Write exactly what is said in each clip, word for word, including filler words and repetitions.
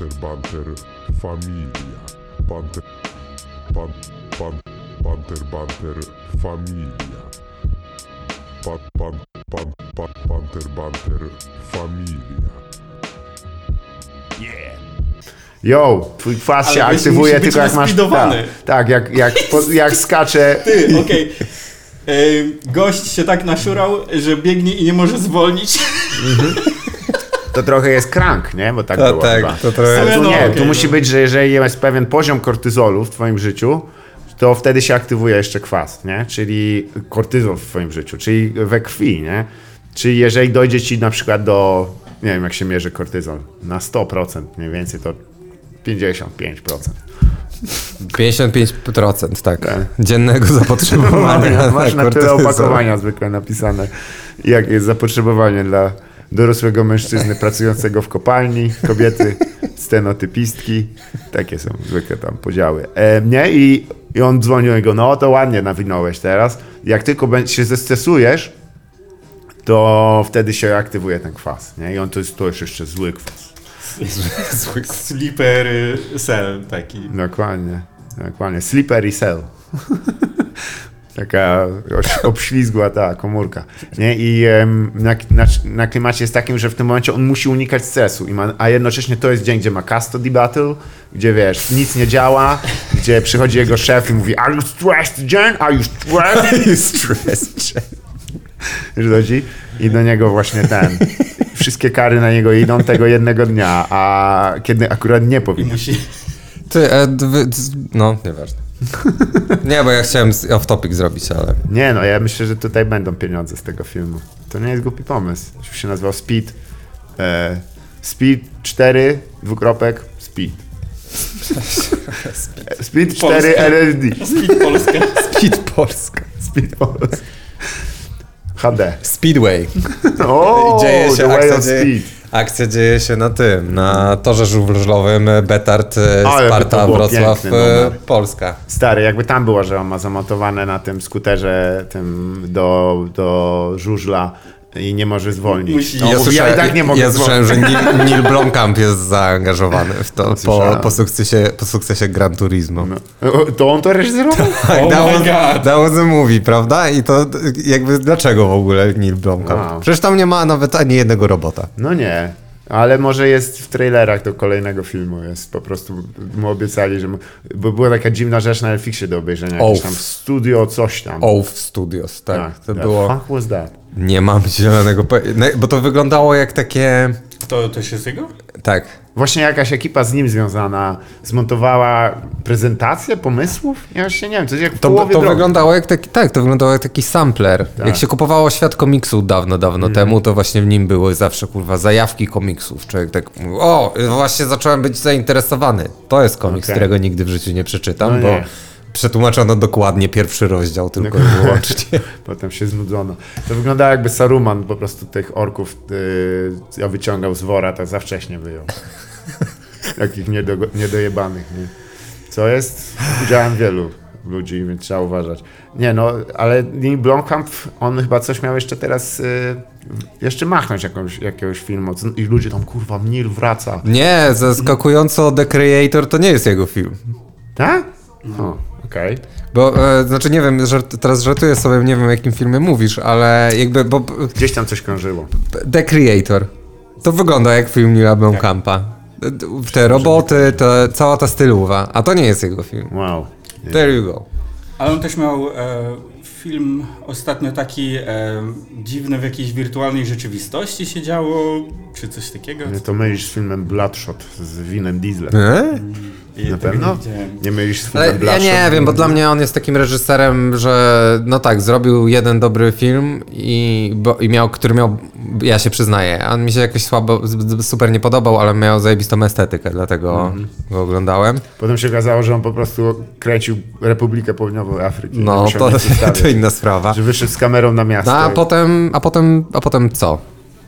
Banter, banter, familia. Banter, ban, ban, banter, banter, familia. Pan, pan, pan, pan, banter, banter, familia. Yeah. Yo, twój kwas się aktywuje tylko jak masz... Ta, tak, jak, jak, po, jak skacze... Ty, okej. Okay. Gość się tak nasiurał, że biegnie i nie może zwolnić. Mm-hmm. To trochę jest krank, nie? Bo tak to było tak, chyba. To trochę... Ale tu nie, okay, tu musi być, że jeżeli jest pewien poziom kortyzolu w twoim życiu, to wtedy się aktywuje jeszcze kwas, nie? Czyli kortyzol w twoim życiu, czyli we krwi, nie? Czyli jeżeli dojdzie ci na przykład do, nie wiem jak się mierzy kortyzol, na sto procent mniej więcej, to pięćdziesiąt pięć procent. pięćdziesiąt pięć procent, tak. tak. Dziennego zapotrzebowania. Masz na tyle opakowania zwykle napisane, jakie jest zapotrzebowanie dla dorosłego mężczyzny pracującego w kopalni, kobiety, stenotypistki. Takie są zwykle tam podziały. E, nie? I, I on dzwonił i go, no to ładnie nawinąłeś teraz. Jak tylko się zestresujesz, to wtedy się aktywuje ten kwas. Nie? I on to jest, to jest jeszcze zły kwas. Zły sleeper cell taki. Dokładnie, dokładnie. Slippery cell. Taka obślizgła ta komórka. Nie? I um, na, na, na klimacie jest takim, że w tym momencie on musi unikać stresu, i ma, a jednocześnie to jest dzień, gdzie ma custody battle, gdzie wiesz, nic nie działa, gdzie przychodzi jego szef i mówi Are you stressed, Jen? Are you stressed? Are you stressed, Jen? I do niego właśnie ten. Wszystkie kary na niego idą tego jednego dnia, a kiedy akurat nie powinien. Ty, e, wy, no, nieważne. Nie, bo ja chciałem off-topic zrobić, ale... Nie no, ja myślę, że tutaj będą pieniądze z tego filmu. To nie jest głupi pomysł. Już się nazywał Speed. E, Speed cztery, dwukropek, Speed. Speed, Speed cztery L S D. Speed Polska. Speed Polska. Speed Polska. H D. Speedway. O, dzieje się akcja, dzieje, akcja dzieje się na tym, na torze żużlowym Betart, Sparta, Wrocław, piękny, Polska. Stary, jakby tam było, że on ma zamontowane na tym skuterze tym do, do żużla i nie może zwolnić. No, ja, słysza, ja i tak nie mogę ja słyszałem, że Neill, Neill Blomkamp jest zaangażowany w to po, po, sukcesie, po sukcesie Gran Turismo. No. To on to reżyserował? Tak, oh my God. That was a movie, prawda? I to jakby dlaczego w ogóle Neill Blomkamp? Wow. Przecież tam nie ma nawet ani jednego robota. No nie. Ale może jest w trailerach do kolejnego filmu, jest po prostu, mu obiecali, że mu, bo była taka dziwna rzecz na Netflixie do obejrzenia, jakieś tam studio coś tam. Oath Studios, tak. tak to było. Fuck was that? Nie mam zielonego pojęcia, bo to wyglądało jak takie... To też jest jego? Tak. Właśnie jakaś ekipa z nim związana zmontowała prezentację pomysłów? Ja już się nie wiem, coś jak w to, to wyglądało jak taki, tak, to wyglądało jak taki sampler. Tak. Jak się kupowało świat komiksu dawno, dawno mm. temu, to właśnie w nim były zawsze, kurwa, zajawki komiksów. Człowiek tak mówił, o, właśnie zacząłem być zainteresowany. To jest komiks, okay. którego nigdy w życiu nie przeczytam, no bo... Nie. Przetłumaczono dokładnie pierwszy rozdział, tylko i wyłącznie. Potem się znudzono. To wyglądało jakby Saruman po prostu tych orków yy, wyciągał z wora, tak za wcześnie wyjął. Takich niedo, niedojebanych. Nie? Co jest udziałem wielu ludzi, więc trzeba uważać. Nie no, ale Neill Blomkamp, on chyba coś miał jeszcze teraz... Yy, jeszcze machnąć jakąś, jakiegoś filmu. I ludzie tam, kurwa, Neill wraca. Nie, zaskakująco The Creator to nie jest jego film. Tak? No, okej. Okay. Bo, e, znaczy nie wiem, żart, teraz żartuję sobie, nie wiem o jakim filmie mówisz, ale jakby, bo... Gdzieś tam coś krążyło. The Creator. To wygląda jak film Neilla Blomkampa. Te roboty, te, cała ta stylowa, a to nie jest jego film. Wow. Nie. There you go. Ale on też miał e, film ostatnio taki e, dziwny w jakiejś wirtualnej rzeczywistości się działo, czy coś takiego. Nie, to mylisz z filmem Bloodshot z Vinem Dieslem. E? Na pewno? Nie mylisz z filmem Bloodshot? Ja nie wiem, bo dla mnie on jest takim reżyserem, że no tak, zrobił jeden dobry film i, bo, i miał, który miał, ja się przyznaję, on mi się jakoś słabo, super nie podobał, ale miał zajebistą estetykę, dlatego mhm. go oglądałem. Potem się okazało, że on po prostu kręcił Republikę Południowej Afryki. No, to, to inna sprawa. Że wyszedł z kamerą na miasto. No, a potem, a potem, a potem co?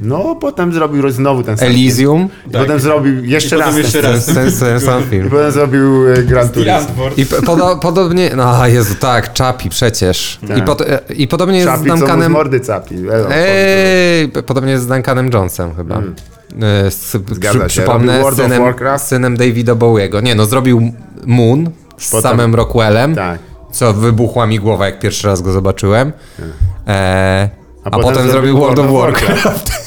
No, potem zrobił znowu ten sam Elysium. Film. Tak. Potem zrobił jeszcze I raz, potem ten, raz. Ten, ten, ten sam film. I potem zrobił e, Gran Turismo. I podo- podobnie... No, Jezu, tak, Chapi przecież. Tak. I, pod- I podobnie Chappie, jest z Duncanem... Chapi, co mu z mordy Chapi. Ej, podobnie jest z Duncanem Jonesem chyba. Hmm. Zgadza przy, się. Przypomnę World synem, of Warcraft. synem Davida Bowiego. Nie no, zrobił Moon z Potem... samym Rockwellem, tak. co wybuchła mi głowa, jak pierwszy raz go zobaczyłem. Eee, a, a potem, potem zrobił World of Warcraft. Warcraft.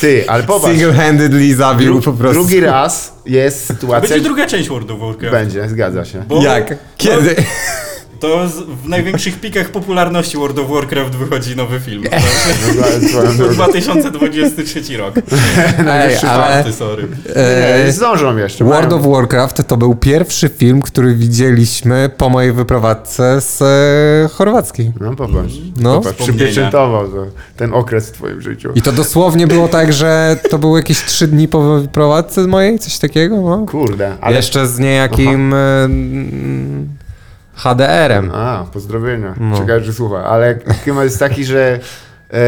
Ty, ale popatrz. Single-handedly zabił Dru- po prostu. Drugi raz jest sytuacja... Będzie druga część World of Warcraft. Będzie, zgadza się. Bo... Jak? Kiedy? No, to w największych pikach popularności World of Warcraft wychodzi nowy film. Tak? dwa tysiące dwudziesty trzeci rok. Najlepszy party, sorry. E, zdążą jeszcze. World mają. of Warcraft to był pierwszy film, który widzieliśmy po mojej wyprowadzce z e, chorwackiej. No popatrz. No. Przypieczętował ten okres w twoim życiu. I to dosłownie było tak, że to były jakieś trzy dni po wyprowadzce mojej? Coś takiego? No. Kurde. Ale... Jeszcze z niejakim... Aha. H D R-em. A, pozdrowienia. No. Czekaj, że słucha. Ale klimat jest taki, że e,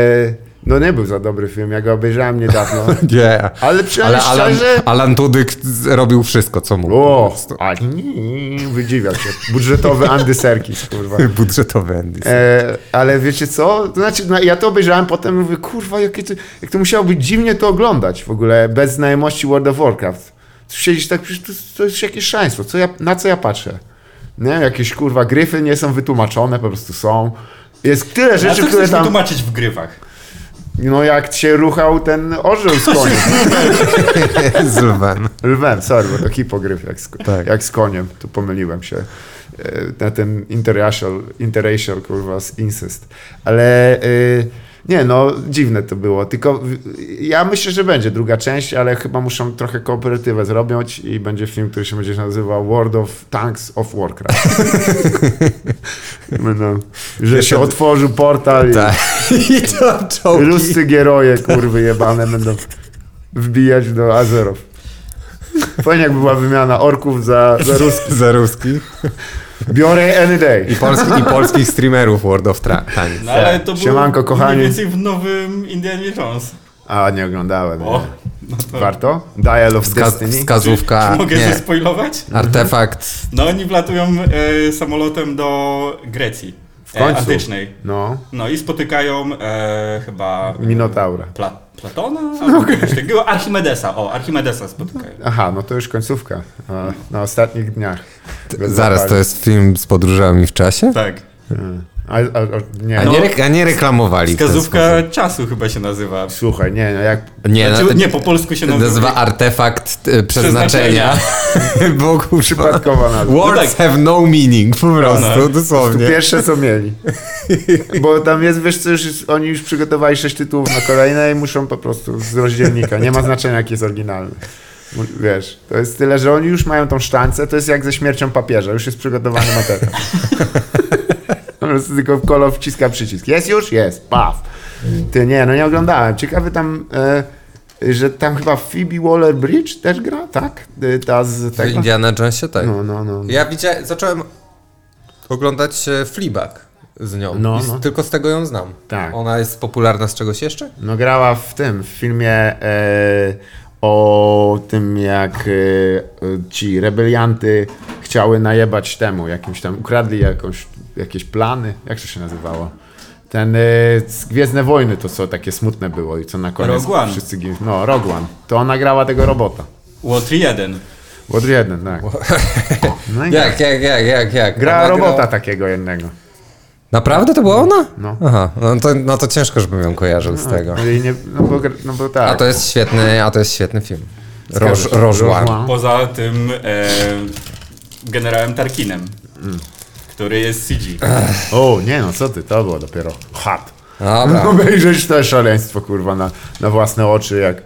no nie był za dobry film, ja go obejrzałem niedawno. Nie. Yeah. Ale przynajmniej ale Alan, szczerze... Alan Tudyk robił wszystko, co mógł. O, a nie, wydziwiał się. Budżetowy Andy Serkis, kurwa. Budżetowy Andy Serkis. E, ale wiecie co? To znaczy, no, ja to obejrzałem, potem mówię, kurwa, jakie to, jak to musiało być dziwnie to oglądać w ogóle, bez znajomości World of Warcraft. Siedzisz tak, przecież to, to jest jakieś szaleństwo. Co ja, na co ja patrzę? Nie, jakieś kurwa gryfy nie są wytłumaczone, po prostu są. Jest tyle rzeczy, które tam... A co chcesz wytłumaczyć w gryfach? No jak się ruchał ten orzeł z koniem. Z lwem. Lwem, sorry, bo to hipogryf jak z, tak. jak z koniem. Tu pomyliłem się. Na ten interracial, interracial kurwa z incest. Ale yy, nie no, dziwne to było. Tylko ja myślę, że będzie druga część, ale chyba muszą trochę kooperatywę zrobić i będzie film, który się będzie nazywał World of Tanks of Warcraft. No, że się otworzył portal i, i ruscy gieroje, kurwy jebane, będą wbijać do Azerów. Fajnie jak była wymiana orków za, za ruskich. Za ruskich. Biorę any day. I, polski, i polskich streamerów World of Tanks. No, ale to Siemanko, było kochani. Mniej więcej w nowym Indianie Jones. A, nie oglądałem. O, no to... Warto? Dial of Wska- Destiny. Wskazówka. Czy, czy mogę nie. zaspoilować? Artefakt. No oni wlatują e, samolotem do Grecji. W końcu. E, antycznej. No. No i spotykają e, chyba... Minotaura. Pla- Platona? No, okay. Takiego Archimedesa. O, Archimedesa spotykają. Aha, no to już końcówka. A, na ostatnich dniach. T- zaraz, to jest film z podróżami w czasie? Tak. Hmm. A, a, a, nie. A, nie re- a nie reklamowali. Wskazówka czasu chyba się nazywa. Słuchaj, nie, no jak. Nie, znaczy, no, nie po polsku się nazywa. Nazywa artefakt y, przeznaczenia. przeznaczenia. Bo kurwa, przypadkowa nazwa. Words no tak. have no meaning, po prostu, no, no. dosłownie. To pierwsze co mieli. Bo tam jest, wiesz co, już, oni już przygotowali sześć tytułów na kolejne i muszą po prostu z rozdzielnika. Nie ma znaczenia, jaki jest oryginalny. Wiesz, to jest tyle, że oni już mają tą sztancę, to jest jak ze śmiercią papieża, już jest przygotowany materiał. Po prostu tylko w kolo wciska przycisk. Jest już? Jest. Paf. Ty nie, no nie oglądałem. Ciekawy tam, e, że tam chyba Phoebe Waller-Bridge też gra, tak? Ta z tego. W Indiana Jonesie, tak. No, no, no, no. Ja widziałem, zacząłem oglądać Fleabag z nią. No, no. Tylko z tego ją znam. Tak. Ona jest popularna z czegoś jeszcze? No grała w tym, w filmie e, o tym, jak e, ci rebelianty chciały najebać temu jakimś tam, ukradli jakąś jakieś plany, jak to się nazywało? Ten, y, Gwiezdne Wojny to co takie smutne było i co na koniec wszyscy gim... No, Rogue One. To ona grała tego robota. Łotr jeden. Łotr jeden, tak. No jak, tak. jak, jak, jak, jak? Grała ona robota grała... takiego jednego. Naprawdę to była ona? No. Aha, no to, no to ciężko, żebym ją kojarzył no, z tego. Nie, no, bo, no bo tak. A to jest świetny, a to jest świetny film. Roż, Roż, Roż One. Poza tym e, generałem Tarkinem. Mm. Który jest C G. Ech. O, nie no, co ty, to było dopiero chat. Obejrzeć to szaleństwo, kurwa, na, na własne oczy, jak...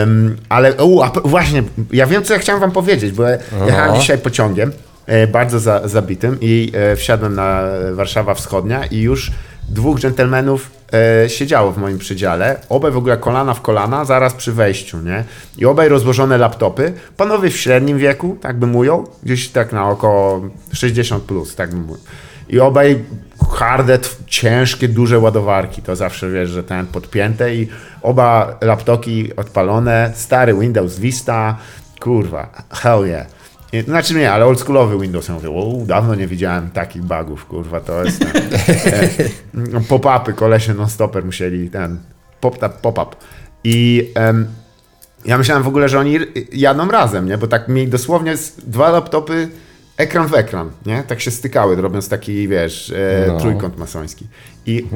Um, ale, u, a, właśnie, ja wiem, co ja chciałem wam powiedzieć, bo ja jechałem dzisiaj pociągiem, e, bardzo za, zabitym i e, wsiadłem na Warszawa Wschodnia i już dwóch dżentelmenów e, siedziało w moim przedziale, obaj w ogóle kolana w kolana, zaraz przy wejściu, nie? I obaj rozłożone laptopy, panowie w średnim wieku, tak bym ujął, gdzieś tak na około sześćdziesiąt plus, tak bym ujął. I obaj harde, ciężkie, duże ładowarki, to zawsze wiesz, że ten podpięte i oba laptoki odpalone, stary Windows Vista, kurwa, hell yeah. Nie, to znaczy nie, ale oldschoolowy Windows. Ja mówię, o, dawno nie widziałem takich bugów, kurwa, to jest ten, e, pop-upy, kolesie non-stopper musieli, ten, pop-up, pop-up. I em, Ja myślałem w ogóle, że oni jadą razem, nie? Bo tak mieli dosłownie dwa laptopy ekran w ekran, nie? Tak się stykały, robiąc taki, wiesz, e, no. trójkąt masoński. I,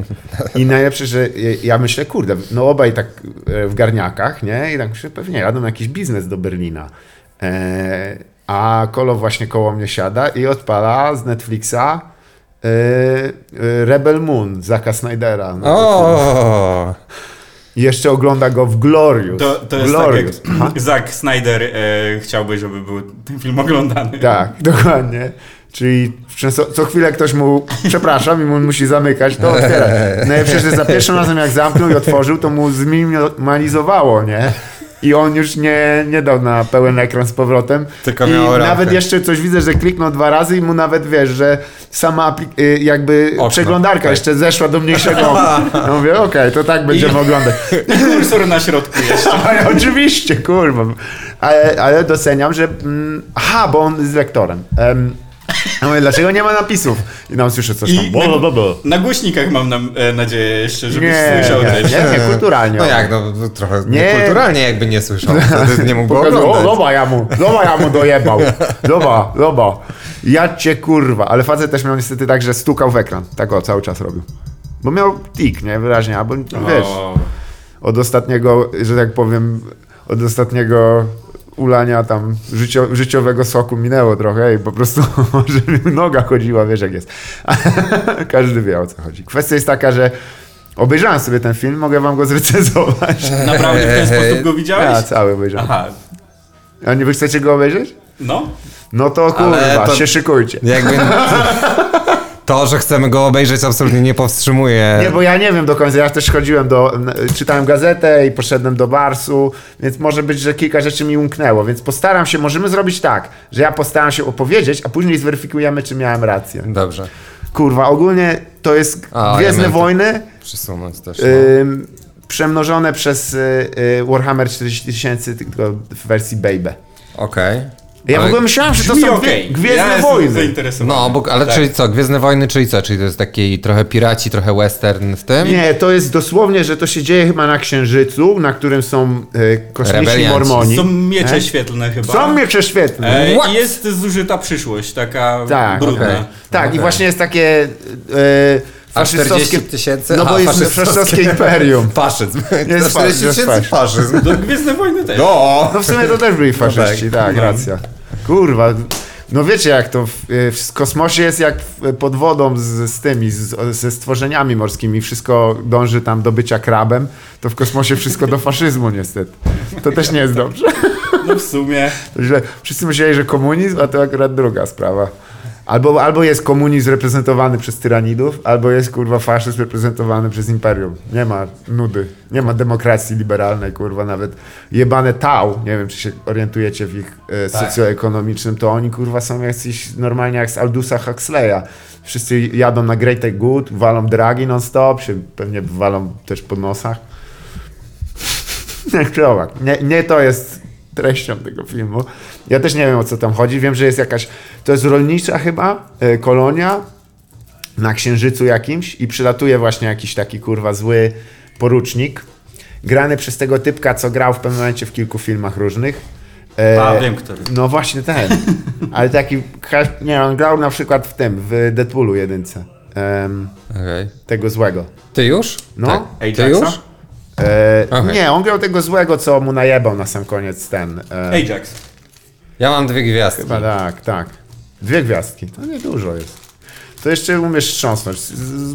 i najlepsze, że ja myślę, kurde, no obaj tak w garniakach, nie? I tak myślę, pewnie jadą na jakiś biznes do Berlina. E, a Kolo właśnie koło mnie siada i odpala z Netflixa e, Rebel Moon, Zacka Snydera. No, o! Jeszcze ogląda go w Glorious. To, to jest Glorious. Tak, jak Zack Snyder e, chciałby, żeby był ten film oglądany. Tak, dokładnie. Czyli co, co chwilę ktoś mu, przepraszam, i mu musi zamykać, to otwiera. No i przecież za pierwszym razem jak zamknął i otworzył, to mu zminimalizowało, nie? I on już nie, nie dał na pełen ekran z powrotem. Tylko miał I nawet rację. Jeszcze coś widzę, że kliknął dwa razy i mu nawet, wiesz, że sama jakby Okno. przeglądarka okay. jeszcze zeszła do mniejszego. No mówię, okej, okay, to tak będziemy I... oglądać. I kursor na środku jeszcze. Ale oczywiście, kurwa. Ale, ale doceniam, że... Mm, aha, bo on jest lektorem. Um, Ja mówię, dlaczego nie ma napisów? I nam słyszę coś tam. Bo, bo, bo. Na głośnikach mam na, e, nadzieję jeszcze, żebyś nie, słyszał nie, też. Nie, nie, kulturalnie. No jak, no trochę nie. kulturalnie jakby nie słyszał. Wtedy nie mógłby Pokazał, oglądać. O, loba ja mu, loba ja mu dojebał. Loba, loba. Ja cię kurwa. Ale facet też miał niestety tak, że stukał w ekran. Tak o, cały czas robił. Bo miał tik, nie? Wyraźnie. Albo, wiesz, od ostatniego, że tak powiem, od ostatniego... ulania tam życio, życiowego soku minęło trochę i po prostu może noga chodziła, wiesz jak jest. Każdy wie, o co chodzi. Kwestia jest taka, że obejrzałem sobie ten film, mogę wam go zrecenzować. Naprawdę w ten sposób go widziałeś? Ja cały obejrzałem. Aha. A nie, wy chcecie go obejrzeć? No. No to kurwa, to... się szykujcie. Jakby... To, że chcemy go obejrzeć, absolutnie nie powstrzymuje. Nie, bo ja nie wiem do końca. Ja też chodziłem do... Czytałem gazetę i poszedłem do Barsu, więc może być, że kilka rzeczy mi umknęło. Więc postaram się, możemy zrobić tak, że ja postaram się opowiedzieć, a później zweryfikujemy, czy miałem rację. Dobrze. Kurwa, ogólnie to jest a, Gwiezdne Wojny. Przesunąć też. No. Y, przemnożone przez y, y, Warhammer czterdzieści tysięcy, tylko w wersji Baby. Okej. Okay. Ja ale w ogóle myślałem, że to są okay. Gwiezdne ja Wojny. No, bo, ale tak. Czyli co? Gwiezdne Wojny, czyli co? Czyli to jest taki trochę piraci, trochę western w tym? Nie, to jest dosłownie, że to się dzieje chyba na Księżycu, na którym są e, kosmiczni Rebelianci. Mormoni. Są miecze e? świetlne chyba. Są miecze świetlne. E, jest zużyta przyszłość, taka tak, brudna. Okay. Tak, okay. I właśnie jest takie... E, A czterdzieści tysięcy? No bo a, jest faszystowskie imperium. Faszyzm. Jest czterdzieści tysięcy faszyzm. Do Gwiezdnej Wojny też. No. no w sumie to też byli faszyści, no tak, tak no. racja. Kurwa, no wiecie jak to w, w kosmosie jest jak pod wodą z, z tymi, z, ze stworzeniami morskimi. Wszystko dąży tam do bycia krabem, to w kosmosie wszystko do faszyzmu niestety. To też nie jest dobrze. No w sumie. To źle. Wszyscy myśleli, że komunizm, a to akurat druga sprawa. Albo, albo jest komunizm reprezentowany przez tyranidów, albo jest kurwa faszyzm reprezentowany przez imperium. Nie ma nudy, nie ma demokracji liberalnej, kurwa, nawet jebane tał, nie wiem czy się orientujecie w ich e, tak. socjoekonomicznym, to oni kurwa są jacyś normalnie jak z Aldusa Huxleya. Wszyscy jadą na Great Good, walą dragi non stop, się pewnie walą też po nosach. nie, nie to jest... treścią tego filmu. Ja też nie wiem, o co tam chodzi. Wiem, że jest jakaś... To jest rolnicza chyba yy, kolonia na Księżycu jakimś i przylatuje właśnie jakiś taki, kurwa, zły porucznik grany przez tego typka, co grał w pewnym momencie w kilku filmach różnych. Yy, A, wiem, który. No właśnie ten. Ale taki... Nie, on grał na przykład w tym, w Deadpoolu jedynce. Yy, okay. Tego złego. Ty już? No. Tak. Ej, Ty Jackson? już? E, okay. Nie, on grał tego złego, co mu najebał na sam koniec ten... E... Ajax. Ja mam dwie gwiazdki. Chyba tak, tak. Dwie gwiazdki, to nie dużo jest. To jeszcze umiesz wstrząsnąć,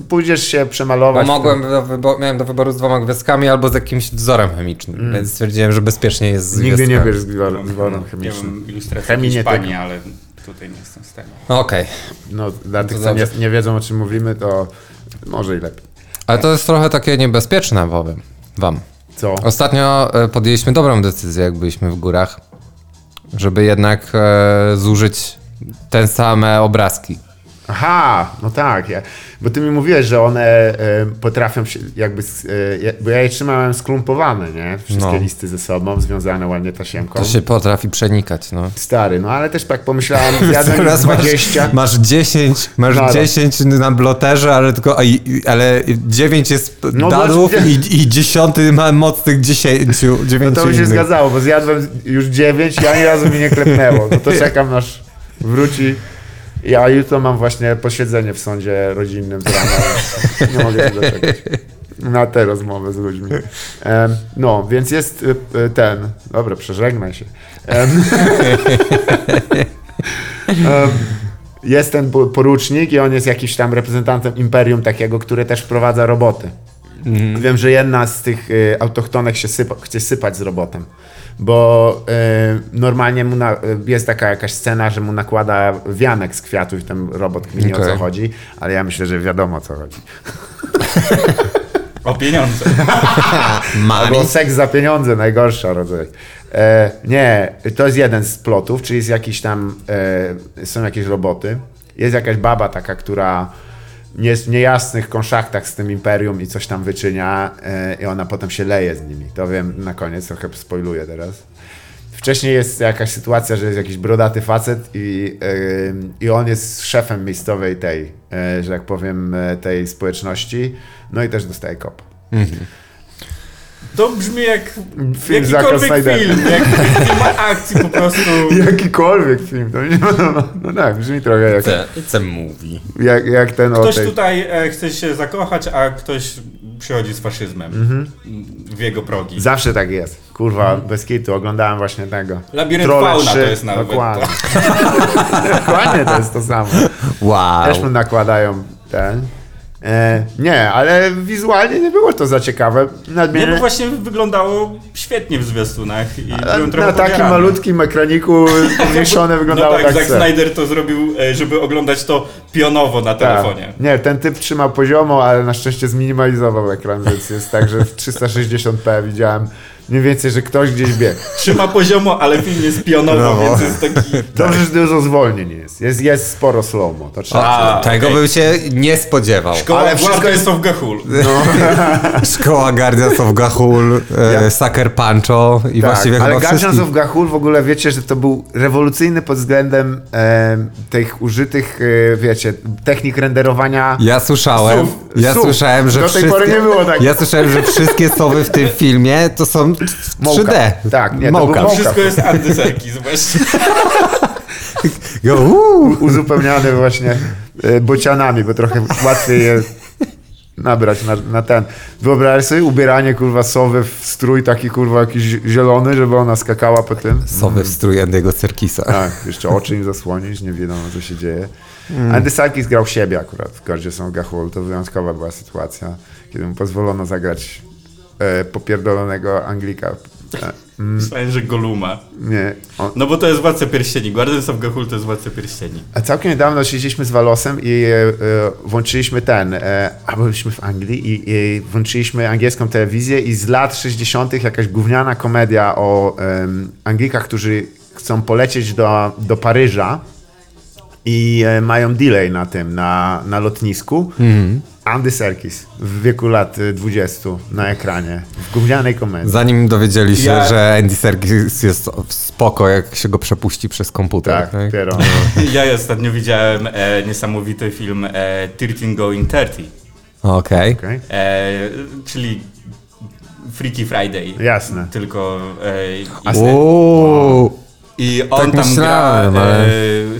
pójdziesz się przemalować. Bo mogłem, do wybo- miałem do wyboru z dwoma gwiazdkami albo z jakimś wzorem chemicznym, mm. więc stwierdziłem, że bezpiecznie jest z gwiazdkami. Nigdy nie wiesz z wzorem no, chemicznym. Miałem ilustrację Hiszpanii, ale tutaj nie jestem z tego. Okej. Okay. No, dla tych, co nie, nie wiedzą, o czym mówimy, to może i lepiej. Ale to jest trochę takie niebezpieczne, powiem. Wam. Co? Ostatnio e, podjęliśmy dobrą decyzję, jak byliśmy w górach, żeby jednak e, zużyć te same obrazki. Aha, no tak, ja, bo ty mi mówiłeś, że one e, potrafią się jakby, e, bo ja je trzymałem sklumpowane, nie? Wszystkie no. listy ze sobą, związane ładnie tasiemką. To się potrafi przenikać, no. Stary, no ale też tak pomyślałem, zjadłem masz, dwadzieścia. Masz dziesięć, masz no, dziesięć na bloterze, ale tylko, ale dziewięć jest no, darów no, i, i dziesiąty ma mocnych dziesięciu, dziewięciu. No to by się innych. Zgadzało, bo zjadłem już dziewięć i ani razu mi nie klepnęło, no to czekam aż wróci. Ja jutro mam właśnie posiedzenie w sądzie rodzinnym z rana, więc nie mogę się doczekać na tę rozmowę z ludźmi. Um, no, więc jest ten... Dobra, przeżegnaj się. Um, um, jest ten porucznik i on jest jakiś tam reprezentantem imperium takiego, które też wprowadza roboty. Mhm. Wiem, że jedna z tych y, autochtonek się sypa, chce sypać z robotem. Bo y, normalnie mu na, jest taka jakaś scena, że mu nakłada wianek z kwiatów i ten robot kminie okay. o co chodzi, ale ja myślę, że wiadomo o co chodzi. O pieniądze. Albo seks za pieniądze, najgorsza rodzaj. E, nie, to jest jeden z plotów, czyli jest jakiś tam, e, są jakieś roboty. Jest jakaś baba taka, która jest w niejasnych konszaktach z tym imperium i coś tam wyczynia yy, i ona potem się leje z nimi. To wiem na koniec, trochę spoiluję teraz. Wcześniej jest jakaś sytuacja, że jest jakiś brodaty facet i, yy, i on jest szefem miejscowej tej, yy, że tak powiem, tej społeczności. No i też dostaje kopa. Mhm. To brzmi jak film jakikolwiek film, jak film akcji po prostu. Jakikolwiek film, to nie, no, no tak, brzmi trochę jak... It's a movie. Jak, jak ten ktoś tej... tutaj e, chce się zakochać, a ktoś przychodzi z faszyzmem mm-hmm. w jego progi. Zawsze tak jest. Kurwa, mm. bez kitu, oglądałem właśnie tego. Labirynt Fauna to jest nawet. Dokładnie. To. Dokładnie to jest to samo. Wow. Też mu nakładają ten... E, nie, ale wizualnie nie było to za ciekawe. Nadmiennie... Nie, bo właśnie wyglądało świetnie w zwiastunach. I ale, byłem na takim malutkim ekraniku zmniejszone wyglądało no tak. Zack Snyder to zrobił, żeby oglądać to pionowo na telefonie. Tak. Nie, ten typ trzymał poziomo, ale na szczęście zminimalizował ekran, więc jest tak, że w trzysta sześćdziesiąt p widziałem mniej więcej, że ktoś gdzieś biegł. Trzyma poziomo, ale film jest pionowo, no. więc jest taki... Dobrze, że dużo zwolnień jest. Jest, jest sporo slow-mo. To trzeba A, tego okay. bym się nie spodziewał. Szkoła ale wszystko... Guardians of Ga'Hoole. No. Szkoła Guardians of Ga'Hoole, e, Sucker Pancho i tak, właściwie ale Guardians wszystkich. of Ga'Hoole w ogóle wiecie, że to był rewolucyjny pod względem e, tych użytych, e, wiecie, technik renderowania... Ja słyszałem, słów, ja słów. słyszałem, że Do tej wszystkie... pory nie było tak. Ja słyszałem, że wszystkie sowy w tym filmie to są trzy D. Tak, nie, Mołka. To Mołka. Wszystko jest Andy Serkis właśnie. Uzupełniany właśnie bocianami, bo trochę łatwiej je nabrać na, na ten. Wyobraź sobie ubieranie kurwa sowy w strój taki kurwa jakiś zielony, żeby ona skakała po tym. Sowy w strój Andy'ego Serkisa. Tak, jeszcze oczy im zasłonić, nie wiadomo co się dzieje. Mm. Andy Serkis grał siebie akurat w Guardians of Ga'Hoole, to wyjątkowa była sytuacja, kiedy mu pozwolono zagrać popierdolonego Anglika. Mm. Myślałem, że Goluma. Nie. On... No bo to jest Władca Pierścieni. Guardians of Ga'Hoole to jest Władca Pierścieni. A całkiem niedawno siedzieliśmy z Walosem i e, włączyliśmy ten, e, a byliśmy w Anglii i, i włączyliśmy angielską telewizję i z lat sześćdziesiątych jakaś gówniana komedia o e, Anglikach, którzy chcą polecieć do, do Paryża i e, mają delay na tym, na, na lotnisku. Mm. Andy Serkis w wieku lat dwudziestu na ekranie, w gównianej komedii. Zanim dowiedzieli się, ja... że Andy Serkis jest spoko, jak się go przepuści przez komputer. Tak, tak? Dopiero. Ja ostatnio widziałem e, niesamowity film e, thirteen going thirty. Okej. Okay. Okay. Czyli Freaky Friday. Jasne. Tylko... E, Ooo! I on tak tam myślałem, gra ale... e,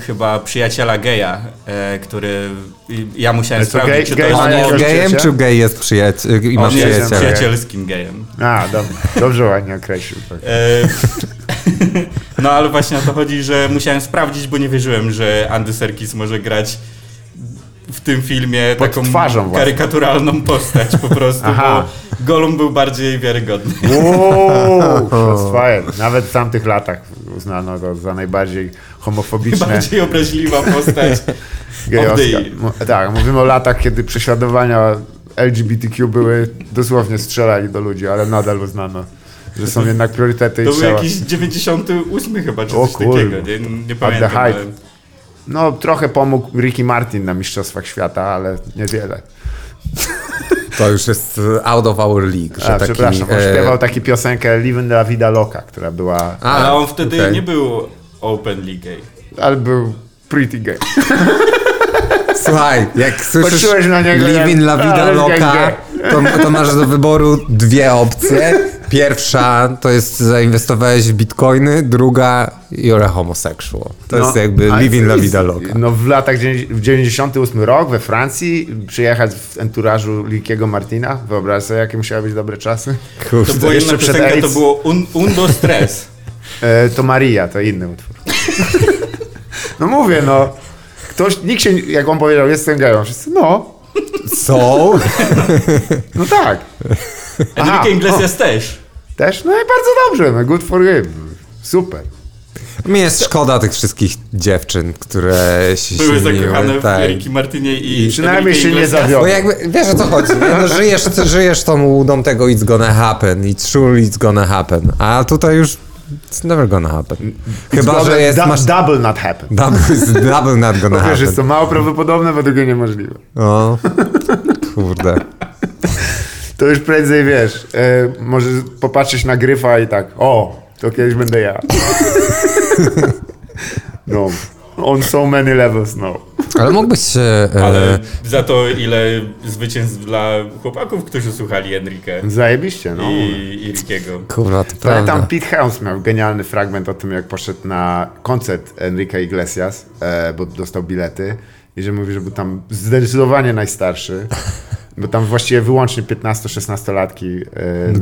chyba przyjaciela geja, e, który... I, ja musiałem to sprawdzić, gej, czy to jest... On jest gejem, czy gej jest przyjaciel? I on przyjaciel. jest przyjacielskim gejem. A, dobra. Dobrze ładnie określił. Tak. E, no ale właśnie o to chodzi, że musiałem sprawdzić, bo nie wierzyłem, że Andy Serkis może grać w tym filmie pod taką twarzą karykaturalną właśnie. postać po prostu, bo Gollum był bardziej wiarygodny. Wow, nawet w tamtych latach uznano go za najbardziej homofobiczne. Najbardziej obraźliwa postać. Tak, mówimy o latach, kiedy prześladowania L G B T Q były, dosłownie strzelali do ludzi, ale nadal uznano, że są jednak priorytety i trzeba. To był jakiś dziewięćdziesiąty ósmy chyba, czy coś takiego, nie, nie pamiętam. No, trochę pomógł Ricky Martin na Mistrzostwach Świata, ale niewiele. To już jest out of our league. Że A, taki, przepraszam, on e... śpiewał taką piosenkę Living La Vida Loca, która była... A, ale on wtedy okay. nie był openly gay. Ale był pretty gay. Słuchaj, jak słyszysz Living La Vida Loca, to, to masz do wyboru dwie opcje. Pierwsza to jest zainwestowałeś w bitcoiny, druga you're a homosexual. To no, jest jakby living la vida loca. No w latach w dziewięćdziesiątym ósmym rok we Francji przyjechać w enturażu Rickiego Martina, wyobraź sobie jakie musiały być dobre czasy. Kurde. To było jeszcze przed AIDS. To było un, un do stres. To Maria, to inny utwór. No mówię, no. Ktoś, nikt się, jak on powiedział, jestem gejem, wszyscy, no. Są? No tak. Enrique Iglesias też. Też? No i bardzo dobrze, no good for him. Super. Mi jest szkoda tych wszystkich dziewczyn, które się były śniły, zakochane tak. w Ricky Martinie i... i przynajmniej Enrique się nie zawiodły. Bo jakby, wiesz o co chodzi, no, żyjesz, żyjesz tą łudą tego it's gonna happen, it's surely it's gonna happen, a tutaj już it's never gonna happen. Chyba, gonna, że jest... Du- masz... Double not happen. Double, double not gonna happen. Wiesz, jest to mało prawdopodobne, bo tego niemożliwe. O, kurde. To już prędzej, wiesz, e, może popatrzeć na Gryfa i tak, o, to kiedyś będę ja. No, on so many levels, no. Ale mógłbyś się... E... Ale za to ile zwycięstw dla chłopaków, którzy słuchali Enrique. Zajebiście, no. I, i Rickiego. Kurwa, to prawda. Ale tam Pete Holmes miał genialny fragment o tym, jak poszedł na koncert Enrique Iglesias, e, bo dostał bilety i że mówi, że był tam zdecydowanie najstarszy. Bo tam właściwie wyłącznie piętnasto-szesnastolatki yy,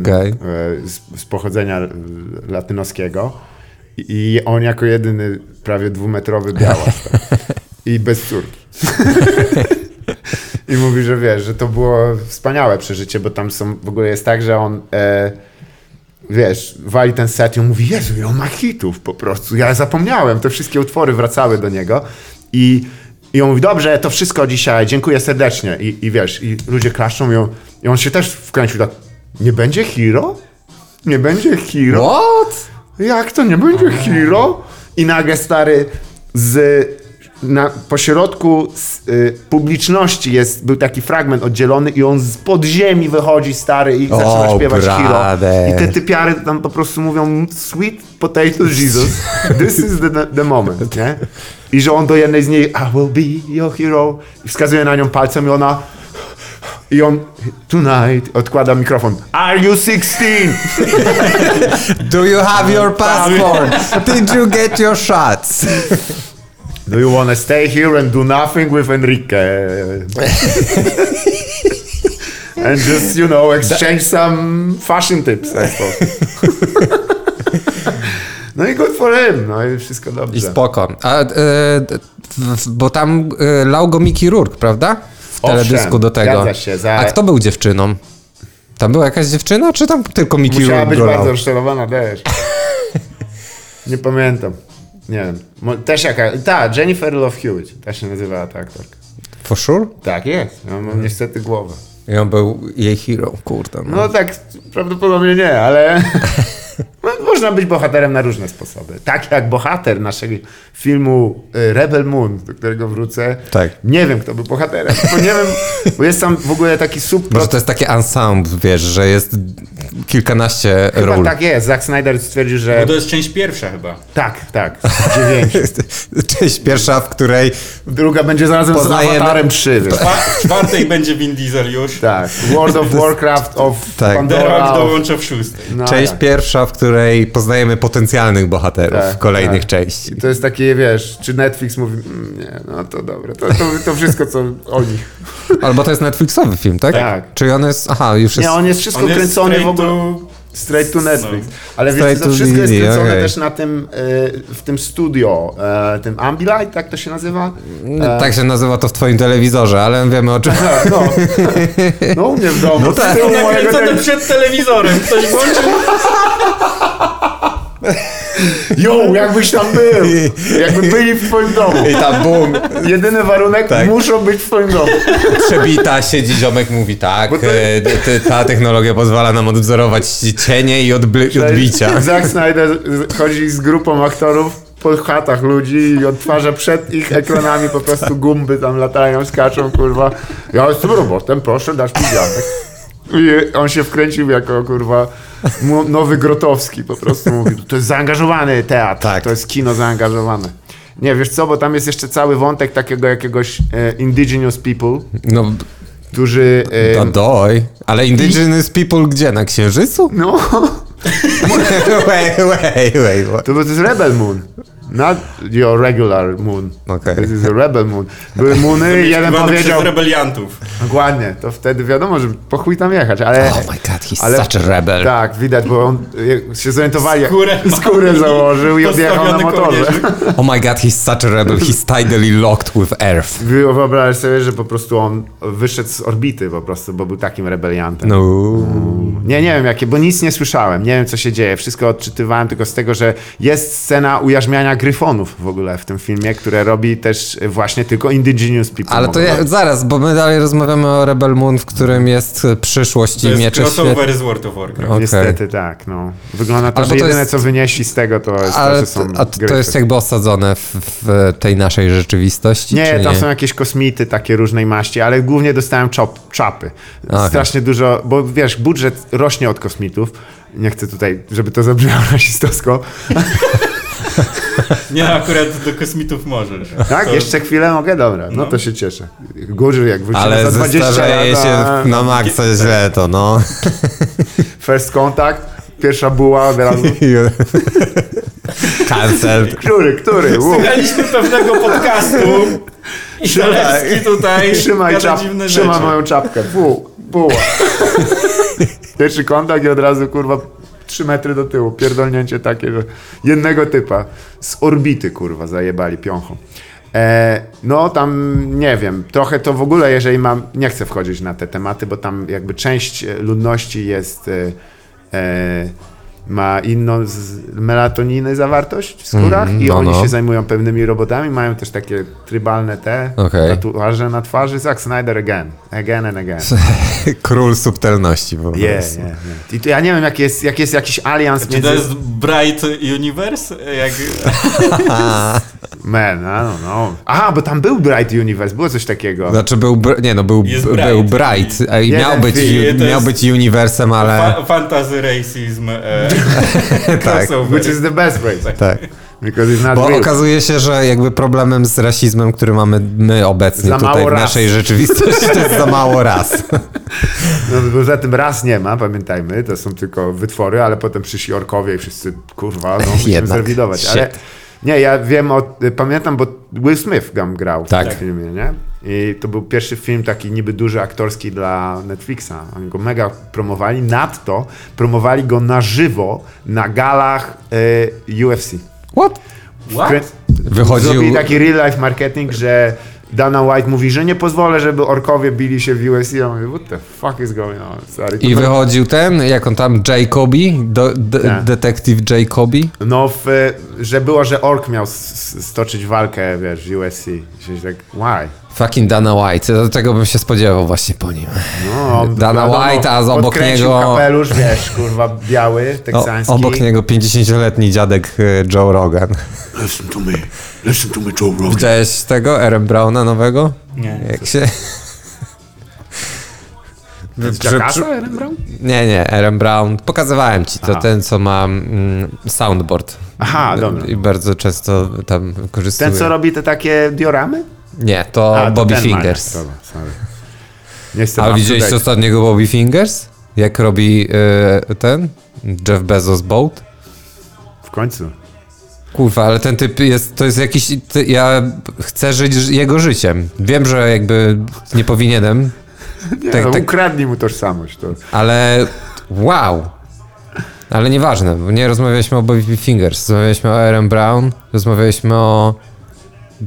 okay. yy, z, z pochodzenia latynoskiego i, i on jako jedyny prawie dwumetrowy białas tak. I bez córki. I mówi, że wiesz, że to było wspaniałe przeżycie, bo tam są, w ogóle jest tak, że on e, wiesz, wali ten set i on mówi, Jezu, ja ma hitów po prostu, ja zapomniałem, te wszystkie utwory wracały do niego i I on mówi, dobrze, to wszystko dzisiaj, dziękuję serdecznie. I, i wiesz, i ludzie klaszczą i on, i on się też wkręcił tak, nie będzie hero? Nie będzie hero? What? Jak to nie będzie hero? I nagle stary, z, na, pośrodku z, y, publiczności jest, był taki fragment oddzielony i on z podziemi wychodzi stary i zaczyna oh, śpiewać brother. Hero. I te typiary tam po prostu mówią, sweet potato Jesus, this is the, the moment, nie? I że on do jednej z niej, I will be your hero, i wskazuje na nią palcem i ona, i on, tonight, odkłada mikrofon. Are you sixteen? Do you have your passport? Did you get your shots? Do you wanna stay here and do nothing with Enrique? And just, you know, exchange some fashion tips, I suppose. No i good for him, no i wszystko dobrze. I spoko. A, y, bo tam y, lał go Mickey Rourke, prawda? W Owszem, teledysku do tego. Się, za... A kto był dziewczyną? Tam była jakaś dziewczyna, czy tam tylko Mickey Rourke? Musiała być bardzo rozczarowana też. Nie pamiętam. Nie wiem. Też jaka... Ta, Jennifer Love Hewitt. Ta się nazywała ta aktorka. For sure? Tak jest. Ja mam hmm. niestety głowę. I on był jej hero, kurde. No, no tak, prawdopodobnie nie, ale... Można być bohaterem na różne sposoby. Tak jak bohater naszego filmu Rebel Moon, do którego wrócę. Tak. Nie wiem, kto był bohaterem, bo nie wiem, bo jest tam w ogóle taki subplot. Może to jest takie ensemble, wiesz, że jest kilkanaście chyba ról. Tak jest. Zack Snyder stwierdził, że... No to jest część pierwsza chyba. Tak, tak. Dziewięć. Część pierwsza, w której... Druga będzie zarazem poznajemy... z Avatarem trzy. W czwartej będzie Vin Diesel już. Tak. World of Warcraft of tak. Pandora. Dołącza w szóstej. No, część tak. pierwsza, w której poznajemy potencjalnych bohaterów tak, kolejnych tak. części. To jest takie, wiesz, czy Netflix mówi, mm, nie, no to dobre, to, to, to wszystko, co o nich. Albo to jest Netflixowy film, tak? Tak. Czyli on jest, aha, już jest... Nie, on jest wszystko on kręcony jest w ogóle... To... Straight to Netflix. Ale wiesz, to wszystko jest kręcone okay. też na tym, y, w tym studio, y, tym Ambilight, tak to się nazywa? E... Tak się nazywa to w twoim telewizorze, ale wiemy o czym. No, no u mnie w domu. No tak. Z tyłu mojego telewizora. Przed telewizorem. Ktoś włączył? Jo, jakbyś tam był. Jakby byli w twoim domu. I tam bum. Jedyny warunek, tak. muszą być w twoim domu. Przebita siedzi ziomek, mówi tak, to... ta technologia pozwala nam odwzorować cienie i odbli- odbicia. Zack Snyder chodzi z grupą aktorów po chatach ludzi i odtwarza przed ich ekranami, po prostu gumby tam latają, skaczą, kurwa. Ja jestem robotem, proszę, dasz mi pijanek. I on się wkręcił jako, kurwa, nowy Grotowski, po prostu mówił. To jest zaangażowany teatr, tak. To jest kino zaangażowane. Nie, wiesz co, bo tam jest jeszcze cały wątek takiego jakiegoś e, indigenous people. No. Którzy... E, no doj. Ale indigenous i... people gdzie? Na Księżycu? No. wait, wait, wait. To jest Rebel Moon. Not your regular moon. Okay. This is a rebel moon. Były muny i jeden powiedział... rebeliantów. Dokładnie. To wtedy wiadomo, że po chuj tam jechać, ale... Oh my god, he's ale, such a rebel. Tak, widać, bo on się zorientowali, skórę, skórę założył i odjechał na motorze. Kołnierzyk. Oh my god, he's such a rebel. He's tidally locked with Earth. Wyobraź sobie, że po prostu on wyszedł z orbity po prostu, bo był takim rebeliantem. No. Nie, nie wiem jakie, bo nic nie słyszałem. Nie wiem, co się dzieje. Wszystko odczytywałem tylko z tego, że jest scena ujarzmiania gryfonów w ogóle w tym filmie, które robi też właśnie tylko indigenous people. Ale to ja, zaraz, bo my dalej rozmawiamy o Rebel Moon, w którym jest przyszłość to i miecze świetne. To jest crossover z World of Warcraft. Okay. Niestety tak, no. Wygląda to, ale że to jedyne jest... co wynieśli z tego to jest ale to, że są a to, to jest jakby osadzone w, w tej naszej rzeczywistości? Nie, czy tam nie? Są jakieś kosmity takie różnej maści, ale głównie dostałem czop, czapy. Okay. Strasznie dużo, bo wiesz, budżet rośnie od kosmitów. Nie chcę tutaj, żeby to zabrzmiało rasistowsko. Nie, akurat do kosmitów możesz. Tak? To... Jeszcze chwilę mogę? Dobra, no, no to się cieszę. Góry jak wrócimy ale za dwadzieścia lat. Ale się na maksa źle to, no. First contact, pierwsza buła od razu. Cancel. Który, który? Słuchaliśmy pewnego podcastu i Zalewski tutaj trzymaj czap- dziwne rzeczy. Trzyma moją czapkę. Bu, buła. Pierwszy kontakt i od razu, kurwa, trzy metry do tyłu, pierdolnięcie takie, że jednego typa z orbity, kurwa, zajebali pionchą. E, no tam, nie wiem, trochę to w ogóle, jeżeli mam, nie chcę wchodzić na te tematy, bo tam jakby część ludności jest, e, ma inną z melatoniny zawartość w skórach mm, no, i oni no. się zajmują pewnymi robotami, mają też takie trybalne te okay. tatuaże na twarzy. Zack Snyder again, again and again. Król subtelności po prostu. Yeah, yeah, yeah. I to ja nie wiem, jak jest, jak jest jakiś alians między... Czy to jest Bright Universe? Jak... Man, I don't know. Aha, bo tam był Bright Universe, było coś takiego. Znaczy był, br- nie no, był, b- Bright. był Bright i miał, yeah, być, u- miał być uniwersem, ale... Fa- fantasy racism. Tak. Which is the best race. Tak. tak. Bo real. Okazuje się, że jakby problemem z rasizmem, który mamy my obecnie za tutaj w raz. Naszej rzeczywistości, to jest za mało ras. No bo za tym ras nie ma, pamiętajmy, to są tylko wytwory, ale potem przyszli orkowie i wszyscy, kurwa, no musimy zrewidować. Ale nie, ja wiem, o, pamiętam, bo Will Smith tam grał tak. w tym filmie, nie? I to był pierwszy film taki niby duży aktorski dla Netflixa. Oni go mega promowali, nadto promowali go na żywo na galach y, U F C. What? What? Wychodził... Zrobili taki real life marketing, że Dana White mówi, że nie pozwolę, żeby orkowie bili się w U F C. Ja mówię, what the fuck is going on? Sorry, i wychodził ten, jak on tam, Jacobi? Do, d- detektyw Jacobi? No, w, że było, że ork miał stoczyć walkę, wiesz, w U F C. Czyli tak, why? Fucking Dana White, do tego bym się spodziewał właśnie po nim. No, Dana White, a z obok niego... kapelusz, wiesz, kurwa, biały, teksański. O, obok niego pięćdziesięcioletni dziadek Joe Rogan. Listen to me, listen to me, Joe Rogan. Widziałeś tego Aaron Browna nowego? Nie. Jak się... Jackassa, Aaron Brown? Nie, nie, Aaron Brown. Pokazywałem ci to, aha. ten, co ma mm, soundboard. Aha, dobra. I bardzo często tam korzystuje. Ten, co robi te takie dioramy? Nie, to, a, to Bobby Fingers. Dobra, sorry. A widzieliście ostatniego Bobby Fingers? Jak robi yy, ten? Jeff Bezos Boat? W końcu. Kurwa, ale ten typ jest, to jest jakiś... Ty, ja chcę żyć jego życiem. Wiem, że jakby nie powinienem. Nie, tak, no, tak, ukradnij mu tożsamość. To. Ale wow. Ale nieważne, bo nie rozmawialiśmy o Bobby Fingers. Rozmawialiśmy o Aaron Brown. Rozmawialiśmy o...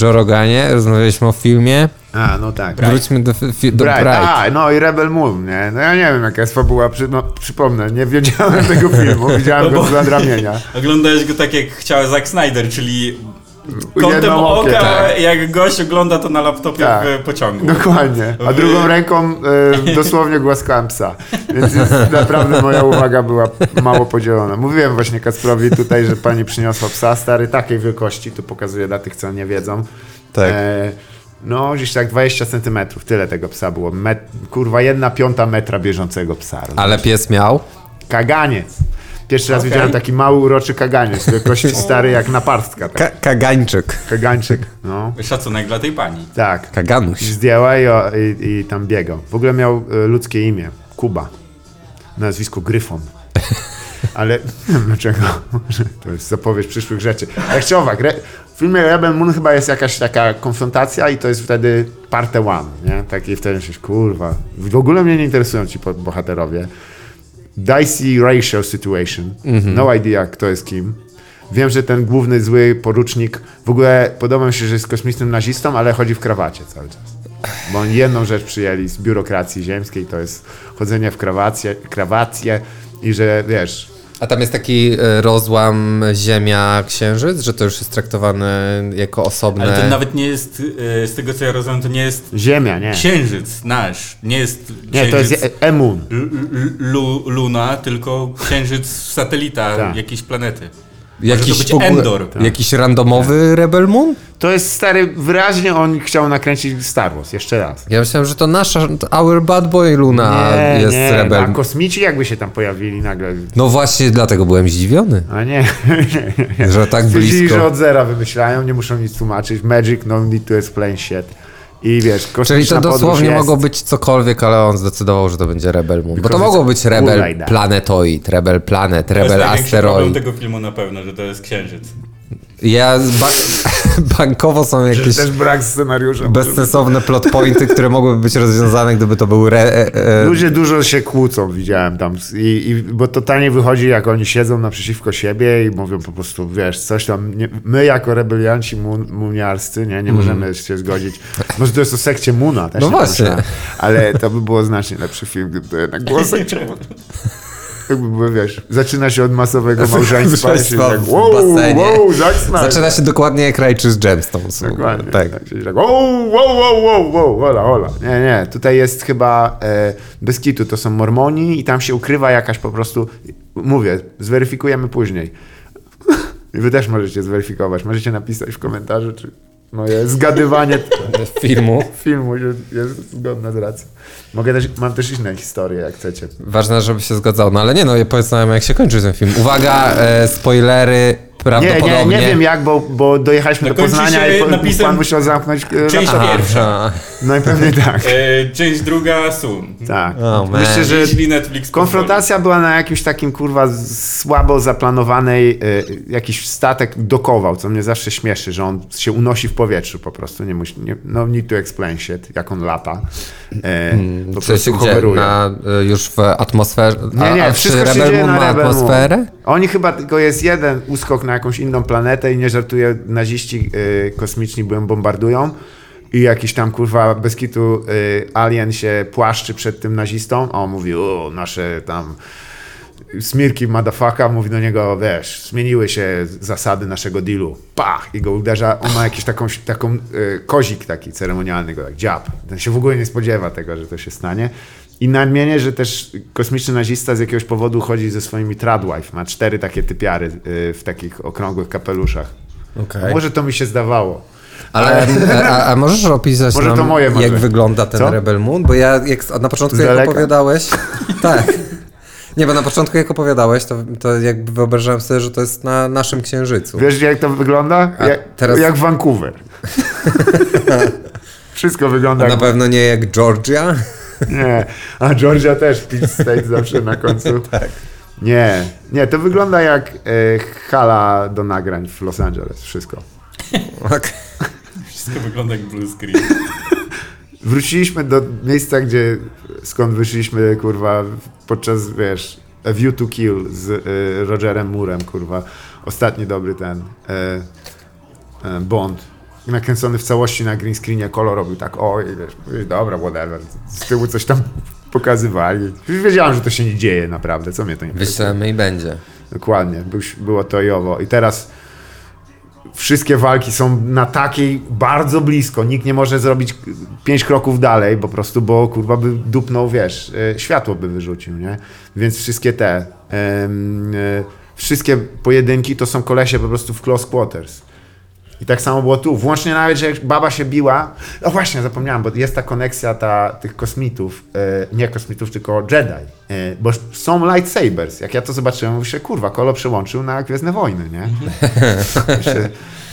Joe Roganie, rozmawialiśmy o filmie. A, no tak. Bright. Wróćmy do, fi- do Bright. Bright. A, no i Rebel Moon, nie? No ja nie wiem, jaka jest fabuła, przy, no, przypomnę, nie wiedziałem tego filmu, widziałem no go z ramienia. Oglądałeś go tak, jak chciał Zack Snyder, czyli kątem oka, oka jak gość ogląda to na laptopie tak, w pociągu. Dokładnie. A drugą ręką y, dosłownie głaskałem psa. Więc jest, naprawdę moja uwaga była mało podzielona. Mówiłem właśnie Kacprowi tutaj, że pani przyniosła psa stary takiej wielkości, tu pokazuję dla tych, co nie wiedzą. Tak. E, no gdzieś tak dwadzieścia centymetrów, tyle tego psa było. Met, kurwa, jedna piąta metra bieżącego psa. Rozumiesz? Ale pies miał? Kaganiec. Pierwszy raz okay. widziałem taki mały, uroczy kaganiec, wielkości stary jak naparstka. Tak. Ka- kagańczyk. Kagańczyk, no. Szacunek dla tej pani. Tak. Kaganuś. Zdjęła i, o, i, i tam biegał. W ogóle miał y, ludzkie imię. Kuba. Nazwisko Gryfon. Ale nie wiem dlaczego. To jest zapowiedź przyszłych rzeczy. Tak czy owak, re- w filmie Rebel Moon chyba jest jakaś taka konfrontacja i to jest wtedy part one, nie? Taki wtedy się kurwa. W ogóle mnie nie interesują ci bohaterowie. Dicey racial situation. Mm-hmm. No idea, kto jest kim. Wiem, że ten główny zły porucznik w ogóle podoba mi się, że jest kosmicznym nazistą, ale chodzi w krawacie cały czas. Bo oni jedną rzecz przyjęli z biurokracji ziemskiej, to jest chodzenie w krawacje, krawacje i że wiesz... A tam jest taki rozłam Ziemia-Księżyc, że to już jest traktowane jako osobne... Ale to nawet nie jest, z tego co ja rozumiem, to nie jest... Ziemia, nie. Księżyc nasz, nie jest... Nie, to jest Emun. Luna, tylko księżyc satelita jakiejś planety. Jakiś, Endor. Jakiś randomowy Rebel Moon? To jest stary, wyraźnie on chciał nakręcić Star Wars, jeszcze raz. Ja myślałem, że to nasza, Our Bad Boy Luna nie, jest nie, Rebel. A kosmici jakby się tam pojawili nagle. No właśnie, dlatego byłem zdziwiony. A nie, nie, nie. Że tak blisko. Wiedzieli, że od zera wymyślają, nie muszą nic tłumaczyć. Magic, no need to explain shit. I wiesz, czyli to dosłownie mogło być cokolwiek, ale on zdecydował, że to będzie Rebel Moon. Bo to mogło być Rebel Planetoid, Rebel Planet, Rebel Asteroid. Tego filmu na pewno, że to jest księżyc. Ja ba- bankowo są jakieś też brak scenariusza, bezsensowne plot pointy, które mogłyby być rozwiązane, gdyby to był re- e- ludzie dużo się kłócą, widziałem tam I, i, bo totalnie wychodzi jak oni siedzą naprzeciwko siebie i mówią po prostu wiesz, coś tam, nie, my jako rebelianci mun, muniarscy, nie, nie możemy mm. się zgodzić, może to jest o sekcie Muna też, no właśnie, myślałem, ale to by było znacznie lepszy film, gdyby to jednak było o sekcie Muna. Jakby, wiesz, zaczyna się od masowego małżeństwa. małżeństwa tak, wow, wow, Zack Snyder. Zaczyna się dokładnie jak Righteous Gemstones. Dokładnie. Tak. Tak, tak, wow, wow, wow, wow, hola, hola. Nie, nie, tutaj jest chyba e, bez kitu, to są Mormoni i tam się ukrywa jakaś po prostu, mówię, zweryfikujemy później. I wy też możecie zweryfikować, możecie napisać w komentarzu, czy moje zgadywanie filmu filmu jest zgodne z racją. Mogę też, mam też inne historie, jak chcecie. Ważne, żeby się zgadzał. No ale nie, no powiedz nam, jak się kończy ten film. Uwaga, e, spoilery prawdopodobnie. Nie, nie, nie wiem jak, bo, bo dojechaliśmy do Poznania i po, pan musiał zamknąć e, część aha, pierwsza. Najpewniej tak. E, część druga soon. Tak. Oh, myślę, że Netflix konfrontacja powoli była na jakimś takim kurwa słabo zaplanowanej, e, jakiś statek dokował, co mnie zawsze śmieszy, że on się unosi w powietrzu po prostu. Nie musi, nie, no need to explain shit, jak on lata. E, hmm, po prostu hoveruje. Już w atmosferze? Nie, nie, a, a wszystko się dzieje na Rebel Moon. Atmosferę? Oni chyba tylko jest jeden uskok na jakąś inną planetę i nie żartuję, naziści y, kosmiczni ją bombardują i jakiś tam kurwa bez kitu y, alien się płaszczy przed tym nazistą, a on mówi o, nasze tam smirki motherfucka, mówi do niego, wiesz, zmieniły się zasady naszego dealu, pach, i go uderza, on ma jakiś taką, taką y, kozik taki ceremonialny, go tak dziab, ten się w ogóle nie spodziewa tego, że to się stanie. I nadmienię, że też kosmiczny nazista z jakiegoś powodu chodzi ze swoimi tradwife. Ma cztery takie typiary w takich okrągłych kapeluszach. Okay. Może to mi się zdawało. Ale, a, a możesz opisać może nam, to moje, jak wygląda ten co? Rebel Moon? Bo ja jak, na początku z jak daleka opowiadałeś... tak. Nie, bo na początku jak opowiadałeś, to, to jakby wyobrażałem sobie, że to jest na naszym księżycu. Wiesz jak to wygląda? Jak, teraz... jak Vancouver. Wszystko wygląda a jak... na pewno nie jak Georgia. Nie, a Georgia też Peach State zawsze na końcu. Tak. Nie, nie, to wygląda jak e, hala do nagrań w Los Angeles, wszystko. Okay. Wszystko wygląda jak blue screen. Wróciliśmy do miejsca, gdzie skąd wyszliśmy, kurwa, podczas, wiesz, A View to Kill z e, Rogerem Moorem, kurwa. Ostatni dobry ten e, e, Bond. Nakręcony w całości na green screenie, kolor robił tak, o, i wiesz, dobra, whatever, z tyłu coś tam pokazywali. Wiedziałem, że to się nie dzieje naprawdę, co mnie to nie... Wyślemy i będzie. Dokładnie, było to i owo. I teraz wszystkie walki są na takiej bardzo blisko, nikt nie może zrobić pięć kroków dalej po prostu, bo kurwa by dupnął, wiesz, światło by wyrzucił, nie? Więc wszystkie te, um, wszystkie pojedynki to są kolesie po prostu w close quarters. I tak samo było tu, włącznie nawet jak baba się biła, no właśnie zapomniałem, bo jest ta koneksja ta, tych kosmitów, yy, nie kosmitów, tylko Jedi, yy, bo są lightsabers, jak ja to zobaczyłem, mówię się, kurwa, Kolo przełączył na Gwiezdne Wojny, nie?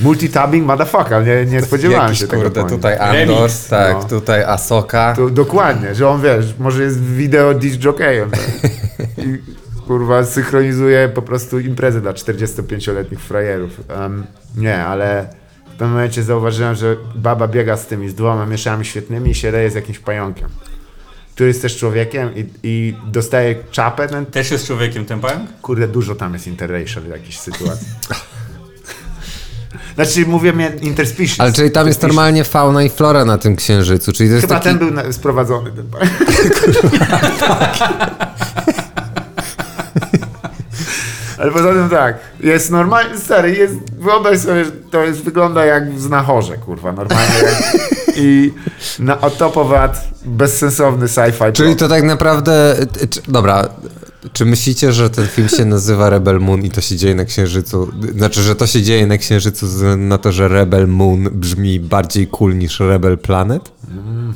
Multitabbing motherfucker, nie, nie spodziewałem jakiś, się kurde, tego tutaj Andor, tak, no. Tutaj Ahsoka. Tu, dokładnie, że on wiesz, może jest wideo disc jockeyem. Tak? I kurwa synchronizuje po prostu imprezę dla czterdziestopięcioletnich frajerów. Um, nie, ale w pewnym momencie zauważyłem, że baba biega z tymi, z dwoma mieszami świetnymi i się leje z jakimś pająkiem. Który jest też człowiekiem i, i dostaje czapę. Ten... Też jest człowiekiem ten pająk? Kurde, dużo tam jest interracial w jakiejś sytuacji. Znaczy mówię mnie interspecies. Ale czyli tam jest normalnie fauna i flora na tym księżycu, czyli to jest chyba taki... ten był na... sprowadzony, ten pająk. Ale poza tym tak, jest normalnie, stary, jest, wyobraź sobie, że to jest, wygląda jak w Znachorze, kurwa, normalnie. I na otopowat, bezsensowny sci-fi. Czyli to tak naprawdę, czy, dobra, czy myślicie, że ten film się nazywa Rebel Moon i to się dzieje na Księżycu? Znaczy, że to się dzieje na Księżycu na to, że Rebel Moon brzmi bardziej cool niż Rebel Planet? Mm.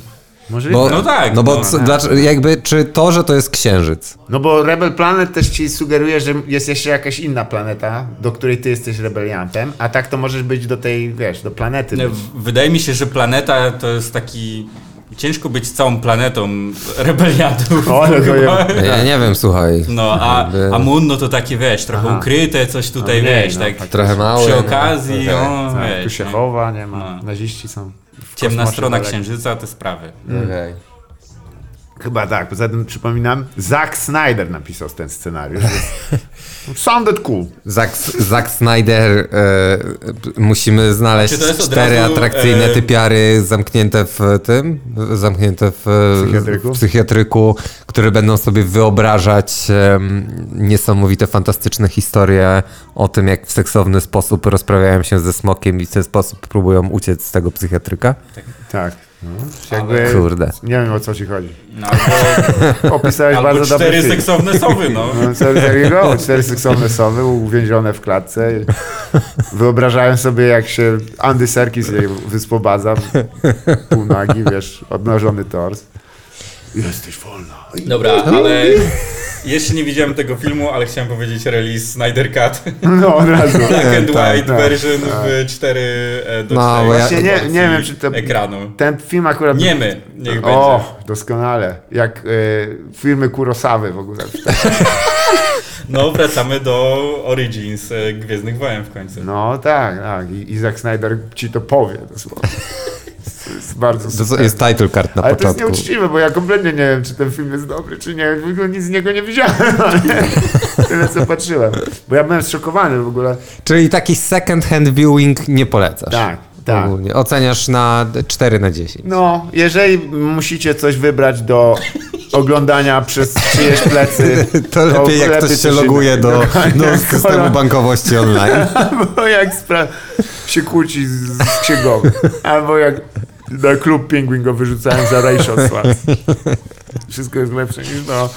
Bo, no tak. No bo no, co, no. Dlaczego, jakby, czy to, że to jest Księżyc? No bo Rebel Planet też ci sugeruje, że jest jeszcze jakaś inna planeta, do której ty jesteś rebeliantem, a tak to możesz być do tej, wiesz, do planety. No, wydaje mi się, że planeta to jest taki... Ciężko być całą planetą rebeliantów. O, no to ja, ja nie wiem, słuchaj. No, a, a Moon, no to takie, wiesz, trochę aha. ukryte, coś tutaj, no, nie, wiesz, no, tak, tak trochę małe. Przy okazji, no, no, no, wiesz. Tu się chowa, nie ma, no. Naziści są. Ciemna strona dalej. Księżyca, te sprawy. Mm. Okay. Chyba tak, poza tym przypominam, Zack Snyder napisał ten scenariusz. Sounded cool. Zack, Zack Snyder, e, musimy znaleźć cztery razu, atrakcyjne e... typiary zamknięte w tym, zamknięte w psychiatryku, w psychiatryku które będą sobie wyobrażać e, niesamowite, fantastyczne historie o tym, jak w seksowny sposób rozprawiają się ze smokiem i w ten sposób próbują uciec z tego psychiatryka. Tak. tak. No, jakby, kurde. Nie wiem, o co ci chodzi. No, albo, opisałeś albo bardzo dobry film. Cztery seksowne sowy, no. no cztery, go, cztery seksowne sowy uwięzione w klatce. Wyobrażałem sobie, jak się Andy Serkis jej wyspobaza, półnagi, wiesz, odmrożony tors. Jesteś wolna. Dobra, ale jeszcze nie widziałem tego filmu, ale chciałem powiedzieć release Snyder Cut. No, od razu. Black and White tak, version tak, w cztery do czterech no, właśnie nie, nie wiem, czy to, ekranu. Ten film akurat... Nie my, niech będzie. O, doskonale. Jak y, filmy Kurosawy w ogóle. No, wracamy do Origins Gwiezdnych Wojen w końcu. No tak, tak. I, i Zack Snyder ci to powie dosłownie. Jest bardzo super. Jest title card na ale początku. Ale to jest nieuczciwe, bo ja kompletnie nie wiem, czy ten film jest dobry, czy nie. Nic z niego nie widziałem, tyle co patrzyłem. Bo ja byłem zszokowany w ogóle. Czyli taki second hand viewing nie polecasz. Tak, tak. Ogólnie. Oceniasz na cztery na dziesięć. No, jeżeli musicie coś wybrać do oglądania przez czyjeś plecy, to lepiej, to lepiej jak ktoś się loguje do, do systemu bankowości online. Albo jak spra- się kłóci z, z księgową. Albo jak na klub Penguin go wyrzucałem za racial slurs. Wszystko jest lepsze niż no.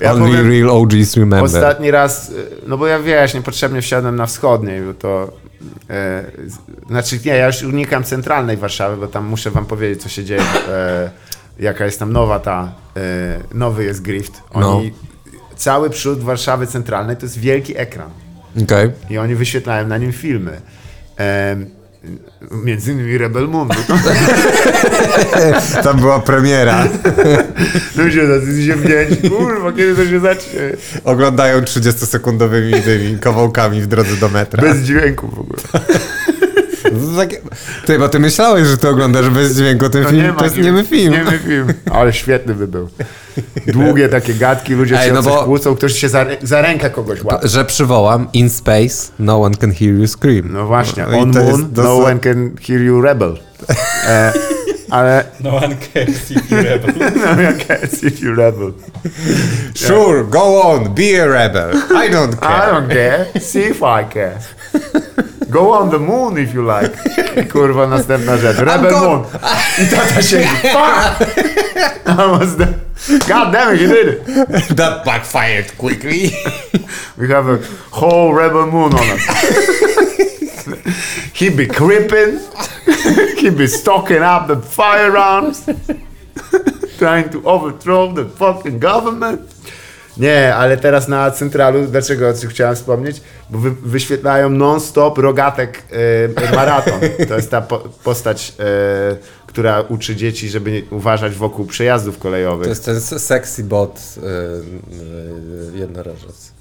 Ja only powiem, real O Gs remember. Ostatni raz, no bo ja wiesz, niepotrzebnie wsiadłem na wschodniej, bo to e, znaczy nie, ja już unikam centralnej Warszawy, bo tam muszę wam powiedzieć, co się dzieje, e, jaka jest tam nowa ta, e, nowy jest grift. Oni, no. Cały przód Warszawy centralnej to jest wielki ekran. Okay. I oni wyświetlają na nim filmy. E, Między innymi Rebel Moon. Tam była premiera. Ludzie tacy ziemniaci, kurwa, kiedy to się zacznie? Oglądają trzydziestosekundowymi tymi kawałkami w drodze do metra. Bez dźwięku w ogóle. Ty, bo ty myślałeś, że ty oglądasz bez dźwięku ten to film, nie to jest niemy film. Niemy film. Ale świetny by był. Długie takie gadki, ludzie Ej, się no coś bo... kłócą, ktoś się za, za rękę kogoś łapie. Że przywołam, in space, no one can hear you scream. No właśnie, no, on moon, dosyć... no one can hear you rebel. E, ale... No one cares if you rebel. No one cares if you rebel. Sure, yeah. Go on, be a rebel. I don't care. I don't care, see if I care. Go on the moon if you like. Kurwa, następna rzecz. Rebel Moon. I tata się... Almost done. God damn it, you did it. That backfired quickly. We have a whole Rebel Moon on us. He be creeping. He be stocking up the firearms. Trying to overthrow the fucking government. Nie, ale teraz na centralu, dlaczego o czym chciałem wspomnieć? Bo wy, wyświetlają non-stop Rogatek y, maraton. To jest ta po, postać, y, która uczy dzieci, żeby nie uważać wokół przejazdów kolejowych. To jest ten sexy bot y, y, jednorożec.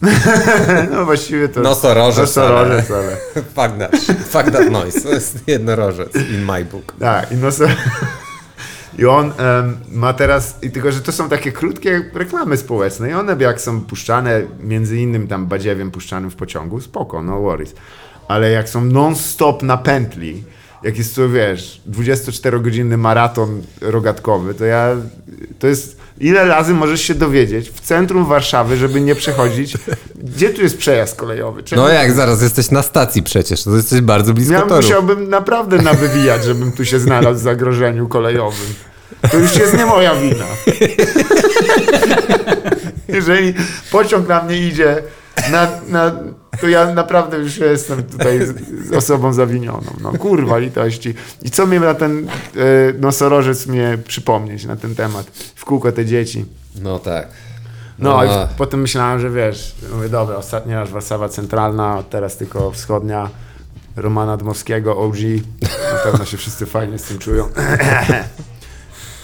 No właściwie to... Nosorożec, nosorożec ale... Fuck that, fuck that noise. To jest jednorożec in my book. Tak, i nosorożec. I on um, ma teraz, i tylko że to są takie krótkie reklamy społeczne i one jak są puszczane, między innym tam badziewiem puszczanym w pociągu, spoko, no worries. Ale jak są non-stop na pętli, jak jest to, wiesz, dwudziestoczterogodzinny maraton rogatkowy, to ja, to jest, ile razy możesz się dowiedzieć w centrum Warszawy, żeby nie przechodzić, gdzie tu jest przejazd kolejowy? Czemu? No jak, zaraz, jesteś na stacji przecież, to jesteś bardzo blisko ja torów. Ja musiałbym naprawdę nawywijać, żebym tu się znalazł w zagrożeniu kolejowym. To już jest nie moja wina. Jeżeli pociąg na mnie idzie, na, na, to ja naprawdę już jestem tutaj z, z osobą zawinioną. No kurwa, litości. I co mi na ten y, nosorożec mnie przypomnieć na ten temat? W kółko te dzieci. No tak. No, no. I w, potem myślałem, że wiesz, mówię, dobra, ostatni raz Warszawa Centralna, teraz tylko Wschodnia, Romana Dmowskiego, O G. Na pewno się wszyscy fajnie z tym czują.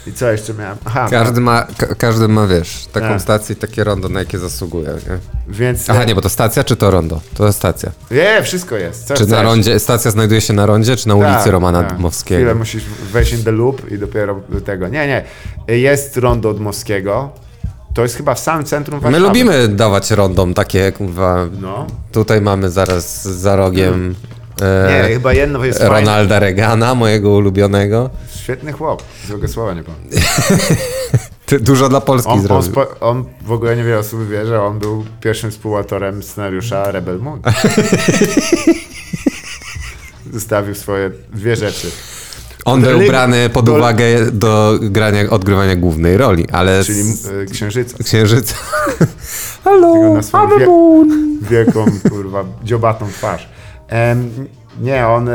I co jeszcze miałem? Aha, każdy, ma, ka- każdy ma, wiesz, taką tak. stację i takie rondo, na jakie zasługuje. Nie? Więc, Aha, nie, bo to stacja, czy to rondo? To stacja. Nie, wszystko jest. Co czy na rondzie, stacja znajduje się na rondzie, czy na ulicy tak, Romana tak. Dmowskiego? Chwilę musisz wejść in the loop i dopiero do tego. Nie, nie. Jest rondo Dmowskiego. To jest chyba w samym centrum Warszawy. My lubimy dawać rondom takie, kurwa. No. Tutaj mamy zaraz za rogiem... Nie, e, chyba jedno jest Ronalda fajne. Reagana, mojego ulubionego. Świetny chłop, złego słowa nie powiem. Dużo dla Polski on, zrobił. On, spo, on w ogóle niewiele osób wie, że on był pierwszym współautorem scenariusza Rebel Moon. Zostawił swoje dwie rzeczy. On był brany pod uwagę do grania, odgrywania głównej roli, ale... Czyli y, Księżyca. Księżyca. Halo, mamy wie, Moon. Wielką, kurwa, dziobatą twarz. Um, nie, on y,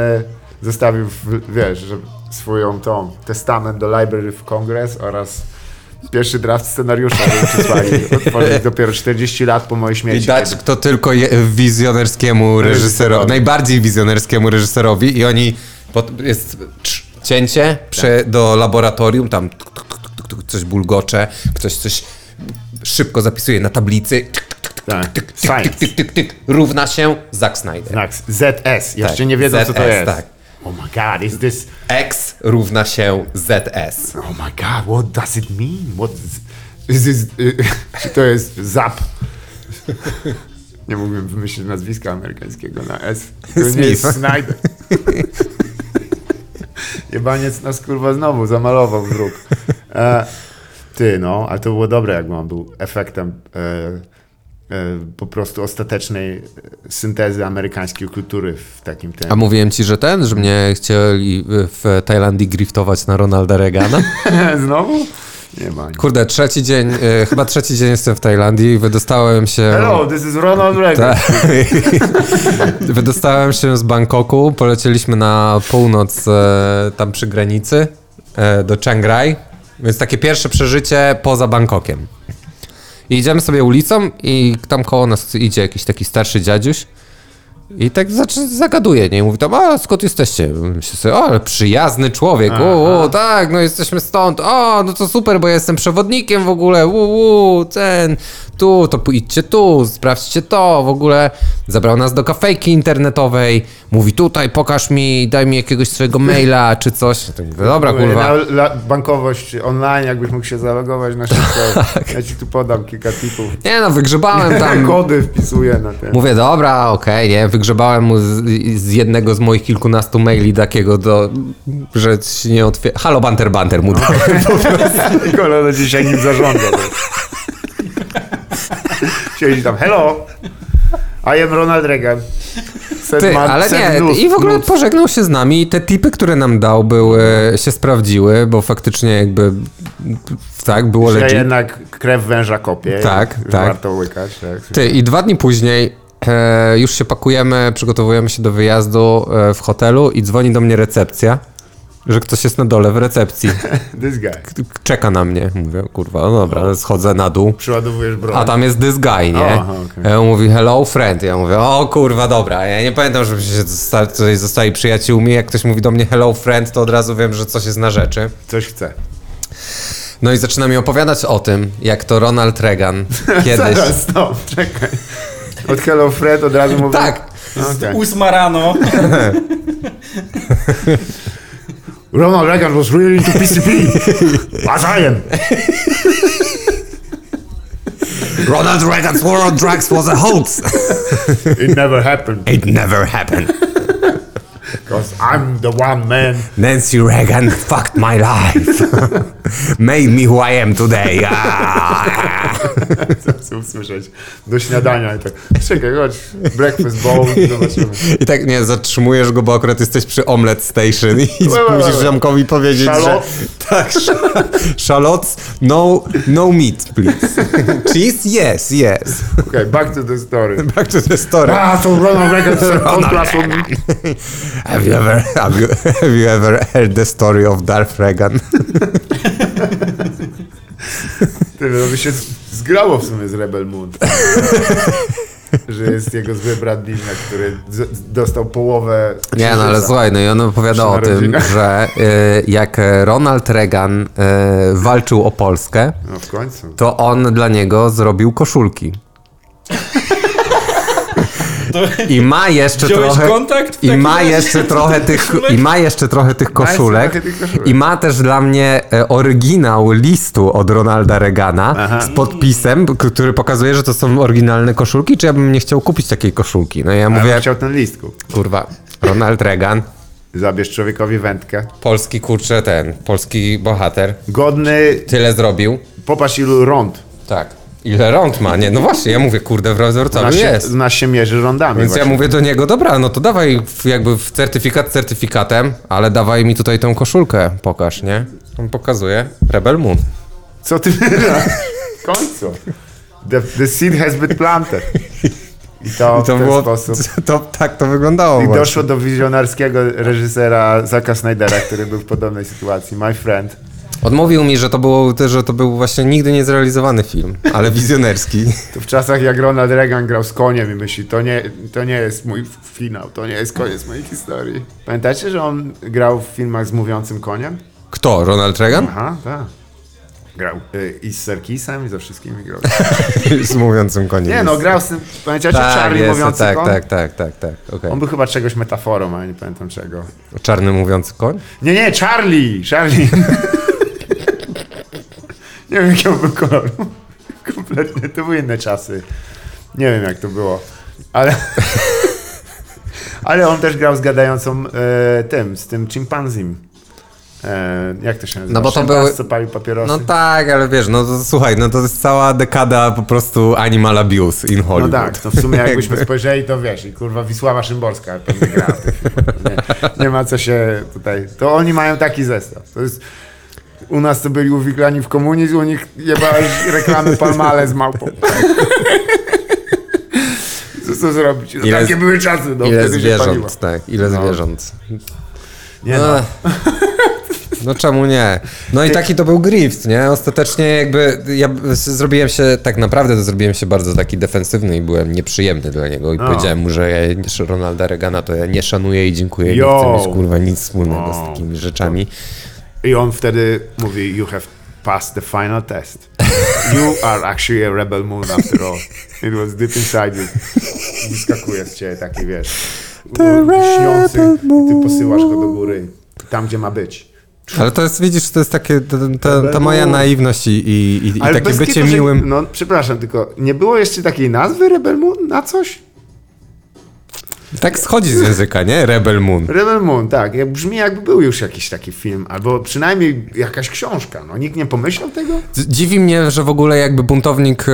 zostawił, wiesz, że swoją tą testament do Library of Congress oraz pierwszy draft scenariusza, który przysłali. Otworzyli dopiero czterdzieści lat po mojej śmierci. I dać kto tylko je, wizjonerskiemu reżyserowi, reżyserowi, najbardziej wizjonerskiemu reżyserowi i oni, pod, jest cz, cięcie prze, tak. do laboratorium, tam tuk, tuk, tuk, tuk, tuk, coś bulgocze, ktoś coś szybko zapisuje na tablicy. Tak. Tyk, tyk, tyk, tyk, tyk, tyk, równa się Zack Snyder. Z S. Jeszcze tak. nie wiedzą, Z S, co to jest. Tak. Oh my god, is this... X równa się Z S. Oh my god, what does it mean? What is, is this... Czy to jest Zap? Nie mógłbym wymyślić nazwiska amerykańskiego na S. To nie jest Snyder. Jebaniec nas, kurwa, znowu zamalował wróg. E, ty, no, ale to było dobre, jakby on był efektem... E, po prostu ostatecznej syntezy amerykańskiej kultury w takim temacie. A mówiłem ci, że ten, że mnie chcieli w Tajlandii griftować na Ronalda Reagana? Znowu? Nie ma. Kurde, trzeci dzień, e, chyba trzeci dzień jestem w Tajlandii i wydostałem się... Hello, this is Ronald Reagan. Wydostałem się z Bangkoku, polecieliśmy na północ e, tam przy granicy e, do Chiang Rai, więc takie pierwsze przeżycie poza Bangkokiem. I idziemy sobie ulicą i tam koło nas idzie jakiś taki starszy dziadziuś i tak zagaduje, nie? I mówi tam, a skąd jesteście? Myślę sobie, o, ale przyjazny człowiek, uuu, tak, no jesteśmy stąd, o, no to super, bo ja jestem przewodnikiem w ogóle, uuu, ten, tu, to idźcie tu, sprawdźcie to, w ogóle. Zabrał nas do kafejki internetowej, mówi tutaj, pokaż mi, daj mi jakiegoś swojego maila, czy coś. Ja tak mówię, dobra, kurwa. La, la, bankowość online, jakbyś mógł się zalogować na szybko, ja ci tu podam kilka tipów. Nie no, wygrzebałem tam. Kody wpisuję na ten. Mówię, dobra, okej, okay, nie, wygrzebałem mu z, z jednego z moich kilkunastu maili takiego, do, że się nie otwiera. Halo, banter, banter mu dałem po prostu. Kolego dzisiaj nim zarządza. Siedzi tam, hello, I am Ronald Reagan. set ty, ma ale set nie, plus, i w ogóle plus. Pożegnał się z nami i te tipy, które nam dał, były, się sprawdziły, bo faktycznie jakby tak, było legit. Że jednak krew węża kopie. Tak, tak. Warto łykać. Tak. Ty, i dwa dni później e, już się pakujemy, przygotowujemy się do wyjazdu e, w hotelu i dzwoni do mnie recepcja, że ktoś jest na dole w recepcji. This guy. Czeka na mnie. Mówię, kurwa, no dobra, schodzę na dół. Przyładowujesz broń. A tam jest this guy, nie? Oh, okay. On mówi, hello friend. Ja mówię, o kurwa, dobra. Ja nie pamiętam, żebyście się tutaj zostali przyjaciółmi. Jak ktoś mówi do mnie hello friend, to od razu wiem, że coś jest na rzeczy. Coś chce. No i zaczyna mi opowiadać o tym, jak to Ronald Reagan kiedyś... Zaraz, stop, czekaj. Od hello friend od razu mówię... Tak. Okay. Ósma rano. Ronald Reagan was really into P C P, as I am. Ronald Reagan's war on drugs was a hoax. It never happened. It never happened. Because I'm the one man. Nancy Reagan fucked my life. Made me who I am today. Chcę usłyszeć. Do śniadania i tak. Czekaj, chodź. Breakfast bowl. I tak nie, zatrzymujesz go, bo akurat jesteś przy Omelette Station i musisz ziomkowi powiedzieć, szalot? Że... Tak, szalots, no, no meat, please. Cheese, yes, yes. Okay, back to the story. Back to the story. Ah, so Ronald Reagan said one plus one. Have you ever, have you, have you ever heard the story of Darth Reagan? Tyle by się zgrało w sumie z Rebel Moon. Że jest jego zły brat Bilna, który z- dostał połowę... Nie, no ale słuchaj, no i on opowiada o tym, że y, jak Ronald Reagan y, walczył o Polskę, no w końcu, to on dla niego zrobił koszulki. I ma jeszcze trochę i ma jeszcze trochę tych i ma jeszcze trochę tych koszulek i ma też dla mnie oryginał listu od Ronalda Reagana. Aha. Z podpisem, który pokazuje, że to są oryginalne koszulki, czy ja bym nie chciał kupić takiej koszulki. No ja mówię, ja bym chciał ten list kupić. Kurwa, Ronald Reagan. Zabierz człowiekowi wędkę. Polski kurczę ten, polski bohater. Godny. Tyle zrobił. Popatrz ilu rond. Tak. Ile rond ma? Nie, no właśnie, ja mówię, kurde, w rezortowie jest. Nas się mierzy rondami. Więc właśnie. Ja mówię do niego, dobra, no to dawaj jakby w certyfikat certyfikatem, ale dawaj mi tutaj tą koszulkę, pokaż, nie? On pokazuje Rebel Moon. Co ty wyrasz? W końcu. The, the seed has been planted. I to, I to w ten było, sposób. To, tak to wyglądało. I właśnie doszło do wizjonarskiego reżysera Zacka Snydera, który był w podobnej sytuacji. My friend. Odmówił mi, że to, było, że to był właśnie nigdy niezrealizowany film, ale wizjonerski. To w czasach jak Ronald Reagan grał z koniem i myśli, to nie, to nie jest mój finał, to nie jest koniec mojej historii. Pamiętacie, że on grał w filmach z mówiącym koniem? Kto? Ronald Reagan? Aha, tak. Grał y, i z Serkisem, i ze wszystkimi grał. Z mówiącym koniem. Nie no, grał z tym, pamiętacie, tak, Charlie jest, mówiący tak, koń? Tak, tak, tak, tak. Okay. On był chyba czegoś metaforą, ale nie pamiętam czego. Czarny mówiący koń? Nie, nie, Charlie! Charlie! Nie wiem, jakiego był koloru. Kompletnie. To były inne czasy. Nie wiem, jak to było. Ale, ale on też grał z gadającą e, tym, z tym chimpanzim. E, jak to się nazywa? No bo to były... co palił papierosy. No tak, ale wiesz, no to, słuchaj, no to jest cała dekada po prostu animal abuse in Hollywood. No tak, to w sumie jakbyśmy spojrzeli, to wiesz, i kurwa Wisława Szymborska pewnie gra. Nie, nie ma co się tutaj... To oni mają taki zestaw. To jest... U nas to byli uwikłani w komunizm, u nich jebałeś reklamy Palmale z małpą. Co, co zrobić? No, ile, takie były czasy. No, ile zwierząt, tak. Ile no. zwierząt. Nie no. no. No czemu nie? No i taki to był Grift, nie? Ostatecznie jakby ja zrobiłem się, tak naprawdę to zrobiłem się bardzo taki defensywny i byłem nieprzyjemny dla niego i no. powiedziałem mu, że ja Ronalda Reagana to ja nie szanuję i dziękuję, Yo. nie chcę mieć kurwa nic wspólnego no. z takimi rzeczami. I on wtedy mówi, you have passed the final test. You are actually a Rebel Moon after all. It was deep inside you. Wyskakuje z ciebie taki, wiesz, śniący, ty posyłasz go do góry, tam gdzie ma być. Ale to jest, widzisz, to jest takie, ta, ta moja naiwność i, i, i takie bycie to, miłym. No przepraszam, tylko nie było jeszcze takiej nazwy Rebel Moon na coś? Tak schodzi z języka, nie? Rebel Moon. Rebel Moon, tak. Brzmi jakby był już jakiś taki film, albo przynajmniej jakaś książka. No, nikt nie pomyślał tego? Dziwi mnie, że w ogóle jakby buntownik...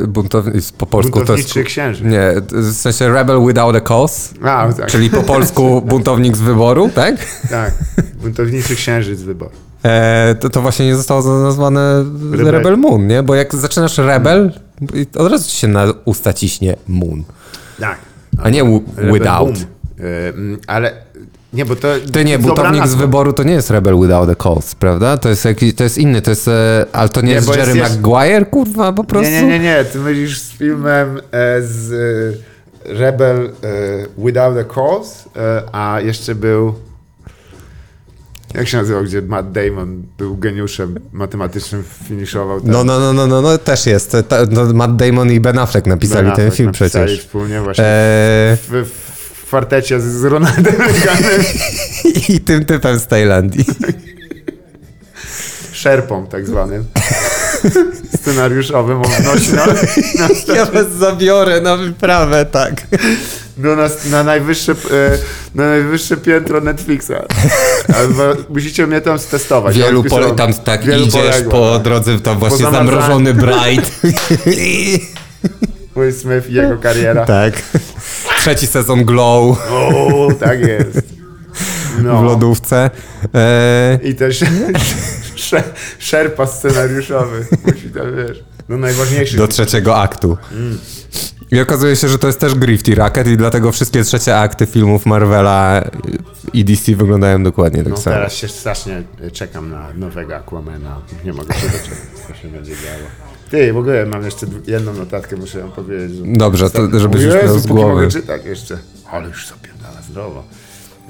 Yy, buntownik po polsku to jest... księżyc. Nie, w sensie Rebel Without a Cause, a, tak. Czyli po polsku buntownik z wyboru, tak? Tak, buntowniczy księżyc z wyboru. E, to, to właśnie nie zostało nazwane Rebel. Rebel Moon, nie? Bo jak zaczynasz Rebel, od razu ci się na usta ciśnie Moon. Tak. A nie w- Without. Yy, ale nie, bo to... To nie, buntownik z wyboru to nie jest Rebel Without a Cause, prawda? To jest jakiś, to jest inny, to jest... Ale to nie, nie jest Jerry jest... Maguire, kurwa, po prostu? Nie, nie, nie, nie. Ty myślisz z filmem e, z e, Rebel e, Without a Cause, e, a jeszcze był... Jak się nazywał, gdzie Matt Damon był geniuszem matematycznym, finiszował. Ten... No, no, no, no, no, no, też jest. Ta, no, Matt Damon i Ben Affleck napisali ben ten Affleck film napisali przecież. Napisali wspólnie właśnie eee... w, w kwartecie z, z Ronaldem Reaganem. I tym typem z Tajlandii. Szerpą tak zwanym. Scenariuszowym odnosi na, na... Ja was zabiorę na wyprawę, tak. No na, na, najwyższe, na najwyższe piętro Netflixa. Musicie mnie tam stestować. Wielu ja pole, tam tak wielu idziesz poległo, po drodze, tam właśnie zamrożony Bright. Will Smith i jego kariera. Tak. Trzeci sezon Glow. O, tak jest. No. W lodówce. E... I też szerpa scenariuszowy. Musi tam, wiesz, no najważniejszy. Do trzeciego aktu. Mm. I okazuje się, że to jest też Grifty Racket i dlatego wszystkie trzecie akty filmów Marvela i D C wyglądają dokładnie tak no, samo. Teraz się strasznie czekam na nowego Aquamana. Nie mogę się doczekać, co się będzie działo. Ty, w ogóle mam jeszcze jedną notatkę, muszę ją powiedzieć. Że dobrze, to, żebyś już miał z głowy. Mogę czytać jeszcze. Ale już sobie dala zdrowo.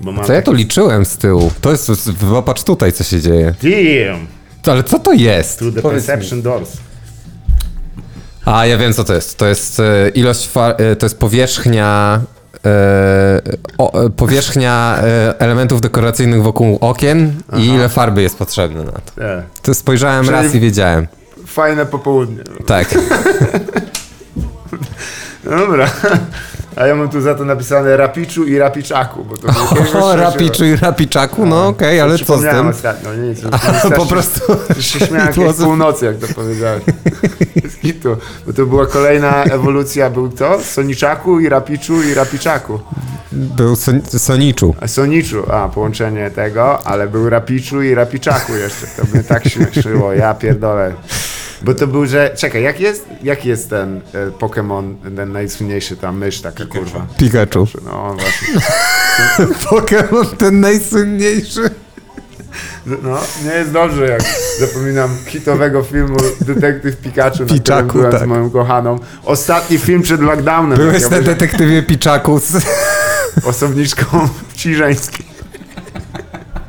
Bo mam co taki... ja to liczyłem z tyłu? To jest, popatrz tutaj, co się dzieje. Damn! Ale co to jest? To the Perception Doors. A, ja wiem, co to jest. To jest e, ilość, far, e, to jest powierzchnia e, o, e, powierzchnia e, elementów dekoracyjnych wokół okien. Aha. I ile farby jest potrzebne na to. E. To spojrzałem Czyli raz i wiedziałem. Fajne popołudnie. Tak. Dobra. A ja mam tu za to napisane rapiczu i rapiczaku. Bo to o, o rapiczu i rapiczaku? No okej, okay, ale co z tym? Ostatnio, nie, co, A, po prostu... się śmiałem jak z północy, jak to powiedziałem. Skitu. Bo to była kolejna ewolucja, był to? Soniczaku i rapiczu i rapiczaku. Był son, soniczu. A, soniczu, a połączenie tego, ale był rapiczu i rapiczaku jeszcze. To mnie tak śmieszyło, ja pierdolę. Bo to był, że... Czekaj, jak jest, jak jest ten e, Pokémon, ten najsłynniejszy tam mysz taka, Pikachu. Kurwa? Pikachu. No właśnie. Pokémon ten najsłynniejszy. No, nie jest dobrze, jak zapominam hitowego filmu Detektyw Pikachu, Piczaku, na którym byłem tak. z moją kochaną. Ostatni film przed lockdownem. Byłeś na powiedział. Detektywie Piczaku z... osobniczką Ciżeńskiej.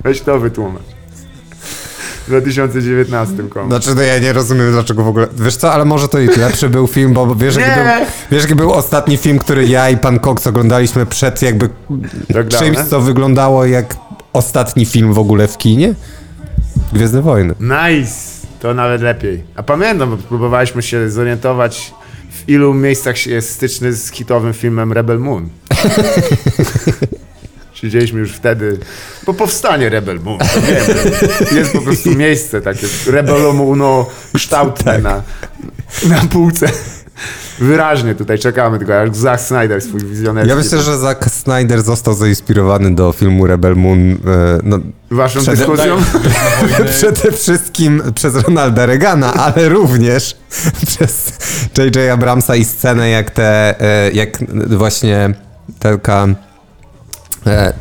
Weź to wytłumacz. W dwa tysiące dziewiętnastym komu. Znaczy, no ja nie rozumiem, dlaczego w ogóle... Wiesz co, ale może to i lepszy był film, bo wiesz jaki, był, wiesz, jaki był ostatni film, który ja i pan Cox oglądaliśmy przed jakby czymś, co wyglądało jak ostatni film w ogóle w kinie? Gwiezdne Wojny. Nice! To nawet lepiej. A pamiętam, bo próbowaliśmy się zorientować, w ilu miejscach jest styczny z hitowym filmem Rebel Moon. Siedzieliśmy już wtedy, bo powstanie Rebel Moon, to wiem, jest po prostu miejsce takie rebelomuno-kształtne tak. na, na półce. Wyraźnie tutaj czekamy tylko, jak Zack Snyder swój wizjonerski. Ja myślę, że Zack Snyder został zainspirowany do filmu Rebel Moon. No, waszą przede, dyskusją? Tak, przede wszystkim przez Ronalda Reagana, ale również przez J J Abramsa i scenę jak te, jak właśnie taka...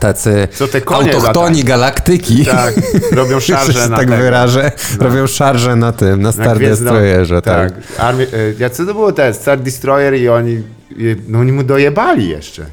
tacy Co te konie autochtoni lata? Galaktyki tak, robią szarże na tak tego. Wyrażę, no. Robią szarże na tym, na Star Destroyerze. Tak. Tak. Armii, ja co to było teraz? Star Destroyer i oni, no oni mu dojebali jeszcze.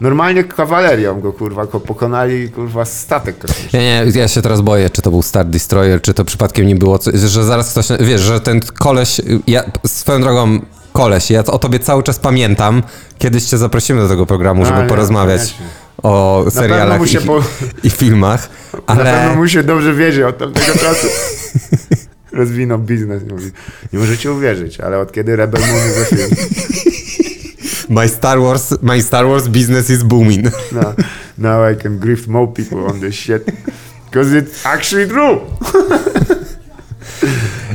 Normalnie kawalerią go, kurwa, go pokonali, kurwa, statek. Nie, nie, ja się teraz boję, czy to był Star Destroyer, czy to przypadkiem nie było, że zaraz ktoś, wiesz, że ten koleś, ja swoją drogą, koleś, ja o tobie cały czas pamiętam, kiedyś cię zaprosimy do tego programu, żeby A, porozmawiać. Nie, o serialach i, po... i filmach, ale... Na pewno mu się dobrze wiedzie od tamtego czasu. Rozwinął biznes. Nie możecie uwierzyć, ale od kiedy Rebel Moon jest My Star Wars, my Star Wars business is booming. No, now I can grift more people on this shit. Because it's actually true.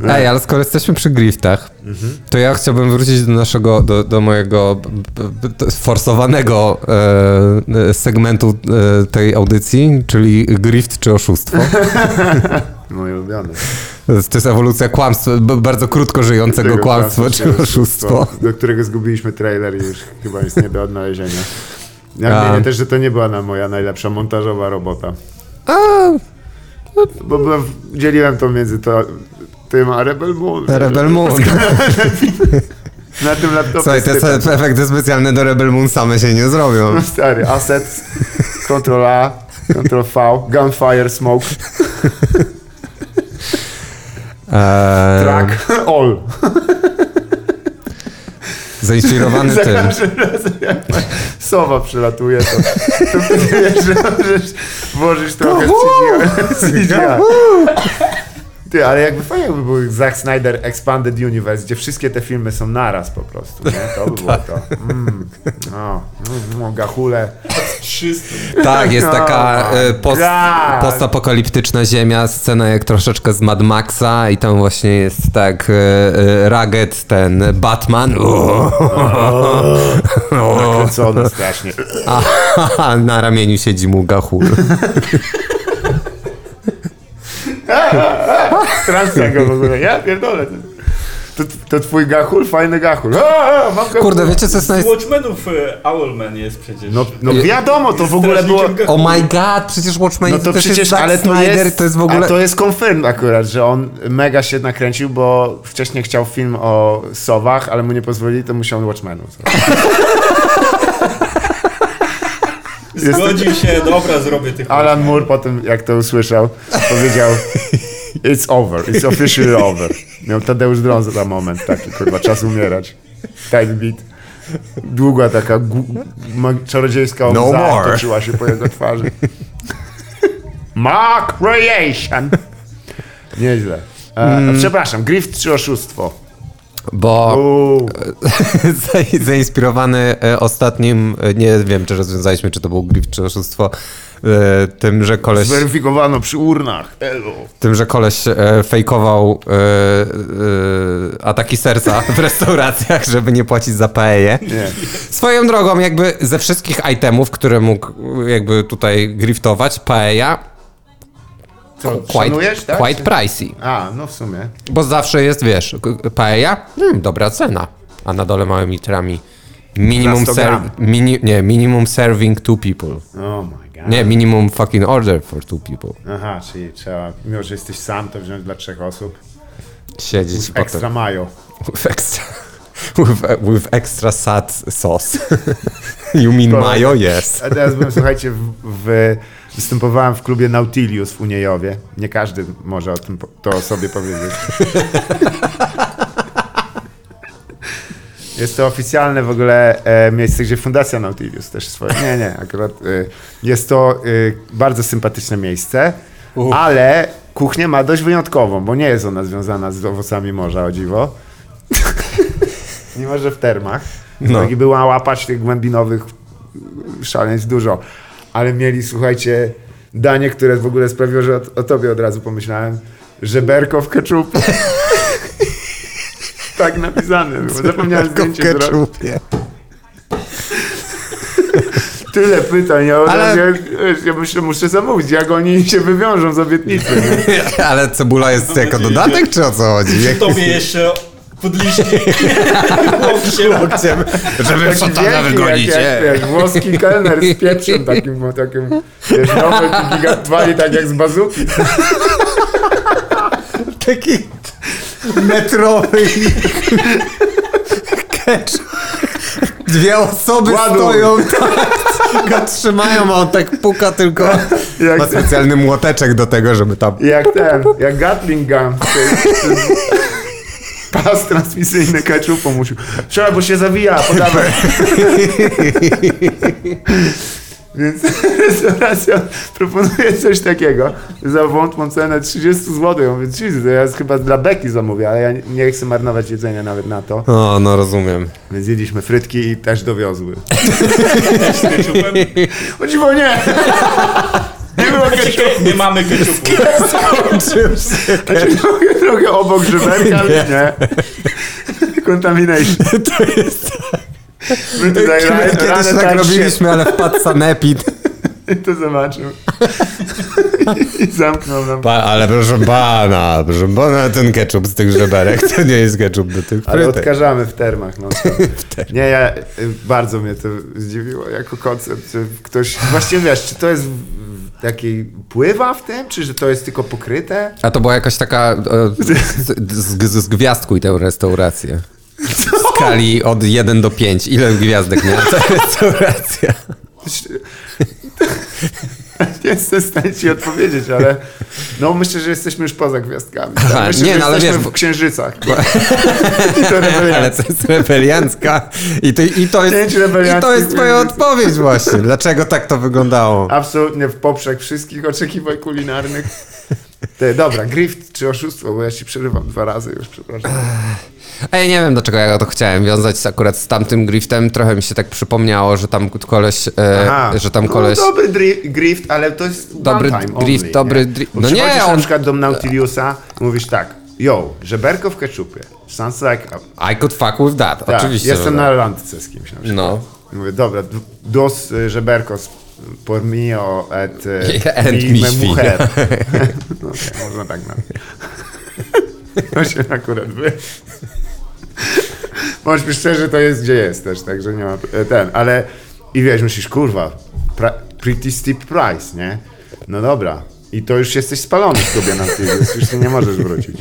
No. Ej, ale skoro jesteśmy przy griftach, mhm. to ja chciałbym wrócić do naszego, do, do mojego forsowanego e, segmentu e, tej audycji, czyli grift czy oszustwo. Moje ulubione. To jest ewolucja kłamstwa, bardzo krótko żyjącego kłamstwa czy oszustwo. Do którego zgubiliśmy trailer i już chyba jest nie do odnalezienia. Ja wiem też, że to nie była na moja najlepsza montażowa robota. A. Bo byłem, dzieliłem to między to, tym a Rebel Moon. Rebel Moon. Na tym laptopie. Słuchaj, te, te efekty specjalne do Rebel Moon same się nie zrobią. No stary, assets, Ctrl A, Ctrl V, Gunfire, Smoke. Eee... Track, all. Zainspirowany tym. Za każdym razem jak sowa przylatuje, to, to wiesz, że możesz włożyć trochę C G I. Ty, ale jakby fajnie by był Zack Snyder Expanded Universe, gdzie wszystkie te filmy są naraz po prostu, nie? To by było to. Mm, no, mm, Ga'Hoole. Tak, jest taka post, postapokaliptyczna ziemia, scena jak troszeczkę z Mad Maxa i tam właśnie jest tak Rugged, ten Batman. Nakręcony strasznie. A na ramieniu siedzi mu Ga'Hoole. Transja go w ogóle, ja pierdolę. To, to twój Ga'Hoole, fajny Ga'Hoole. A, mam Ga'Hoole. Kurde, wiecie co jest naj... Z Watchmenów Owlman jest przecież. No, no wiadomo, to w ogóle było... Oh my god, przecież Watchmen no to, to przecież jest Zack Snyder, to jest w ogóle... A to jest confirmed akurat, że on mega się nakręcił, bo wcześniej chciał film o sowach, ale mu nie pozwolili, to musiał Watchmenów. Zgodził się, dobra, zrobię tych... Alan Moore potem, jak to usłyszał, powiedział... It's over, it's officially over. Miał Tadeusz Drąza za moment, taki kurwa, czas umierać. Time beat. Długa taka gu- mag- czarodziejska łza no toczyła się po jego twarzy. Ma creation! Nieźle. E, mm. Przepraszam, grift czy oszustwo? Bo zainspirowany ostatnim, nie wiem czy rozwiązaliśmy, czy to był grift czy oszustwo, tym, że koleś... Zweryfikowano przy urnach. Elo. Tym, że koleś e, fejkował e, e, ataki serca w restauracjach, żeby nie płacić za paeję. Swoją drogą, jakby ze wszystkich itemów, które mógł jakby tutaj griftować, paeja Co, quite, szanujesz, tak? Quite pricey. A, no w sumie. Bo zawsze jest, wiesz, paeja, hmm, dobra cena, a na dole małymi literami minimum, ser- mini- nie, minimum serving two people. Oh my. Nie, minimum fucking order for two people. Aha, czyli trzeba, mimo że jesteś sam, to wziąć dla trzech osób. Siedzieć with potem. Extra mayo. With extra, with, with extra sad sauce. You mean to, mayo? Yes. A teraz byłem, słuchajcie, w, w, występowałem w klubie Nautilus w Uniejowie. Nie każdy może o tym to o sobie powiedzieć. Jest to oficjalne w ogóle e, miejsce, gdzie Fundacja Nautilus też swoje... Nie, nie, akurat y, jest to y, bardzo sympatyczne miejsce, uh. ale kuchnię ma dość wyjątkową, bo nie jest ona związana z owocami morza, o dziwo. Mimo, że w termach. No. I była łapać tych głębinowych szaleństw dużo. Ale mieli, słuchajcie, danie, które w ogóle sprawiło, że o, o tobie od razu pomyślałem, żeberko w keczupie. Tak napisane, bo zapomniałem zdjęcie zrobić. Tyle pytań, ja, ale... ja, ja myślę, muszę zamówić, jak oni się wywiążą z obietnicy. Ale cebula jest no jako dodatek, że... czy o co chodzi? Jak... Tobie jeszcze podliście łokciem, łokciem, żeby szatana wygonić. Włoski kelner z pieprzem takim, takim wiesz, nowy, gigatwali, tak jak z bazuki. Taki... metrowy ketchup. Dwie osoby Ładu. stoją, tak, go trzymają, a on tak puka tylko. Jak ma specjalny ten... młoteczek do tego, żeby tam... Jak ten, jak Gatling Gun. Pas transmisyjny ketchupu musił. Trzeba, bo się zawija, podawaj. Więc restauracja proponuje coś takiego za wątłą cenę trzydzieści złotych. Ja mówię, Jesus, ja chyba dla beki zamówię, ale ja nie chcę marnować jedzenia nawet na to. O, no rozumiem. Więc jedliśmy frytki i też dowiozły. O dziwo nie! Nie było ketchupu. Nie mamy ketchupu. Znaczy, mogę trochę obok grzyberka, ale nie. Contamination. To jest tak. My tutaj kiedyś ra- tak, tak robiliśmy, ale wpadł sanepid. I to zobaczył. I, i zamknął nam. Pa, ale proszę pana, proszę pana, ten ketchup z tych żeberek, to nie jest ketchup do tych. Ale frytek. Odkażamy w termach. No w termach. Nie, ja, bardzo mnie to zdziwiło jako koncept. Ktoś, właśnie wiesz, czy to jest... Takiej pływa w tym, czy że to jest tylko pokryte? A to była jakaś taka e, z, z, z gwiazdku i tę restaurację. Co? W skali od jeden do pięciu. Ile gwiazdek miała ta restauracja? Nie chcę w stanie ci odpowiedzieć, ale no myślę, że jesteśmy już poza gwiazdkami. Aha, myślę, nie, że no, ale jesteśmy wiesz, w księżycach. Bo... I to ale to jest rebeliancka. I to, i to jest, i to jest twoja odpowiedź właśnie. Dlaczego tak to wyglądało? Absolutnie w poprzek wszystkich oczekiwań kulinarnych. Ty, dobra, grift czy oszustwo, bo ja ci przerywam dwa razy już, przepraszam. Ej, nie wiem dlaczego ja to chciałem wiązać akurat z tamtym griftem, trochę mi się tak przypomniało, że tam koleś, e, że tam koleś... No, dobry dri- grift, ale to jest dobry grift, only, dobry drift. No nie, on... na przykład do Nautiliusa, mówisz tak, yo, żeberko w keczupie, sounds like... A... I could fuck with that, tak, oczywiście. Jestem na randce z kimś na przykład. No. Mówię, dobra, dos żeberko z... Por mio et mi mujer. No, okay, można tak nazwać. To się akurat wy. Bądźmy szczerzy, to jest gdzie jest też, także nie ma ten, ale i wiesz, myślisz, kurwa, pra, pretty steep price, nie? No dobra, i to już jesteś spalony sobie na tym, już się nie możesz wrócić,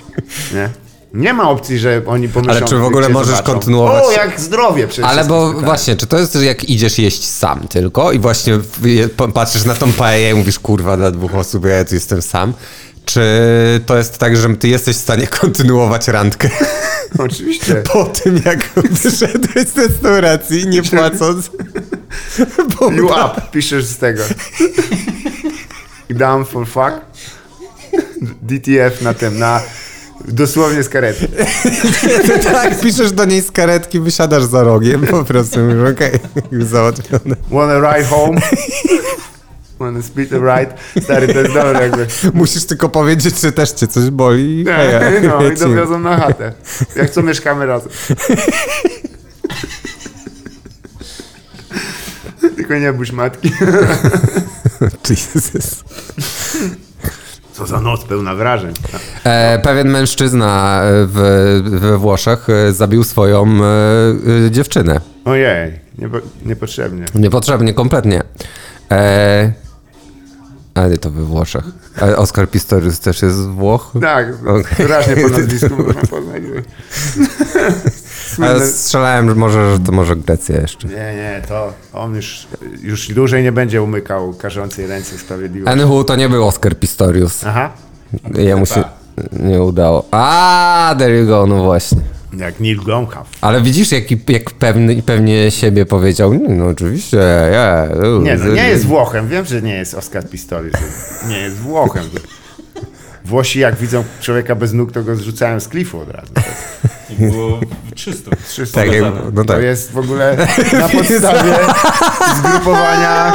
nie? Nie ma opcji, że oni pomyślą... Ale czy w ogóle możesz zobaczą. Kontynuować... O, jak zdrowie przecież. Ale bo tak. Właśnie, czy to jest jak idziesz jeść sam tylko i właśnie patrzysz na tą paeję i mówisz, kurwa, dla dwóch osób ja tu jestem sam. Czy to jest tak, że ty jesteś w stanie kontynuować randkę? Oczywiście. Po tym, jak wyszedłeś z restauracji, nie płacąc... Bo you da... up, piszesz z tego. Down for fuck. D T F na tym, na... Dosłownie z karetki. Tak, piszesz do niej z karetki, wysiadasz za rogiem, po prostu mówisz, okej, okay, załatwione. Wanna ride home? Wanna split the ride? Stary, to jest dobre jakby. Musisz tylko powiedzieć, czy też cię coś boli. Nie, ja, no ja i dowiozą na chatę. Jak co, mieszkamy razem. Tylko nie bój matki. Jesus. Co za noc pełna wrażeń. E, pewien mężczyzna w, we Włoszech zabił swoją e, dziewczynę. Ojej, niepo, niepotrzebnie. Niepotrzebnie, kompletnie. E, ale to we Włoszech. Ale Oskar Pistorius też jest z Włoch? Tak, okay. Wyraźnie po nazwisku można poznać. Ale strzelałem, że może, że to może Grecja jeszcze. Nie, nie, to on już, już dłużej nie będzie umykał karzącej ręce sprawiedliwości. Anywho, to nie był Oskar Pistorius. Aha. Jemu się nie udało. A, there you go, no właśnie. Jak Neill Blomkamp. Ale widzisz, jak, jak pewny, pewnie siebie powiedział, no oczywiście, yeah, uh, nie, no nie jest Włochem, wiem, że nie jest Oskar Pistorius, nie jest Włochem. Włosi jak widzą człowieka bez nóg, to go zrzucają z klifu od razu. I było czysto. czysto tak, no tak. To jest w ogóle na podstawie zgrupowania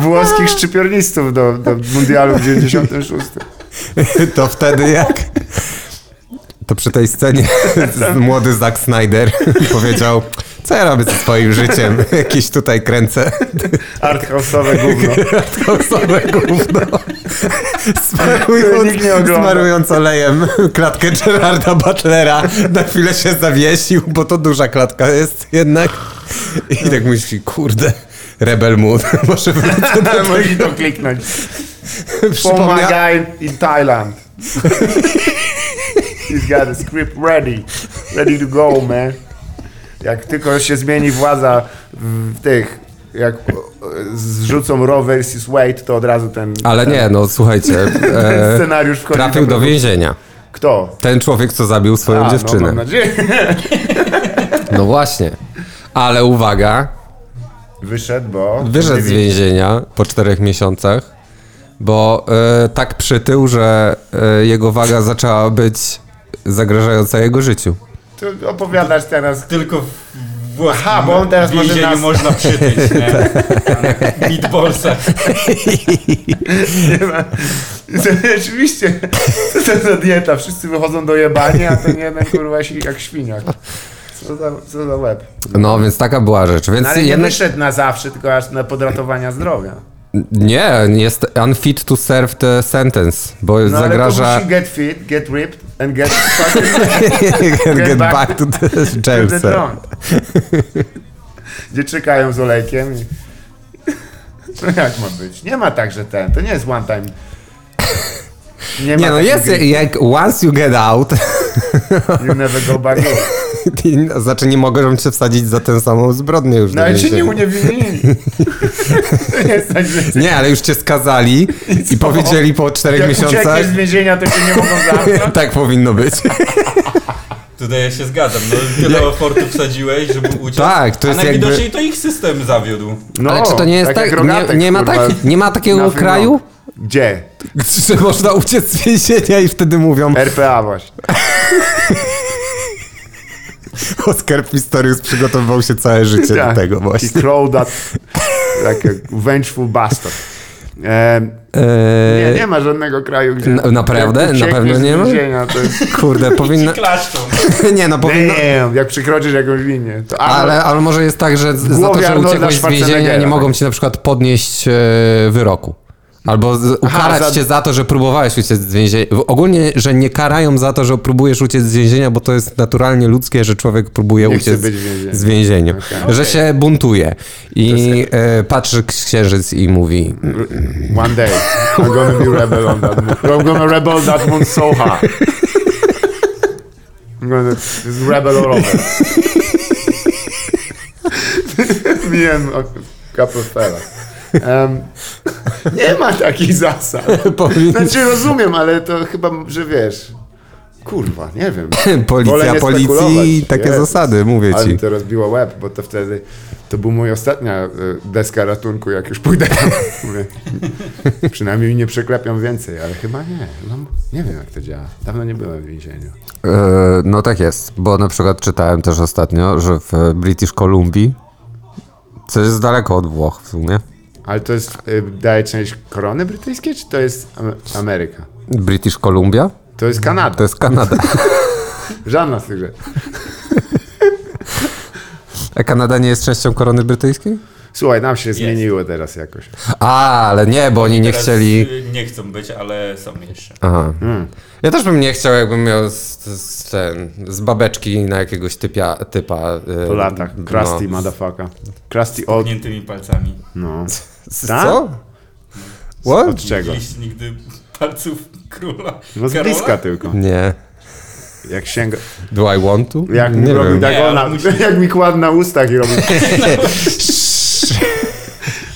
włoskich szczypiornistów do, do mundialu w dziewięćdziesiątym szóstym. To wtedy jak? To przy tej scenie młody Zack Snyder powiedział, co ja robię ze swoim życiem? Jakieś tutaj kręcę. Arthouse'owe gówno. Arthouse'owe gówno. Smarując, smarując olejem klatkę Gerarda Butlera. Na chwilę się zawiesił, bo to duża klatka jest jednak. I tak myśli, kurde, Rebel Moon. Może wrócę do kliknąć. Pomagaj in Thailand. He's got a script ready. Ready to go, man. Jak tylko się zmieni władza w tych, jak zrzucą Roe versus Wade, to od razu ten... Ale ten, nie, no słuchajcie, ten scenariusz wchodzi trafił do, do więzienia. Kto? Ten człowiek, co zabił swoją A, dziewczynę. No, mam nadzieję. No właśnie, ale uwaga, Wyszedł, bo... Wyszedł z więzienia po czterech miesiącach, bo y, tak przytył, że y, jego waga zaczęła być zagrażająca jego życiu. Tu opowiadasz teraz... Tylko w, aha, bo on teraz w więzieniu może nas... można przytyć, nie? W meatballsach. Nie ma... Rzeczywiście, co to za dieta? Wszyscy wychodzą do jebania, a ten jeden kurwa jak świniak. Co za, co za łeb. No, więc taka była rzecz. Więc no, ale nie jednak... wyszedł na zawsze, tylko aż na podratowania zdrowia. Nie, jest unfit to serve the sentence, bo no, zagraża... No, ale get fit, get ripped and get fucking... get, get back, back to the Jamesa. Gdzie czekają z olejkiem i... No jak ma być? Nie ma tak, że ten, to nie jest one time... Nie, nie no jest jak, jak once you get out... You never go back in. Znaczy nie mogą się wsadzić za tę samą zbrodnię już. No ale cię nie uniewinnili. Nie, ale już cię skazali i, i powiedzieli po czterech jak miesiącach... Jak uciekniesz z więzienia, to cię nie mogą zamknąć. Tak powinno być. Tutaj ja się zgadzam. No, tyle oportu wsadziłeś, żeby uciec. Tak, to jest a najwidoczniej jakby... to ich system zawiódł. No, ale czy to nie jest tak? tak? Nie, nie, ma taki, nie ma takiego kraju? Gdzie? Że można uciec z więzienia i wtedy mówią... R P A właśnie. Oscar Pistorius przygotowywał się całe życie tak, do tego właśnie. He crawled up like a vengeful bastard. E, e... Nie, nie ma żadnego kraju, gdzie... Na, naprawdę? Na pewno nie ma? Jest... Kurde, powinno... nie, no powinno... Damn, jak przekroczysz jakąś linię. To ale... Ale, ale może jest tak, że za to, że uciekłeś z więzienia, nie mogą ci na przykład podnieść e, wyroku. Albo z, ukarać Aha, za... cię za to, że próbowałeś uciec z więzienia. Ogólnie, że nie karają za to, że próbujesz uciec z więzienia, bo to jest naturalnie ludzkie, że człowiek próbuje nie uciec więzienia. z więzienia. Okay. Że okay. się buntuje. I jest... e, patrzy księżyc i mówi... One day, I'm gonna be rebel on that moon. I'm gonna rebel that moon so hard. I'm gonna rebel all over. Me and a couple of fellas. Um, nie ma takich zasad. Znaczy rozumiem, ale to chyba, że wiesz. Kurwa, nie wiem. Policja, policji, takie Jezus. zasady, mówię ci. Ale to rozbiło łeb, bo to wtedy to był mój ostatnia deska ratunku, jak już pójdę. Mówię, przynajmniej nie przeklepiam więcej, ale chyba nie. No, nie wiem, jak to działa. Dawno nie byłem w więzieniu. Yy, no tak jest, bo na przykład czytałem też ostatnio, że w British Columbia, co jest daleko od Włoch w sumie. Ale to jest, daje część korony brytyjskiej, czy to jest Ameryka? British Columbia? To jest Kanada. To jest Kanada. Żadna z tych rzeczy. A Kanada nie jest częścią korony brytyjskiej? Słuchaj, nam się jest. zmieniło teraz jakoś. A, ale nie, bo oni, oni nie chcieli... Nie chcą być, ale są jeszcze. Aha. Hmm. Ja też bym nie chciał, jakbym miał z, z, ten, z babeczki na jakiegoś typia, typa... Po y, latach. Krusty no, motherfucker. Krusty old... Z pukniętymi palcami. No. Z co? What? Od czego? Nie widzieliście nigdy palców króla. No z bliska tylko. Nie. Jak sięga... Do I want to? Jak nie robił Dagona, jak mi kładł na ustach i robił...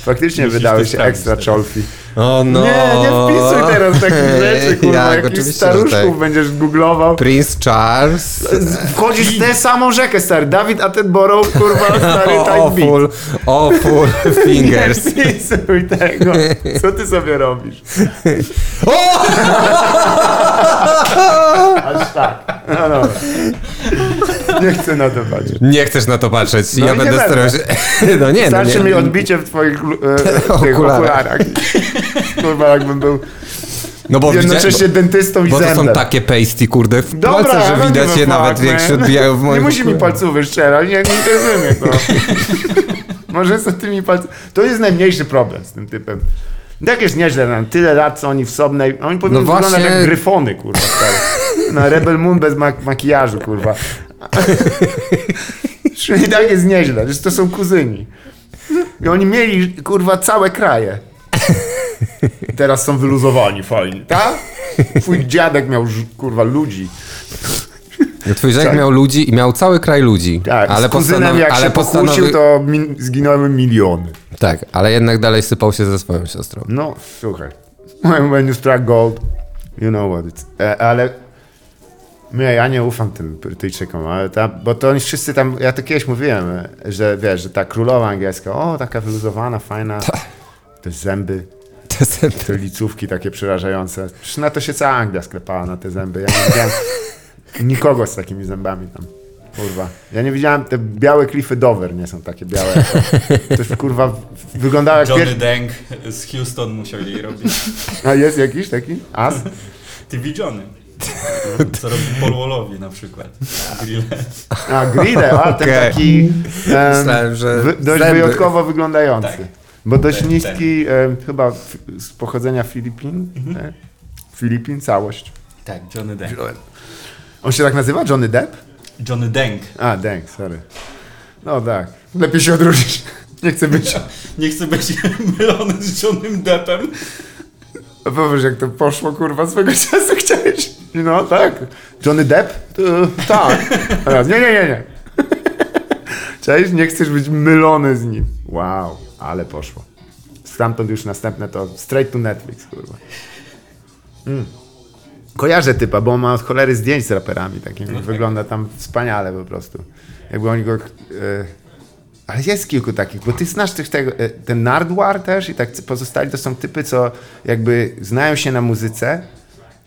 Faktycznie wydały się ekstra czolfi. O no. Nie, nie wpisuj teraz takich rzeczy, kurwa, jak jakichś staruszków tak. będziesz googlował. Prince Charles. Wchodzisz w tę samą rzekę, stary. David Attenborough, kurwa, stary type beat. O full fingers. Nie wpisuj tego. Co ty sobie robisz? Aż tak. No, no. Nie chcę na to patrzeć. Nie chcesz na to patrzeć. No ja będę starał się... No nie, Starczy no, nie. mi odbicie w twoich e, tych okularach. Kurwa, jakbym był no bo jednocześnie bo, dentystą i zębem. Bo to są takie pasty, kurde, w Dobra, palce, że no widać je nawet jak się odbijają w moim... Nie musi mi palców wyszczerać, nie, nie interesuje mnie to. Może z tymi palcami... To jest najmniejszy problem z tym typem. Tak jest nieźle, nam tyle lat, co oni w sobnej... Oni powinni no wyglądać właśnie... jak gryfony, kurwa, stary. Na Rebel Moon bez mak- makijażu, kurwa. I tak jest nieźle, że to są kuzyni. I oni mieli, kurwa, całe kraje. Teraz są wyluzowani, fajnie, tak? Twój dziadek miał, kurwa, ludzi. Twój dziadek tak. miał ludzi i miał cały kraj ludzi. Tak, ale z kuzynem postanowi- jak ale się postanowi- pokłócił, to min- zginęły miliony. Tak, ale jednak dalej sypał się ze swoją siostrą. No, słuchaj. When you struck gold, you know what it's... Ale... My, ja nie ufam tym Brytyjczykom, ale ta, bo to oni wszyscy tam, ja to kiedyś mówiłem, że wiesz, że ta królowa angielska, o, taka wyluzowana, fajna, te zęby, te zęby, te licówki takie przerażające. Przecież na to się cała Anglia sklepała, na te zęby. Ja nie widziałem nikogo z takimi zębami tam, kurwa. Ja nie widziałem, te białe klify Dover nie są takie białe. To już, kurwa, wyglądało jak... Johnny pier... Deng z Houston musiał jej robić. A jest jakiś taki? As? T V Johnny. Co robi Polwolowi na przykład. A, a grille, a ten okay. Taki um, Myślałem, że wy, dość zęby. Wyjątkowo wyglądający. Tak. Bo dość ten, niski, ten. Um, chyba f- z pochodzenia Filipin. Mm-hmm. Tak? Filipin, całość. Tak, Johnny Depp. On się tak nazywa? Johnny Depp? Johnny Deng. A, Deng, sorry. No tak, lepiej się odróżnić. Nie chcę być... Nie chcę być mylony z Johnnym Deppem. A powiesz, jak to poszło, kurwa, swego czasu chciałeś. No tak. Johnny Depp? To, tak. Teraz, nie, nie, nie, nie. Cześć, nie chcesz być mylony z nim. Wow, ale poszło. Stamtąd już następne to straight to Netflix, kurwa. Mm. Kojarzę typa, bo on ma od cholery zdjęć z raperami takimi. No tak. Wygląda tam wspaniale po prostu. Jakby oni go... Y- Ale jest kilku takich, bo ty znasz tych, tego, ten Nardwuar też i tak pozostali to są typy, co jakby znają się na muzyce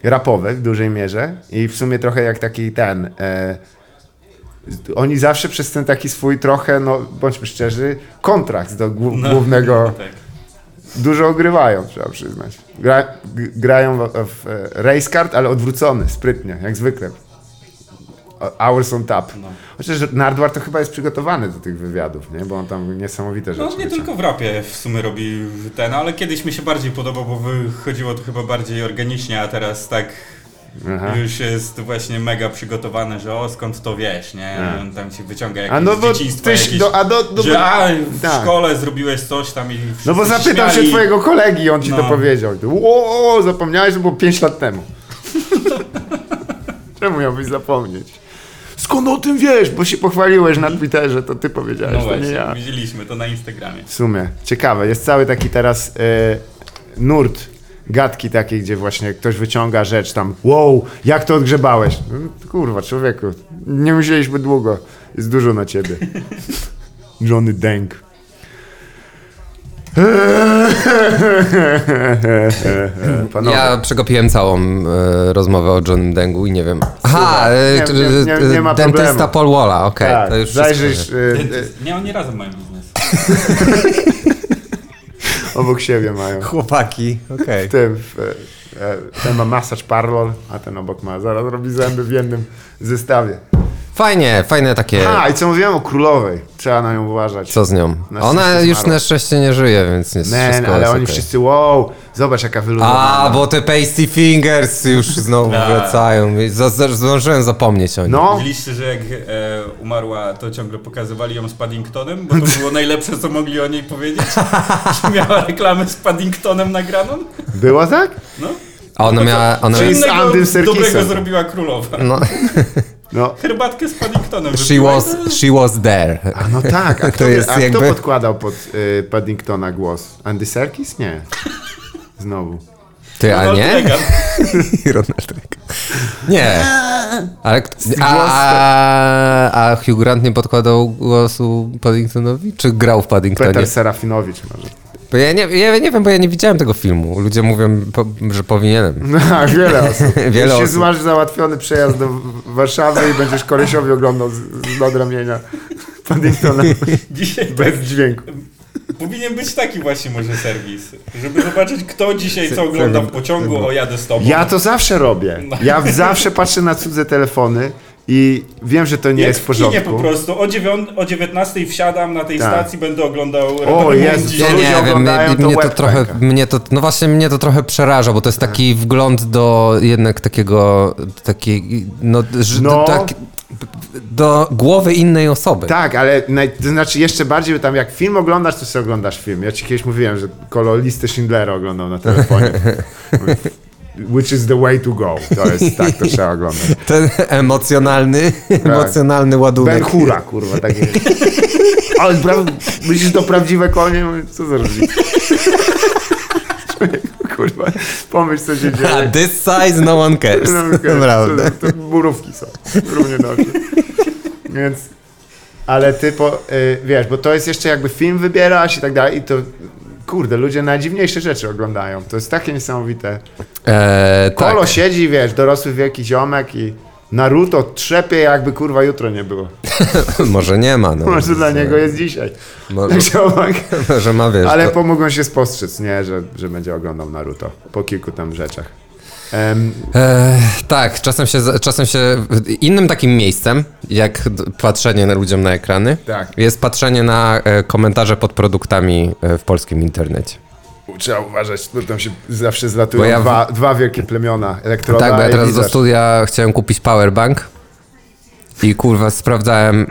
rapowej w dużej mierze i w sumie trochę jak taki ten, e, oni zawsze przez ten taki swój trochę, no bądźmy szczerzy, kontrakt do głu- no, głównego, tak. Dużo ogrywają, trzeba przyznać. Gra, g- grają w, w race card, ale odwrócony, sprytnie, jak zwykle. Hours on tap. No. Chociaż Nardwuar to chyba jest przygotowany do tych wywiadów, nie? Bo on tam niesamowite rzeczy. No on nie wyciąga. Tylko w rapie w sumie robi ten, ale kiedyś mi się bardziej podobał, bo wychodziło to chyba bardziej organicznie, a teraz tak aha. Już jest właśnie mega przygotowany, że o skąd to wiesz, nie? A. On tam się wyciąga jakieś a no bo dzieciństwo, jakieś, do, a do, do, że a, w tak. Szkole zrobiłeś coś tam i no bo zapytał się twojego kolegi i on ci no. To powiedział. O, zapomniałeś, to było pięć lat temu. Czemu miałbyś zapomnieć? Skąd o tym wiesz? Bo się pochwaliłeś na Twitterze, to ty powiedziałeś, no właśnie, to nie ja. Widzieliśmy to na Instagramie. W sumie. Ciekawe. Jest cały taki teraz e, nurt gadki takiej, gdzie właśnie ktoś wyciąga rzecz tam. Wow, jak to odgrzebałeś? Kurwa, człowieku, nie musieliśmy długo. Jest dużo na ciebie. Johnny Deng. Panowie. Ja przegapiłem całą e, rozmowę o John Dengu i nie wiem. Aha, nie, nie, nie, nie, nie ma dentysta Paul Walla, okej. Okay, tak, to już zajrzysz. E, nie, oni razem mają biznes. Obok siebie mają. Chłopaki, okej. Okay. E, ten ma masaż parlor, a ten obok ma. Zaraz robi zęby w jednym zestawie. Fajnie, fajne takie... A, i co mówiłem o królowej. Trzeba na nią uważać. Co z nią? Ona już na szczęście nie żyje, więc nie jest man, wszystko ale jest oni okay. Wszyscy, wow, zobacz jaka wyluzowana. A, bo te pasty fingers już znowu wracają. Zdążyłem zapomnieć o nich. No. Mówiliście, że jak e, umarła, to ciągle pokazywali ją z Paddingtonem, bo to było najlepsze, co mogli o niej powiedzieć. Czy miała reklamę z Paddingtonem nagraną? Była tak? No. A ona no, miała... Ona czyli z Andym Serkisem. Dobrego zrobiła królowa. No. No. Herbatkę z Paddingtonem. She was, she was there. A no tak, a kto, to jest a jakby... kto podkładał pod y, Paddingtona głos? Andy Serkis? Nie. Znowu. Ty, a Ronald nie? Reagan. Ronald Reagan. Nie. Ale a, a, a Hugh Grant nie podkładał głosu Paddingtonowi? Czy grał w Paddingtonie? Peter Serafinowicz może. Bo ja, nie, ja nie wiem, bo ja nie widziałem tego filmu. Ludzie mówią, po, że powinienem. No, wiele osób. Wiele osób. Jeśli masz załatwiony przejazd do Warszawy i będziesz kolesiowi oglądał z, z nadramienia Paddingtona bez dźwięku. Powinien być taki właśnie może serwis, żeby zobaczyć, kto dzisiaj co ogląda w pociągu, o jadę z tobą. Ja to zawsze robię. Ja zawsze patrzę na cudze telefony. I wiem, że to nie jak jest w porządku. Nie, po prostu. O, dziewią- o dziewiętnastej wsiadam na tej tak. stacji, będę oglądał... O Jezu, ja nie wiem, mnie to, to trochę... Mnie to, no właśnie mnie to trochę przeraża, bo to jest taki tak. Wgląd do jednak takiego... Taki, no, no. Do, tak, do głowy innej osoby. Tak, ale naj, to znaczy jeszcze bardziej, bo tam jak film oglądasz, to sobie oglądasz film. Ja ci kiedyś mówiłem, że kolor listy Schindlera oglądał na telefonie. Which is the way to go. To jest tak, to trzeba oglądać. Ten emocjonalny, tak. emocjonalny ładunek. Ben Hura, kurwa, tak jest. Ale pra- myślisz, to prawdziwe konie? Co za różnica? Kurwa. Pomyśl, co się dzieje. A this size, no one cares. No one cares. To, to burówki są. Równie dobrze. Więc... Ale ty po, y, wiesz, bo to jest jeszcze jakby film wybierasz i tak dalej i to... Kurde, ludzie najdziwniejsze rzeczy oglądają. To jest takie niesamowite. Eee, Kolo tak. siedzi, wiesz, dorosły wielki ziomek i Naruto trzepie, jakby kurwa jutro nie było. Może nie ma. No. Może dla niego jest dzisiaj. Może, może ma, wiesz. Ale to... pomogą się spostrzec, nie, że, że będzie oglądał Naruto po kilku tam rzeczach. Um. Eee, tak, czasem się, czasem się... Innym takim miejscem, jak patrzenie na ludziom na ekrany, tak. jest patrzenie na e, komentarze pod produktami e, w polskim internecie. Trzeba uważać, bo tam się zawsze zlatują ja... dwa, dwa wielkie plemiona, elektroda. Tak, bo ja teraz do studia chciałem kupić powerbank i kurwa sprawdzałem,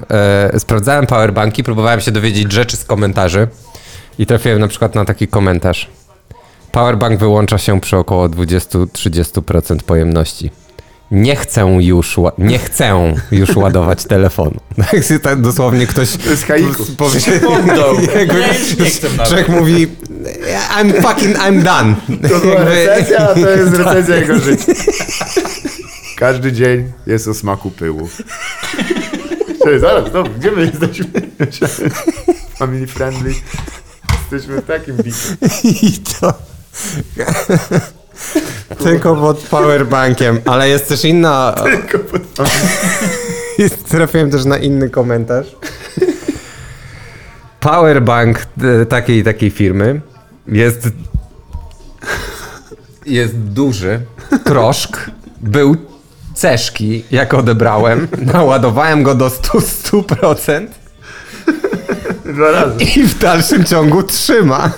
e, sprawdzałem powerbanki, próbowałem się dowiedzieć rzeczy z komentarzy i trafiłem na przykład na taki komentarz. Powerbank wyłącza się przy około dwadzieścia do trzydziestu procent pojemności. Nie chcę już, ła- nie chcę już ładować telefonu. Tak dosłownie ktoś powiedział. Człowiek mówi I'm fucking, I'm done. To była recenzja, a to jest recenzja jego życia. Każdy dzień jest o smaku pyłu. Cześć, zaraz, no, gdzie my jesteśmy? Family friendly. Jesteśmy takim bikiem. I to... Tylko pod powerbankiem, ale jest też inna... Tylko pod powerbankiem. Trafiłem też na inny komentarz. Powerbank takiej takiej firmy jest... Jest duży. Troszk. Był ceszki, jak odebrałem. Naładowałem go do stu procent. Dwa razy. I w dalszym ciągu trzyma.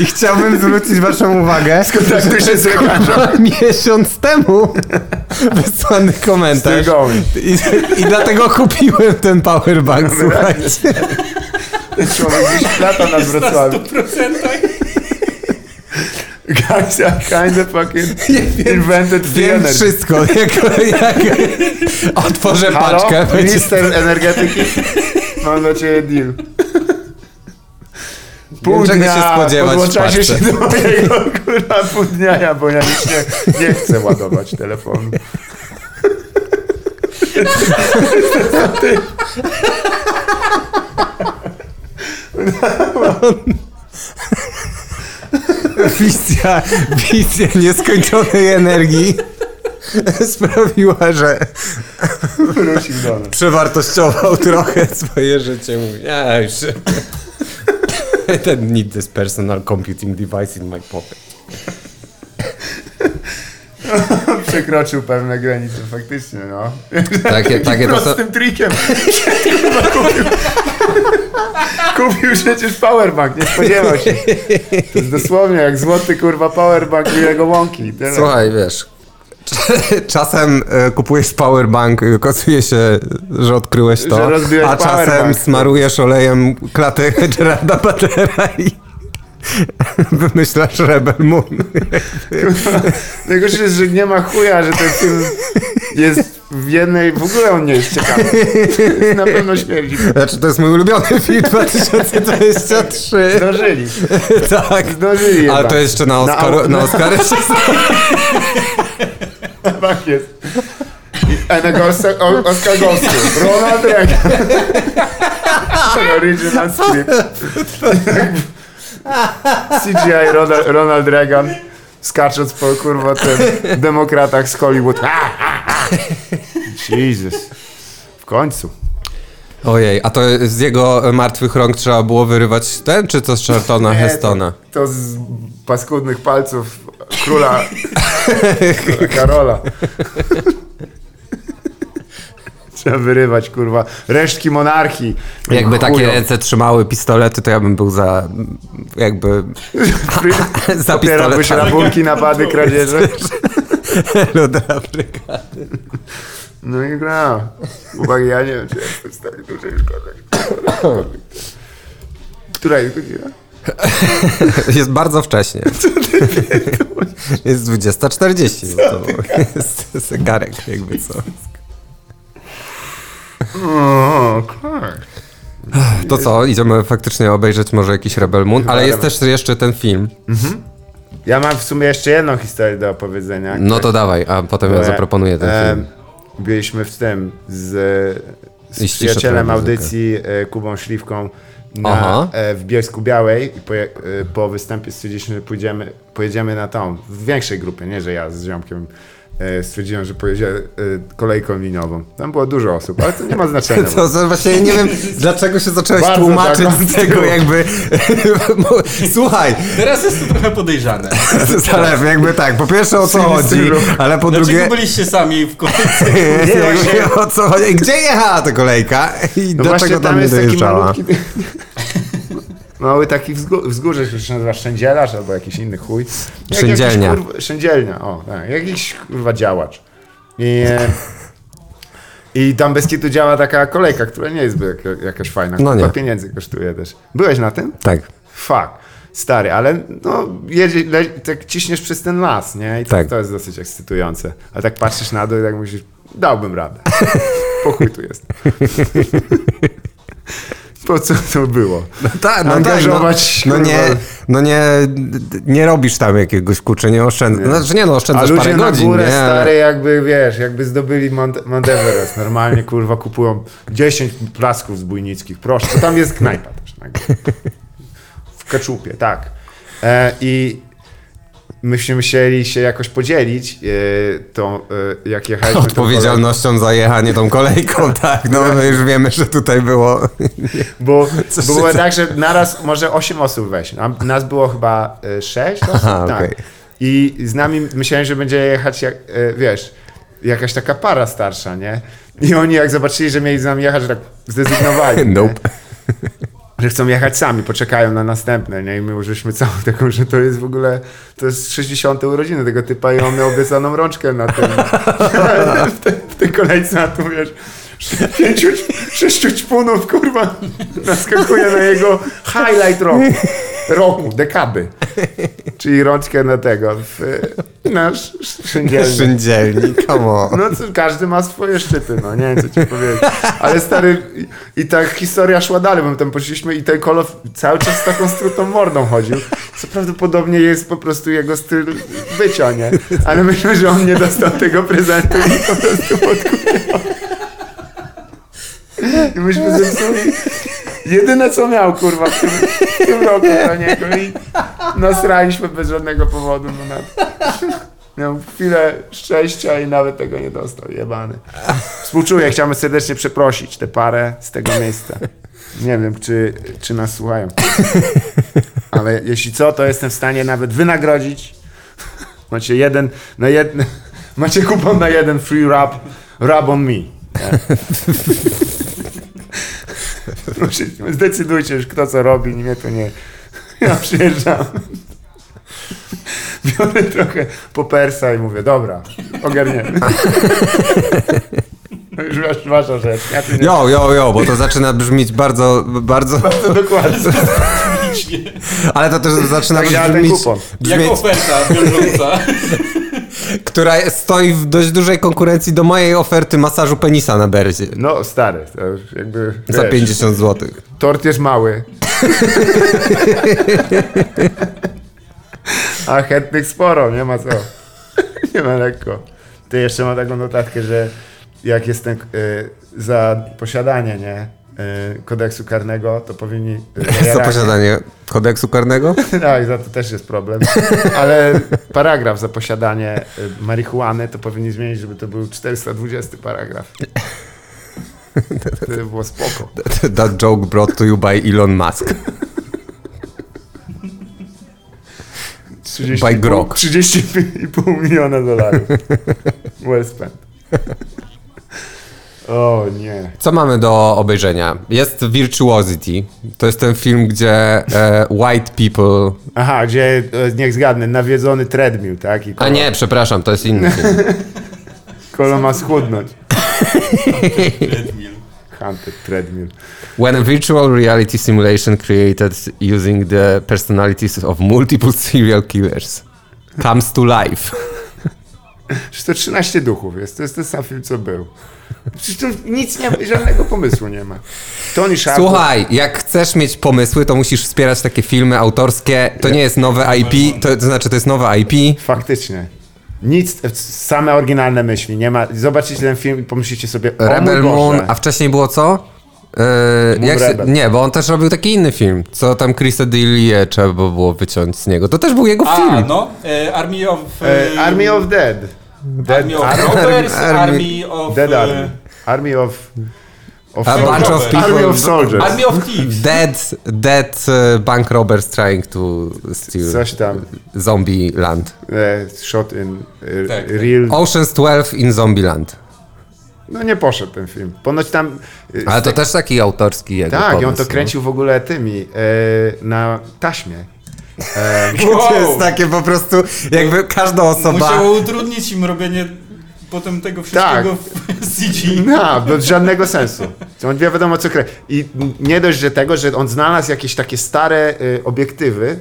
I chciałbym zwrócić waszą uwagę, Skontaktuj się z lekarzem. Miesiąc temu wysłany komentarz. I, I dlatego kupiłem ten powerbank, no, słuchajcie. Ten człowiek gdzieś lata na Wrocławiu. Guys, I kind of fucking wiem, invented wiem the wszystko. Jak, jak otworzę Halo? paczkę. Minister energetyki. Mam dla ciebie deal. Pół Wiem, dnia, się spodziewać podłączacie się do mojego kurwa pół dnia, bo ja nic nie, nie chcę ładować telefonu. Wizja, wizja nieskończonej energii sprawiła, że przewartościował trochę swoje życie. Mówi, ja już... I don't need this personal computing device in my pocket. Przekroczył pewne granice, faktycznie, no. Takie, takie prostym to... trikiem. Kupił, kupił przecież powerbank, nie spodziewał się. To jest dosłownie jak złoty kurwa powerbank i jego łąki. Słuchaj, wiesz... Czasem kupujesz powerbank, kocuje się, że odkryłeś to, że a czasem powerbank. Smarujesz olejem klatę Gerarda Buttera i wymyślasz Rebel Moon. Najgorsze jest, że nie ma chuja, że ten film jest w jednej... W ogóle on nie jest ciekawy. Na pewno śmierdzi. Znaczy to jest mój ulubiony film dwa tysiące dwudziesty trzeci. Zdążyli. Tak. Zdążyli. Ale to jeszcze na Oscaru, na, na Oscary się Tak jest. Enego Oskar Gosku. Ronald Reagan. Original script. C G I Ronald, Ronald Reagan skacząc po kurwa tym demokratach z Hollywood. Jesus. W końcu. Ojej, a to z jego martwych rąk trzeba było wyrywać ten, czy to z Charltona Hestona? To, to z paskudnych palców króla Karola. Trzeba wyrywać, kurwa, resztki monarchii. Jakby chują. Takie ręce trzymały pistolety, to ja bym był za, jakby, za pistoletami. się rabunki, napady, kradzieże. Luda brygady. No i gra. Uwagi, ja nie wiem, czy ja jestem w stanie dłużej szkodzić. Która jest godzina? Jest bardzo wcześnie. Jest dwudziesta czterdzieści. Jest zegarek jakby co. To co, idziemy faktycznie obejrzeć może jakiś Rebel Moon, ale jest też jeszcze ten film. Mhm. Ja mam w sumie jeszcze jedną historię do opowiedzenia. No to dawaj, a potem ja zaproponuję ten e, film. Byliśmy w tym z, z przyjacielem audycji Kubą Śliwką na, e, w Bielsku Białej. Po, e, po występie stwierdziliśmy, że pójdziemy, pojedziemy na tą, w większej grupie, nie że ja z ziomkiem. Stwierdziłem, że pojedzie kolejką liniową. Tam było dużo osób, ale to nie ma znaczenia. Co, bo... Właśnie nie wiem, dlaczego się zacząłeś tłumaczyć z tego jakby... Słuchaj. Teraz jest to trochę podejrzane. Zalew, jakby tak. Po pierwsze o co chodzi, ale po dlaczego drugie... Dlaczego byliście sami w kolejce? Nie, nie wiem o co chodzi. Gdzie jechała ta kolejka? I no dlaczego tam, tam nie dojeżdżała? Taki malutki... Mały taki wzgórze, który się nazywa Szędzielarz albo jakiś inny chuj. Jak Szędzielnia. Jakiś, kurwa, Szędzielnia, o tak. Jakiś kurwa działacz. I, i tam bez kitu działa taka kolejka, która nie jest jakaś fajna. No nie. Pieniędzy kosztuje też. Byłeś na tym? Tak. Fuck. Stary, ale no jedzie, le, tak ciśniesz przez ten las, nie? I to, tak. To jest dosyć ekscytujące. A tak patrzysz na dół i tak musisz, dałbym radę. Po chuj tu jest. Po co to było? No tak, no angażować tak, no, no, nie, no nie, nie robisz tam jakiegoś kurczę, nie oszczędzasz. No, znaczy nie no, oszczędzasz parę godzin. A ludzie na górę, nie, stary, jakby wiesz, jakby zdobyli Mount Everest. Normalnie kurwa kupują dziesięć placków zbójnickich, proszę. To tam jest knajpa też. W keczupie, tak. E, I myśmy musieli się jakoś podzielić yy, to, yy, jak jechaliśmy odpowiedzialnością za jechanie tą kolejką, tak, no my już wiemy, że tutaj było bo było tak, że naraz może osiem osób weźmie, a nas było chyba sześć osób, aha, tak okay. I z nami myślałem, że będzie jechać jak, yy, wiesz, jakaś taka para starsza, nie? I oni jak zobaczyli, że mieli z nami jechać, że tak zdezygnowali nope. Że chcą jechać sami, poczekają na następne, nie? I my użyliśmy całą taką, że to jest w ogóle, to jest sześćdziesiąte urodziny tego typa i on miał obiecaną rączkę na tym, w, te, w tej kolejce, a tu wiesz, pięciu, sześciu czpunów, kurwa, naskakuje na jego highlight roku, roku, dekady, czyli rączkę na tego, w, na szyndzielni. Szyndzielni, come on. No co, każdy ma swoje szczyty, no nie wiem co ci powiedzieć, ale stary, i, i ta historia szła dalej, bo tam poszliśmy i ten Kolo cały czas z taką strutą mordą chodził, co prawdopodobnie jest po prostu jego styl bycia, nie? Ale myślę, że on nie dostał tego prezentu i po prostu podkupiał. I myśmy zepsuli jedyne co miał kurwa w tym, w tym roku dla niego i nasraliśmy bez żadnego powodu. No na... Miał chwilę szczęścia i nawet tego nie dostał, jebany. Współczuję, chciałbym serdecznie przeprosić tę parę z tego miejsca. Nie wiem, czy, czy nas słuchają. Ale jeśli co, to jestem w stanie nawet wynagrodzić. Macie jeden na jeden... Macie kupon na jeden free rub, rub on me. Zdecydujcie już kto co robi, nie to nie. Ja przyjeżdżam. Biorę trochę popersa i mówię, dobra, ogarniemy. Już masz, wasza rzecz. Ja nie... Jo, jo, jo, bo to zaczyna brzmieć bardzo, bardzo... Bardzo dokładnie. Ale to też zaczyna tak brzmieć... brzmieć... Jak oferta wiążąca. Która stoi w dość dużej konkurencji do mojej oferty masażu penisa na Berzie. No stary, to już jakby... Wiesz, za pięćdziesiąt złotych. Tort jest mały. A chętnych sporo, nie ma co. Nie ma lekko. Ty jeszcze mam taką notatkę, że jak jestem y, za posiadanie, nie? Y, kodeksu karnego, to powinni... Y, za posiadanie kodeksu karnego? No i za to też jest problem. Ale paragraf za posiadanie y, marihuany to powinni zmienić, żeby to był czterysta dwudziesty paragraf. To by było spoko. That joke brought to you by Elon Musk. By Grok. trzydzieści i pół miliona dolarów. Well spent. O nie. Co mamy do obejrzenia? Jest Virtuosity. To jest ten film, gdzie e, white people... Aha, gdzie, niech zgadnę, nawiedzony treadmill, tak? I Kolo... A nie, przepraszam, to jest inny film. Kolo ma schudnąć. Hunted treadmill. When a virtual reality simulation created using the personalities of multiple serial killers comes to life. Przecież to trzynaście duchów jest, to jest ten sam film, co był. Przecież to nic nie, żadnego pomysłu nie ma. Tony Sharp. Słuchaj, jak chcesz mieć pomysły, to musisz wspierać takie filmy autorskie. To nie jest nowe I P, to, to znaczy to jest nowe I P. Faktycznie. Nic, same oryginalne myśli, nie ma. Zobaczycie ten film i pomyślicie sobie, o Rebel Moon, a wcześniej było co? Yy, jak się, nie, bo on też robił taki inny film, co tam Chrisa D'Elia trzeba było wyciąć z niego. To też był jego a, film. No, e, Army of... E, Army of Dead. Dead Army of Robbers, Army, Army of... Dead Army. Army of... of a bunch of people. Army of Soldiers. Army of Thieves. Dead, dead bank robbers trying to steal... Coś tam. Zombie land. E, shot in... E, tak, real... Ocean's twelve in Zombie Land. No nie poszedł ten film. Ponoć tam... Ale to tak, też taki autorski jego tak, pomysł. Tak, on to kręcił w ogóle tymi yy, na taśmie. Yy, wow. To jest takie po prostu jakby każda osoba... Musiało utrudnić im robienie potem tego wszystkiego tak. w C G I. No, bez żadnego sensu. On nie wiadomo co kręci. I nie dość, że tego, że on znalazł jakieś takie stare y, obiektywy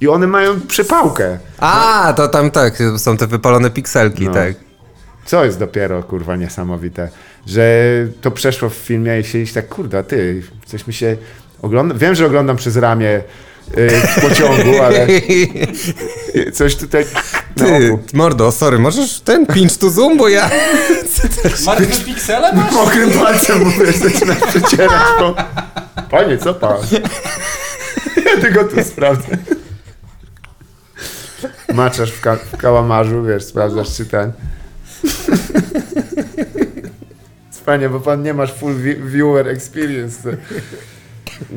i one mają przypałkę. A, no. To tam tak, są te wypalone pikselki, no. Tak. Co jest dopiero, kurwa, niesamowite, że to przeszło w filmie i się iść tak, kurda, ty, coś mi się ogląda... Wiem, że oglądam przez ramię yy, w pociągu, ale coś tutaj... Ty, mordo, sorry, możesz ten pinch to zoom, bo ja... Martwy piksele masz? Mokrym palcem mówię, zaczynasz przecierać, bo... Panie, co pan? Ja tylko tu sprawdzę. Maczasz w, ka- w kałamarzu, wiesz, sprawdzasz czy ten... Spanie, bo pan nie masz full viewer experience.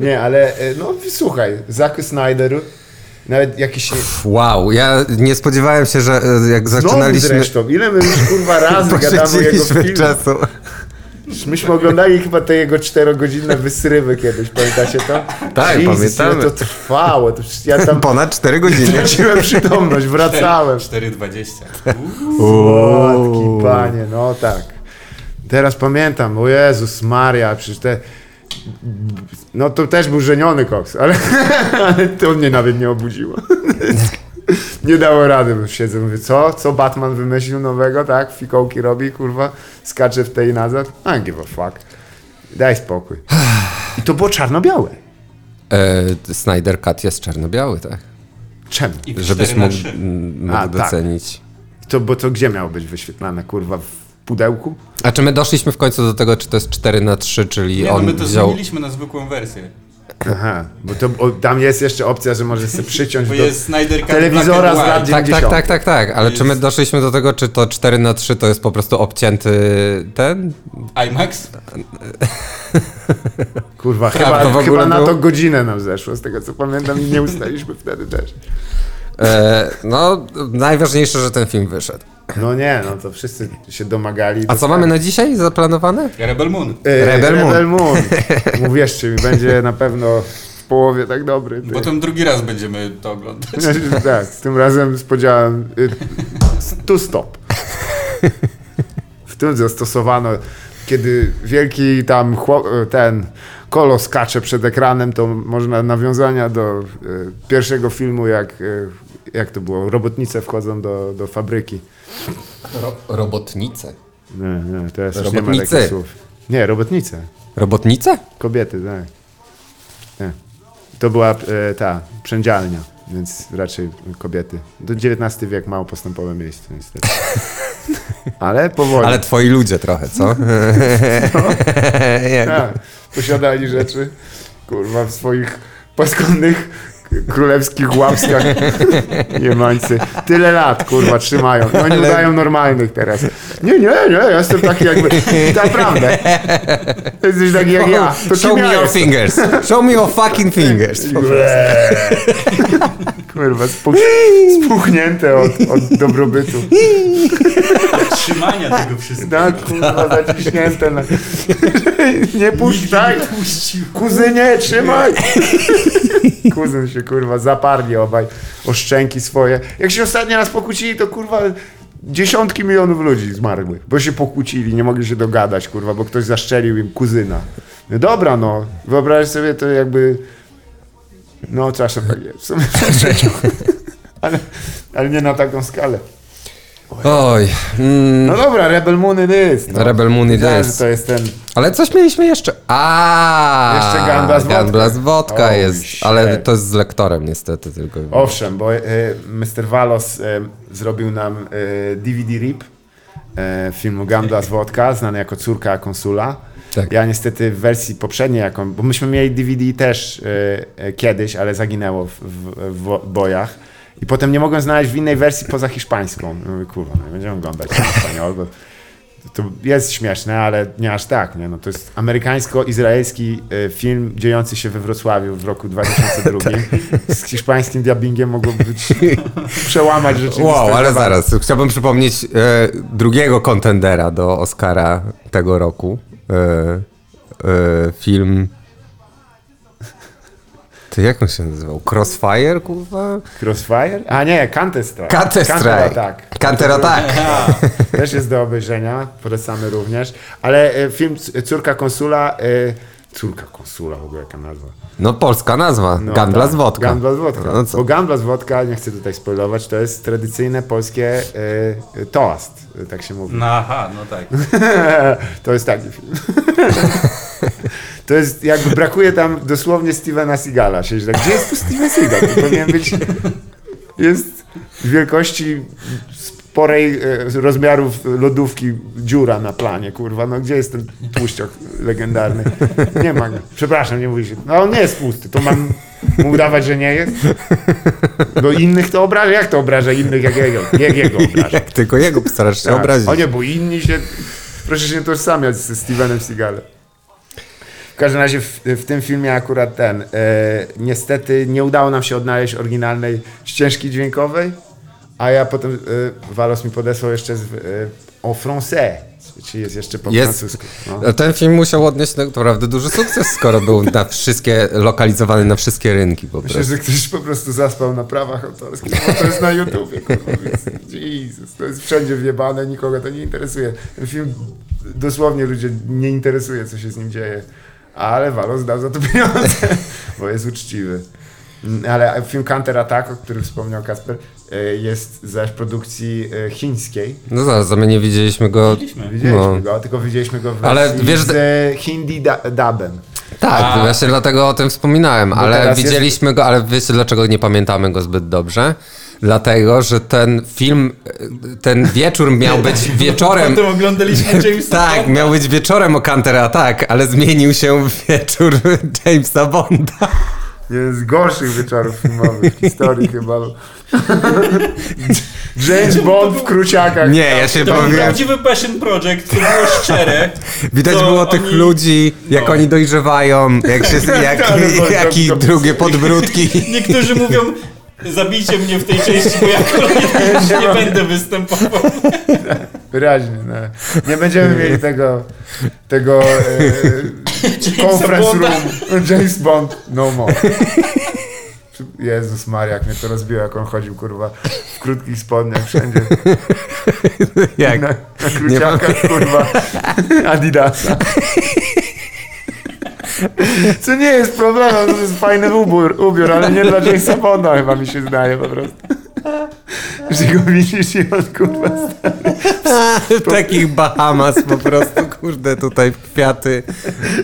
Nie, ale no słuchaj, Zack Snyder, nawet jakiś... Wow, ja nie spodziewałem się, że jak zaczynaliśmy... No zresztą, ile my już kurwa razy gadamy o jego filmie. Czasu. Myśmy oglądali chyba te jego czterogodzinne wysrywy kiedyś, pamiętacie to? Tak, Jesus, pamiętamy. To trwało. To ja tam ponad cztery godziny. Straciłem przytomność, wracałem. cztery dwadzieścia. Słodki panie, no tak. Teraz pamiętam, o Jezus Maria, przecież te... No to też był żeniony koks, ale, ale to mnie nawet nie obudziło. Nie dało rady, bo siedzę, mówię, co? Co Batman wymyślił nowego, tak? Fikołki robi, kurwa, skacze w tej i nazad. I give a fuck. Daj spokój. I to było czarno-białe. E, Snyder Cut jest czarno-biały, tak? Czemu? Żebyś mógł, mógł A, docenić. Tak. To, bo to gdzie miało być wyświetlane, kurwa? W pudełku? A czy my doszliśmy w końcu do tego, czy to jest cztery na trzy, czyli nie, on no my to wziął... zmieniliśmy na zwykłą wersję. Aha, bo to, o, tam jest jeszcze opcja, że możesz sobie przyciąć bo do jest telewizora z lat tak, tak, tak, tak, tak, ale jest... czy my doszliśmy do tego, czy to cztery na trzy to jest po prostu obcięty ten? IMAX? Kurwa, tak, chyba, to w ogóle chyba na to godzinę nam zeszło, z tego co pamiętam i nie ustaliśmy wtedy też. E, no, najważniejsze, że ten film wyszedł. No nie, no to wszyscy się domagali. A co tak. mamy na dzisiaj zaplanowane? Rebel Moon. E, Rebel, Rebel Moon. Moon. Mówiszcie mi, będzie na pewno w połowie tak dobry. Ty. Potem drugi raz będziemy to oglądać. No, tak, tym razem z podziałem y, tu stop. W tym zastosowano, kiedy wielki tam chłop- ten kolos skacze przed ekranem, to można nawiązania do y, pierwszego filmu, jak... Y, Jak to było? Robotnice wchodzą do, do fabryki. Ro- robotnice? Nie, nie, teraz już nie ma takich słów. Nie, robotnice. Robotnice? Kobiety, tak. Nie. To była e, ta przędzialnia, więc raczej kobiety. Do dziewiętnasty wiek mało postępowe miejsce, niestety. Ale powoli. Ale twoi ludzie trochę, co? No. Tak. Posiadali rzeczy, kurwa, w swoich paskudnych królewskich łapskach jemańcy. Tyle lat, kurwa, trzymają. No nie udają normalnych teraz. Nie, nie, nie, ja jestem taki jakby... Naprawdę. Jesteś taki jak ja. To show me your fingers. Show me your fucking fingers. Kurwa, spuch... spuchnięte od, od dobrobytu. Trzymania tego wszystkiego. Tak, kurwa, zaciśnięte. Na... Nie puszczaj. Kuzynie, trzymaj. Kuzyn się, kurwa, zaparli obaj o szczęki swoje. Jak się ostatni raz pokłócili, to, kurwa, dziesiątki milionów ludzi zmarły, bo się pokłócili, nie mogli się dogadać, kurwa, bo ktoś zaszczelił im kuzyna. No dobra, no, wyobraź sobie to jakby... No, czasem tak jest, w sumie w życiu. Ale, ale nie na taką skalę. Oj. Mm. No dobra, Rebel Moon it is. No. Rebel Moon it Wiedziałem, is. To jest ten... Ale coś mieliśmy jeszcze. A. Jeszcze Gandalf z wodka. Gandalf z wodka oh, jest, shit. Ale to jest z lektorem niestety tylko. Owszem, bo y, mister Walos y, zrobił nam y, D V D rip y, filmu Gandalf z wodka, znany jako Córka Konsula. Tak. Ja niestety w wersji poprzedniej, jaką, bo myśmy mieli D V D też y, y, kiedyś, ale zaginęło w, w, w bojach. I potem nie mogłem znaleźć w innej wersji poza hiszpańską. Mówię, kurwa, no nie będziemy oglądać hiszpańskiego, bo to jest śmieszne, ale nie aż tak, nie? No, to jest amerykańsko-izraelski film dziejący się we Wrocławiu w roku dwa tysiące drugi. Z hiszpańskim dubbingiem mogło być przełamać rzeczywistość. Wow, ale zaraz, chciałbym przypomnieć e, drugiego kontendera do Oscara tego roku. E, e, film... Ty, jak on się nazywał? Crossfire, kurwa? Crossfire? A nie, Counter Strike. Counter Strike. Counter Attack. Też jest do obejrzenia, polecamy również. Ale film Córka Konsula... Córka Konsula, w ogóle jaka nazwa. No polska nazwa, no, Gambla z wodka. Gambla z wodka. No, bo Gambla z wodka, nie chcę tutaj spoilować, to jest tradycyjne polskie y, toast, tak się mówi. No aha, no tak. To jest taki film. To jest jakby brakuje tam dosłownie Stevena Seagala. Się tak, gdzie jest tu Steven Seagal? To powinien być... Jest wielkości sporej rozmiarów lodówki dziura na planie, kurwa. No gdzie jest ten tłuściok legendarny? Nie ma go. Przepraszam, nie mówi się. No on nie jest pusty. To mam mu udawać, że nie jest? Bo innych to obraża. Jak to obraża innych? Jak jego, jak jego obraża? Jak tylko jego starasz się tak obrazić. O nie, bo inni się... Proszę się nie tożsamiać ze Stevenem Seagalem. W każdym razie w, w tym filmie akurat ten, e, niestety nie udało nam się odnaleźć oryginalnej ścieżki dźwiękowej, a ja potem, e, Walos mi podesłał jeszcze z, e, en français, czyli jest jeszcze po jest. francusku. No. Ten film musiał odnieść naprawdę duży sukces, skoro był na wszystkie, lokalizowany na wszystkie rynki po prostu. Myślę, że ktoś po prostu zaspał na prawach autorskich, bo to jest na YouTubie, kurwa, więc Jesus, to jest wszędzie wjebane, nikogo to nie interesuje. Ten film dosłownie ludzie nie interesuje, co się z nim dzieje. Ale Walos dał za to pieniądze, bo jest uczciwy. Ale film Counter Attack, o którym wspomniał Kasper, jest zaś produkcji chińskiej. No zaraz, my nie widzieliśmy go. Widzieliśmy, widzieliśmy no. go, tylko widzieliśmy go w ale wiesz, z te... hindi da- dubem. Tak, A, właśnie tak. Dlatego o tym wspominałem, bo ale widzieliśmy jest... go, ale wiecie dlaczego nie pamiętamy go zbyt dobrze? Dlatego, że ten film, ten wieczór miał być wieczorem... Potem oglądaliśmy Jamesa Tak, Bonda. Miał być wieczorem o Counter Attack, ale zmienił się w wieczór Jamesa Bonda. Jeden z gorszych wieczorów filmowych w historii chyba. James Bond w kruciakach. Nie, ja się powiem. To był prawdziwy passion project, to było szczere. Widać było tych oni... ludzi, jak no. oni dojrzewają, jak się, jak, jak i drugie podbródki. Niektórzy mówią... Zabijcie mnie w tej części, bo ja już nie, nie będę występował. Wyraźnie, no. Nie będziemy mieli tego, tego e, conference Bonda. room. James Bond, no more. Jezus Maria, jak mnie to rozbiło, jak on chodził, kurwa, w krótkich spodniach wszędzie. Jak? Na, na kruciakach, kurwa, Adidasa. Co nie jest problemem, to jest fajny ubiór, ubiór ale nie dla Jamesa Bonda chyba mi się zdaje po prostu. Że go widzisz i on kurwa stary. W takich Bahamas po prostu, kurde, tutaj w kwiaty.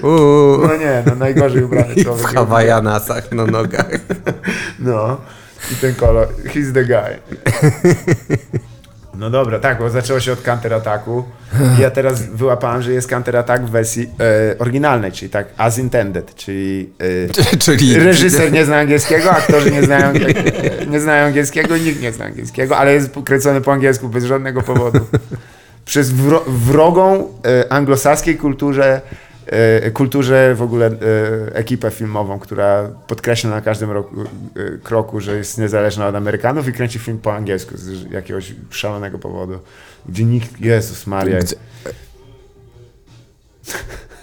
Uuu. No nie, no najgorzej ubrany człowiek. W hawajanasach na nogach. No i ten kolor, he's the guy. No dobra, tak, bo zaczęło się od counter-ataku i ja teraz wyłapałem, że jest counter-atak w wersji e, oryginalnej, czyli tak as intended, czyli, e, czyli reżyser nie zna angielskiego, aktorzy nie znają, nie znają angielskiego, nikt nie zna angielskiego, ale jest kręcony po angielsku bez żadnego powodu. Przez wro- wrogą e, anglosaskiej kulturze, e, kulturze w ogóle e, ekipę filmową, która podkreśla na każdym roku, e, kroku, że jest niezależna od Amerykanów i kręci film po angielsku z jakiegoś szalonego powodu. Gdzie nikt... Jezus Maria. Gdzie...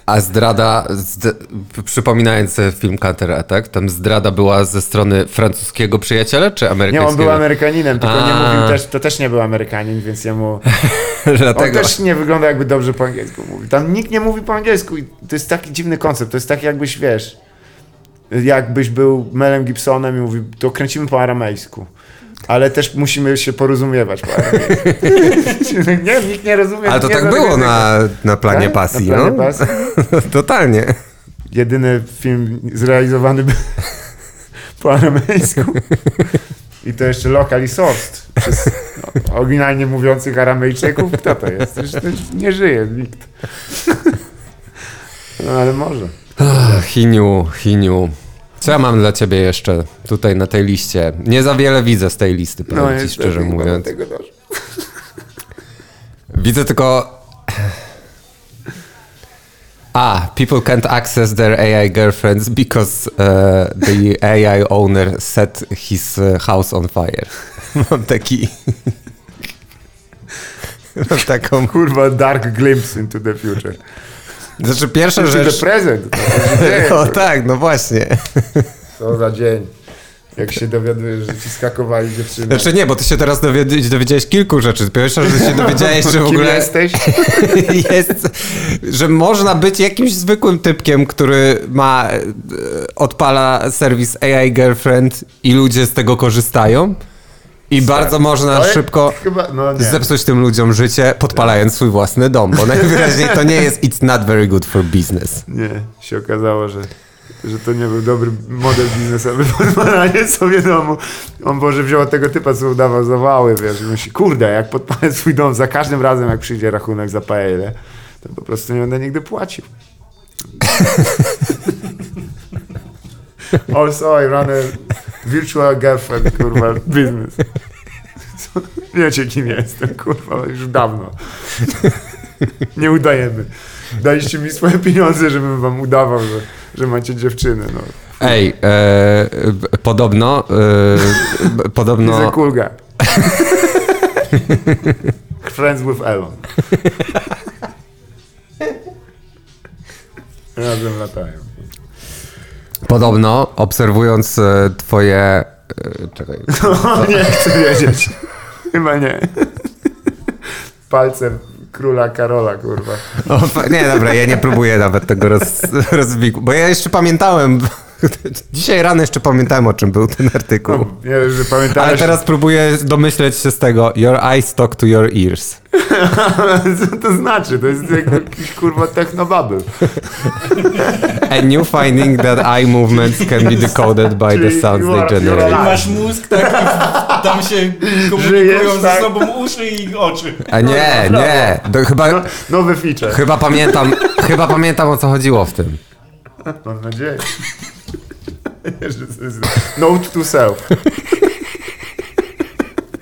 A zdrada... Zd... Przypominając film Counter Attack, tam zdrada była ze strony francuskiego przyjaciela czy amerykańskiego? Nie, on był Amerykaninem, tylko A. nie mówił też... To też nie był Amerykanin, więc jemu... Dlatego. On też nie wygląda jakby dobrze po angielsku mówi. Tam nikt nie mówi po angielsku i to jest taki dziwny koncept. To jest tak jakbyś, wiesz, jakbyś był Melem Gibsonem i mówił, to kręcimy po aramejsku. Ale też musimy się porozumiewać. Nie, nikt nie rozumie. Ale to tak było na, na planie tak? pasji. Na planie no? pasji? Totalnie. Jedyny film zrealizowany był po aramejsku. I to jeszcze lokal i soft. Przez no, oryginalnie mówiących Aramejczyków. Kto to jest? To już, to już nie żyje nikt. No ale może. Ach, Hiniu, Hiniu. Co ja mam dla ciebie jeszcze tutaj na tej liście? Nie za wiele widzę z tej listy, powiem no, ci szczerze mówiąc. Tego widzę tylko... Ah, people can't access their A I girlfriends because uh, the A I owner set his house on fire. Mam taki... Mam taką... Kurwa, dark glimpse into the future. Znaczy pierwsza to rzecz... To prezent. O tak, no właśnie. Co za dzień. Jak się dowiadujesz, że ci skakowali dziewczyny. Znaczy nie, bo ty się teraz dowiedziałeś, dowiedziałeś kilku rzeczy. Pierwsza rzecz, że się dowiedziałeś, że w ogóle... jesteś? jest, że można być jakimś zwykłym typkiem, który ma... odpala serwis A I Girlfriend i ludzie z tego korzystają. I Stary. bardzo można Ale szybko chyba, no zepsuć tym ludziom życie, podpalając swój własny dom, bo najwyraźniej to nie jest it's not very good for business. Nie, się okazało, że, że to nie był dobry model biznesowy podpalanie sobie domu. On Boże wziął tego typa, co udawał za wały, wiesz, i myśli, kurde, jak podpalę swój dom za każdym razem, jak przyjdzie rachunek za paelę, to po prostu nie będę nigdy płacił. Also, I run a virtual girlfriend, kurwa, biznes. Wiecie, kim jestem, kurwa, już dawno. Nie udajemy. Daliście mi swoje pieniądze, żebym wam udawał, że, że macie dziewczynę. No. Ej, e, podobno... E, podobno... He's a cool guy. Friends with Elon. Razem latają. Podobno, obserwując e, twoje... E, czekaj. No, nie chcę wiedzieć. Chyba nie. Palce króla Karola, kurwa. O, nie, dobra, ja nie próbuję nawet tego roz, rozwikłać, bo ja jeszcze pamiętałem... Dzisiaj rano jeszcze pamiętałem, o czym był ten artykuł. No, ja już pamiętałeś... Ale teraz próbuję domyśleć się z tego. Your eyes talk to your ears. Co to znaczy? To jest jakiś kurwa technobabel. A new finding that eye movements can be decoded by Czyli the sounds they generate. Masz mózg taki, tam się komunikują ze tak? sobą uszy i oczy. A nie, no, nie. To chyba, no, nowy feature. Chyba pamiętam, chyba pamiętam, o co chodziło w tym. Mam nadzieję. Note to self.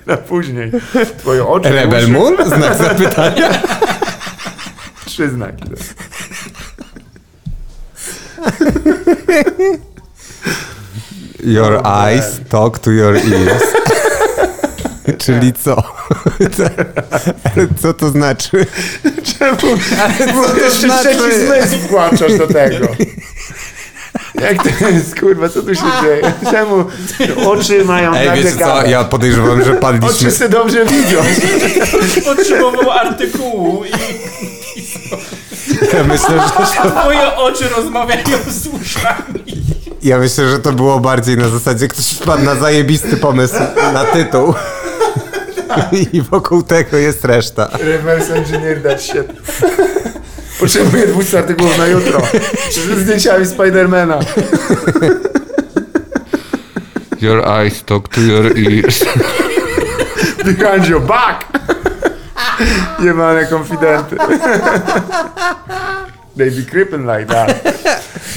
Na później. Twoje oczy. Rebel Moon? Znak zapytania. Trzy znaki. Tak. Your no, eyes man. Talk to your ears. Czyli co? Co to znaczy? Czemu? Co to znaczy? Trzeci zmysł włączasz do tego. Jak to jest, kurwa, co tu się dzieje? Czemu oczy mają Ej, wiecie co, ja podejrzewam, że padliśmy... Oczy se dobrze widzą. Potrzebował artykułu i... Ja myślę, że... To... Twoje oczy rozmawiają z uszami. Ja myślę, że to było bardziej na zasadzie, ktoś wpadł na zajebisty pomysł na tytuł. I wokół tego jest reszta. Reverse engineer that shit. Potrzebuję dwudziestu artykułów na jutro. Z zdjęciami Spidermana. Your eyes talk to your ears. Behind your back. Jebane konfidenty. They be creeping like that.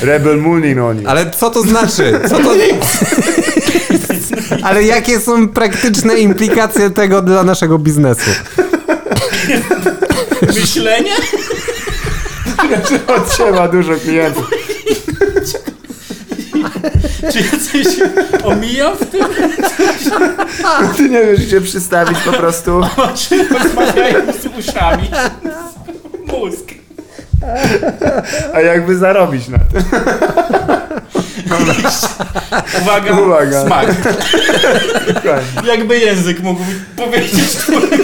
Rebel Moonin oni. Ale co to znaczy? Co to... Ale jakie są praktyczne implikacje tego dla naszego biznesu? Myślenie? Otrzyma dużo klientów. Czy ja coś omijam w tym? Ty nie wiesz, gdzie przystawić po prostu. Oczy rozmawiają z uszami. Mózg. A jakby zarobić na tym? Uwaga, Uwaga, smak. Jakby język mógł powiedzieć, który...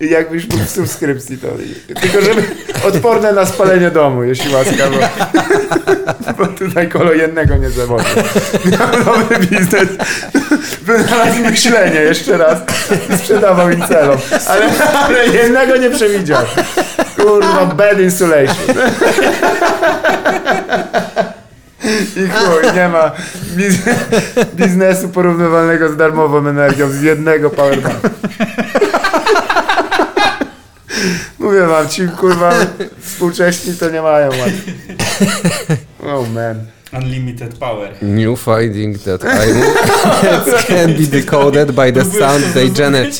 Jakbyś był w subskrypcji, to... Tylko żeby odporne na spalenie domu, jeśli łaska, bo, bo tutaj kolojennego nie zawodzę. Miał dobry biznes. Wynalazł myślenie jeszcze raz. Sprzedawał im celom. Ale, ale jednego nie przewidział. Kurwa, bad insulation. I chuj, nie ma biznes, biznesu porównywalnego z darmową energią z jednego powerbanku. Mówię wam, ci kurwa współcześni to nie mają łatwo. Oh man. Unlimited power. New finding that eye movements can be decoded by the sound they generate.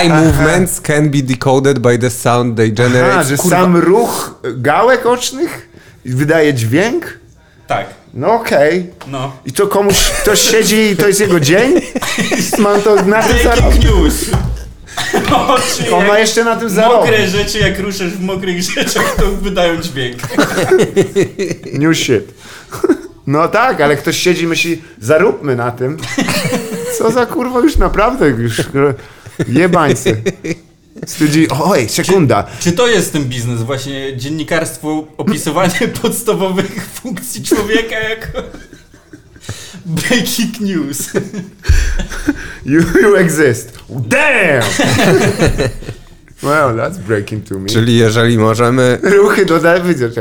Eye movements can be decoded by the sound they generate. Aha, że sam ruch gałek ocznych wydaje dźwięk? Tak. No okej. Okay. No. I to komuś, ktoś siedzi i to jest jego dzień? Mam to na breaking news. Oczy, on ma jeszcze na tym zarobek. Mokre rzeczy, jak ruszysz w mokrych rzeczach, to wydają dźwięk. New shit. No tak, ale ktoś siedzi i myśli, zaróbmy na tym. Co za kurwa, już naprawdę już jebańcy. Studzi... Oj, sekunda. Czy, czy to jest ten biznes właśnie? Dziennikarstwo, opisywanie podstawowych funkcji człowieka jako... Breaking news. You, you exist. Damn! Well, that's breaking to me. Czyli jeżeli możemy... Ruchy, doda...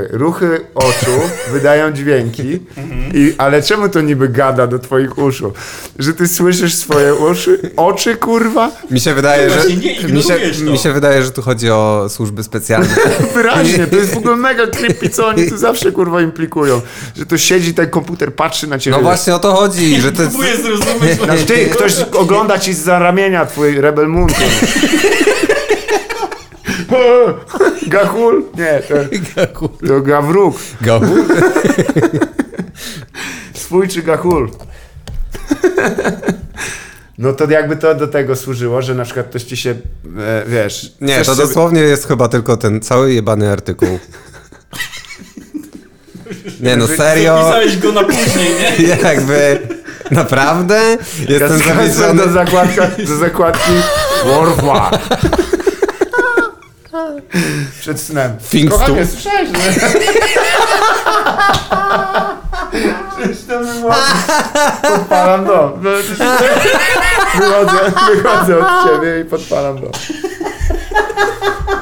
Ruchy oczu wydają dźwięki, mm-hmm. I, ale czemu to niby gada do twoich uszu? Że ty słyszysz swoje uszy? Oczy, kurwa? Mi się wydaje, że... Nie mi, się, mi się wydaje, że tu chodzi o służby specjalne. Wyraźnie, to jest w ogóle mega creepy, co oni tu zawsze, kurwa, implikują. Że tu siedzi ten komputer, patrzy na ciebie. No właśnie o to chodzi, że ty... Próbuję zrozumieć. No, ty, ktoś ogląda ci zza ramienia twój Rebel Moon. Ga'Hoole? Nie, to, Ga'Hoole. To Gawruk. Ga'Hoole? Swój czy Ga'Hoole? No to jakby to do tego służyło, że na przykład ktoś ci się, e, wiesz... Nie, to dosłownie sobie... jest chyba tylko ten cały jebany artykuł. Nie no, serio? Zapisałeś go na później, nie? Jakby... Naprawdę? Jestem ja zapisany... Do, zakładka, do zakładki World War. Przed snem. Kochanie, słyszałeś, że... Przecież to było... Podpalam dom. Wychodzę, wychodzę od ciebie i podpalam dom.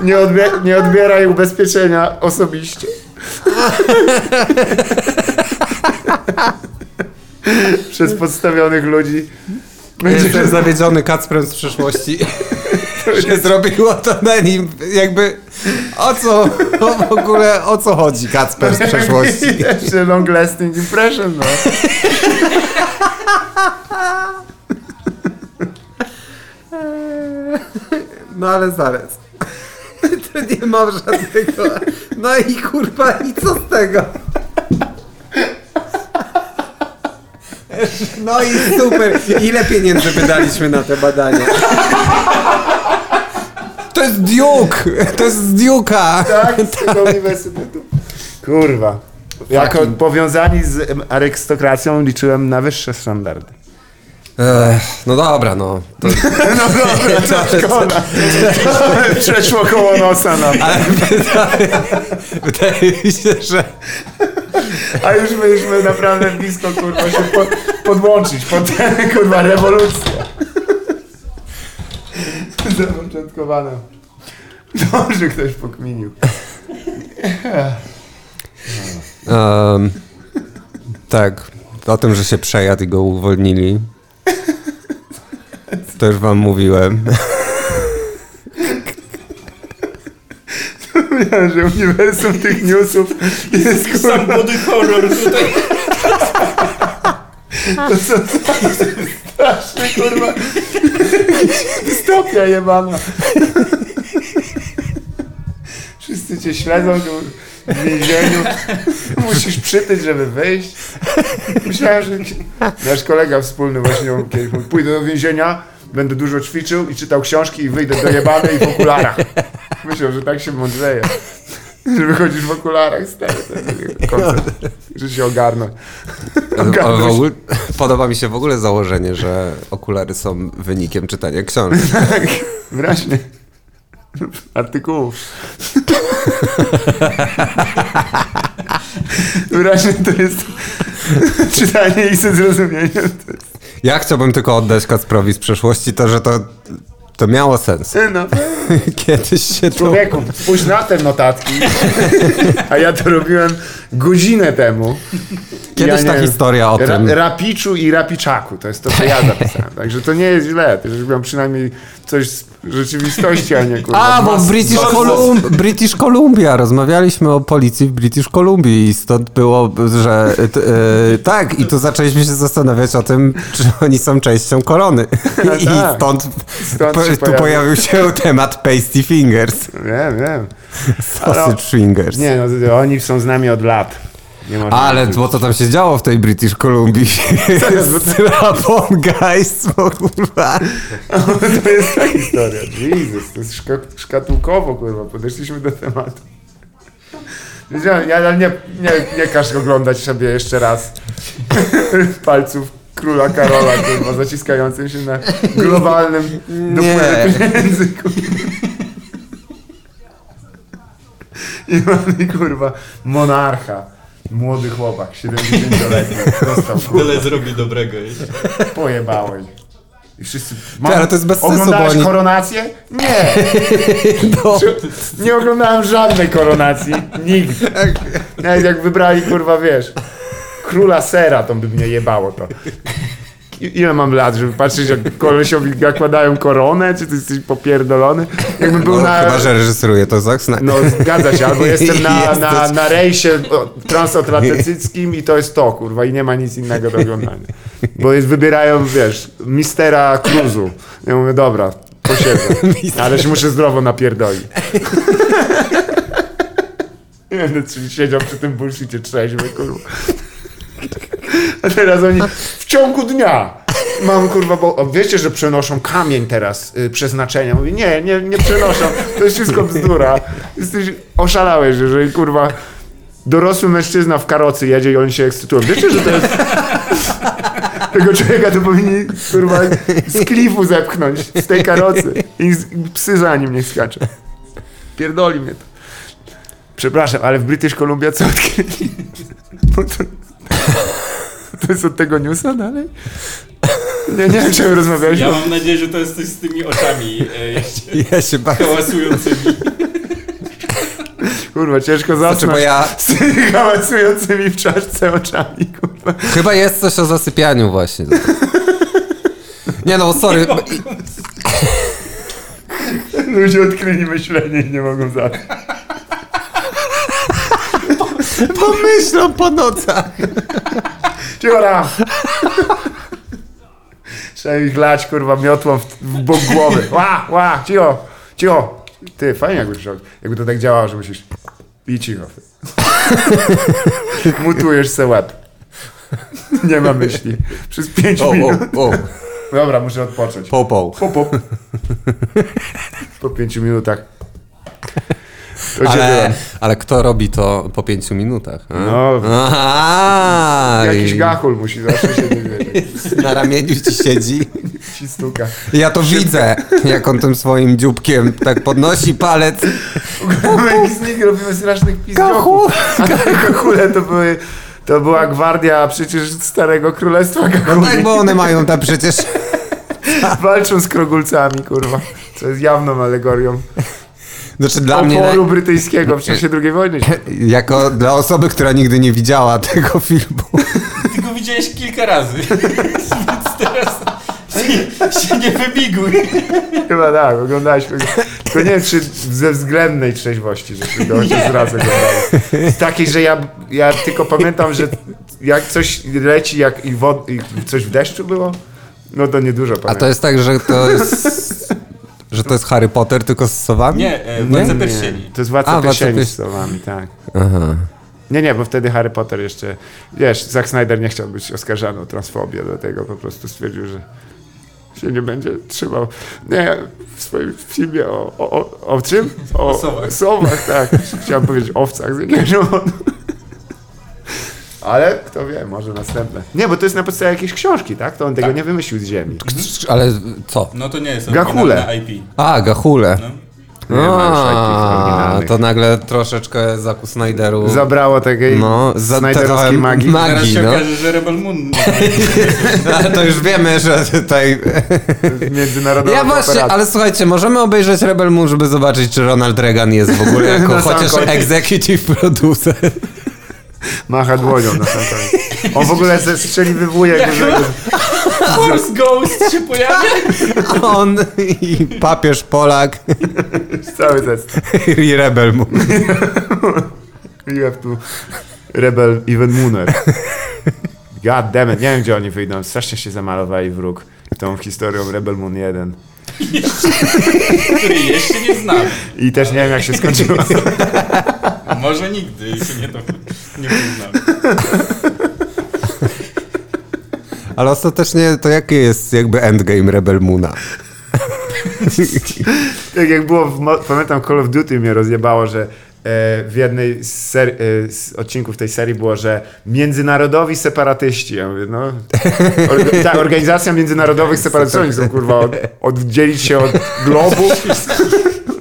Nie, odbier- nie odbieraj ubezpieczenia osobiście. Przez podstawionych ludzi. Będziesz ten zawiedziony Kacprem z przeszłości. Że zrobiło to na nim, jakby o co, o w ogóle o co chodzi Kacper z przeszłości. Jeszcze long lasting impression, no. No ale zaraz. To nie mam żadnego. No i kurwa, i co z tego? No i super. Ile pieniędzy wydaliśmy na te badania? To jest Duke! To jest z Duke'a! Tak, z tego uniwersytetu. Kurwa. Jako Fucking. Powiązani z arystokracją liczyłem na wyższe standardy. Ech, no dobra, no. To... No dobra, to szkoda. Przeszło koło nosa nam. Ale wydaje, wydaje mi się, że... A już byliśmy naprawdę blisko, kurwa, się pod, podłączyć pod ten, kurwa, rewolucję. Zapoczątkowane. Dobrze ktoś pokminił. Um, tak, o tym, że się przejadł i go uwolnili. To już wam mówiłem. Miałem, że uniwersum tych newsów jest kurwa... Sam body horror tutaj. To są straszne, kurwa. Dystopia jebana. Wszyscy cię śledzą w więzieniu. Musisz przytyć, żeby wyjść. Myślałem, że... Nasz kolega wspólny właśnie kiedyś mówi, pójdę do więzienia, będę dużo ćwiczył i czytał książki i wyjdę do jebanej w okularach. Myślę, że tak się mądrzeje. Że wychodzisz w okularach, stary. Że się ogarnę. Ogóle, podoba mi się w ogóle założenie, że okulary są wynikiem czytania książek. Tak, wraźnie. artykułów. Wyraźnie to jest czytanie i sens zrozumienia. Jest... Ja chciałbym tylko oddać Kacprowi z przeszłości to, że to, to miało sens. No. Kiedyś się to... Człowieku, spójrz na te notatki. A ja to robiłem godzinę temu. Kiedyś ja ta wiem, historia o ra- tym. Rapiczu i rapiczaku. To jest to, co ja zapisałem. Także to nie jest źle. To robiłem przynajmniej coś z rzeczywistości, a nie kurwa. A, bo w British, Colum- British Columbia. Rozmawialiśmy o policji w British Columbii i stąd było, że t- e, tak. I tu zaczęliśmy się zastanawiać o tym, czy oni są częścią korony. I tak. stąd, stąd po, tu pojawi- pojawił się temat Pasty Fingers. Wiem, wiem. Sausage Fingers. Nie, no oni są z nami od lat. Ale bo to tam się działo w tej British Columbii. Strapon guys, bo kurwa. To jest ta historia. Jezus, to jest szk- szkatułkowo, kurwa. Podeszliśmy do tematu. Wiedziałem, ja nie, nie, nie każ oglądać sobie jeszcze raz palców króla Karola, kurwa, zaciskającym się na globalnym dopływie pieniędzy, kurwa. I mamy, kurwa, monarcha. Młody chłopak, siedemdziesięcioletni. Tyle zrobi dobrego jeszcze. Pojebałeś. I wszyscy... Mam... Ale to jest bez sensu, oglądałeś oni... koronację? Nie. No. Nie oglądałem żadnej koronacji. Nigdy. Nawet jak wybrali, kurwa, wiesz, króla sera, to by mnie jebało to. Ile mam lat, żeby patrzeć, jak kolesiowi nakładają koronę, czy ty jesteś popierdolony? Jakby był no, na... Chyba, że reżyseruje to Zack Snyder. No, zgadza się, albo jestem na, na, na rejsie transatlantyckim i to jest to, kurwa, i nie ma nic innego do oglądania. Bo jest, wybierają, wiesz, mistera Cruzu. Ja mówię, dobra, posiedzę, ale się muszę zdrowo napierdolić. Nie będę siedział przy tym bullshicie trzeźwy, kurwa. A teraz oni w ciągu dnia mam kurwa, bo wiecie, że przenoszą kamień teraz yy, przeznaczenia. Mówię, nie, nie, nie przenoszą, to jest wszystko bzdura. Jesteś, oszalałeś, jeżeli kurwa dorosły mężczyzna w karocy jedzie i oni się ekscytują. Wiecie, że to jest... Tego człowieka to powinni kurwa z klifu zepchnąć, z tej karocy i psy za nim nie skacze. Pierdoli mnie to. Przepraszam, ale w British Columbia co odkryli? To jest od tego newsa dalej? Ja nie wiem, czemu rozmawiałeś. Ja bo... mam nadzieję, że to jest coś z tymi oczami e, jeszcze ja się hałasującymi. Kurwa, ciężko zacząć ja... z tymi hałasującymi w czaszce oczami, kurwa. Chyba jest coś o zasypianiu właśnie. Nie no, sorry. Ludzie odkryli myślenie i nie mogą zacząć. Pomyślą po nocach. Ciora! Trzeba ich lać, kurwa, miotłą w, w bok głowy. Ła, ła, cicho, cicho. Ty, fajnie jakby przyszedł. Jakby to tak działało, że musisz... I cicho. Mutujesz se ład. Nie ma myśli. Przez pięć o, minut. O, o. Dobra, muszę odpocząć. Po, po. Po, po. Po pięciu minutach. Ale, ale kto robi to po pięciu minutach? A? No. Aha, jakiś i... Ga'Hoole musi zawsze się nie na ramieniu ci siedzi. Ci stuka. Ja to Szybko. widzę, jak on tym swoim dzióbkiem tak podnosi palec. Ugramy z nich, robimy strasznych pizdzioków. A te Ga'Hoole to były... To była gwardia przecież starego królestwa Ga'Hoole. No tak, bo one mają tam przecież... Walczą z krogulcami, kurwa. Co jest jawną alegorią. Znaczy dla oporu mnie... Oporu brytyjskiego w czasie drugiej wojny. Jako dla osoby, która nigdy nie widziała tego filmu. Ty go widziałeś kilka razy, więc teraz się, się nie wybiguj. Chyba tak, oglądałeś. Tylko nie wiem, czy ze względnej trzeźwości, że się go chociaż raz oglądałem. Z takiej, że ja, ja tylko pamiętam, że jak coś leci, jak i, wod, i coś w deszczu było, no to niedużo pamiętam. A to jest tak, że to jest... Że to jest Harry Potter tylko z sowami? Nie, e, Władca Pierścieni. To jest Władca Pierścieni z sowami, tak. Aha. Nie, nie, bo wtedy Harry Potter jeszcze... Wiesz, Zack Snyder nie chciał być oskarżany o transfobię, dlatego po prostu stwierdził, że się nie będzie trzymał. Nie, w swoim filmie o... O, o, o czym? O, o sowach. sowach, tak. Chciałem powiedzieć owcach z jakiegoś powodu. Ale kto wie, może następne. Nie, bo to jest na podstawie jakiejś książki, tak? To on tego tak. nie wymyślił z ziemi. Ale co? No to nie jest Ga'Hoole. Na I P. A, Ga'Hoole. No. Nie ma już takich oryginalnych. To nagle troszeczkę Zacku Snyderu zabrało takiej no, za Snyderowskiej magii. magii. Teraz się no. okaże, że Rebel Moon. Ale to już wiemy, że tutaj międzynarodowa ja właśnie, operacja. Ale słuchajcie, możemy obejrzeć Rebel Moon, żeby zobaczyć, czy Ronald Reagan jest w ogóle jako na chociaż executive producer. Macha dłonią na sam koniec. On w ogóle zestrzeliwuje. Force Ghost się pojawia. On i papież Polak. Cały zest. I Rebel Moon. You have to Rebel even Mooner. God damn it. Nie wiem, gdzie oni wyjdą. Strasznie się zamalowali wróg tą historią Rebel Moon jeden. Który jeszcze nie znam. I też nie wiem, jak się skończyło. Może nigdy. Nie, to nie poznamy. Ale ostatecznie to jakie jest jakby endgame Rebel Moona? Tak jak było, w, pamiętam Call of Duty mnie rozjebało, że e, w jednej z, ser, e, z odcinków tej serii było, że międzynarodowi separatyści. Ja mówię, no, or, ta organizacja międzynarodowych separatystów, oni chcą kurwa od, oddzielić się od globu.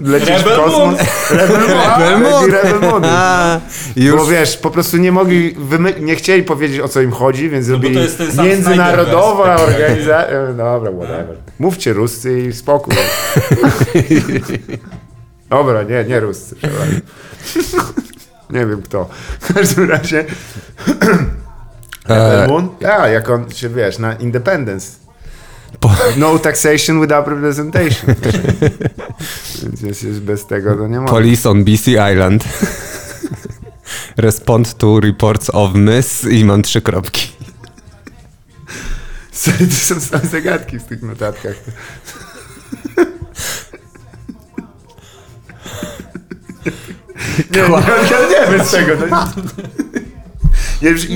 Lecieć w kosmos. Rebel Moon. Rebel Moon. Rebel Moon. A, już. Bo wiesz, po prostu nie mogli, wymy- nie chcieli powiedzieć, o co im chodzi, więc zrobili no międzynarodowa organizacja. Dobra, whatever. Mówcie Ruscy i spokój. Dobra, nie, nie Ruscy. Nie wiem kto. W każdym razie Rebel Moon? Tak, jak on się, wiesz, na Independence. No taxation without representation. Więc jest bez tego, to nie ma. Police on B C Island. Respond to reports of miss i mam trzy kropki. To są same zagadki w tych notatkach. Nie, nie, nie, nie bez tego. No.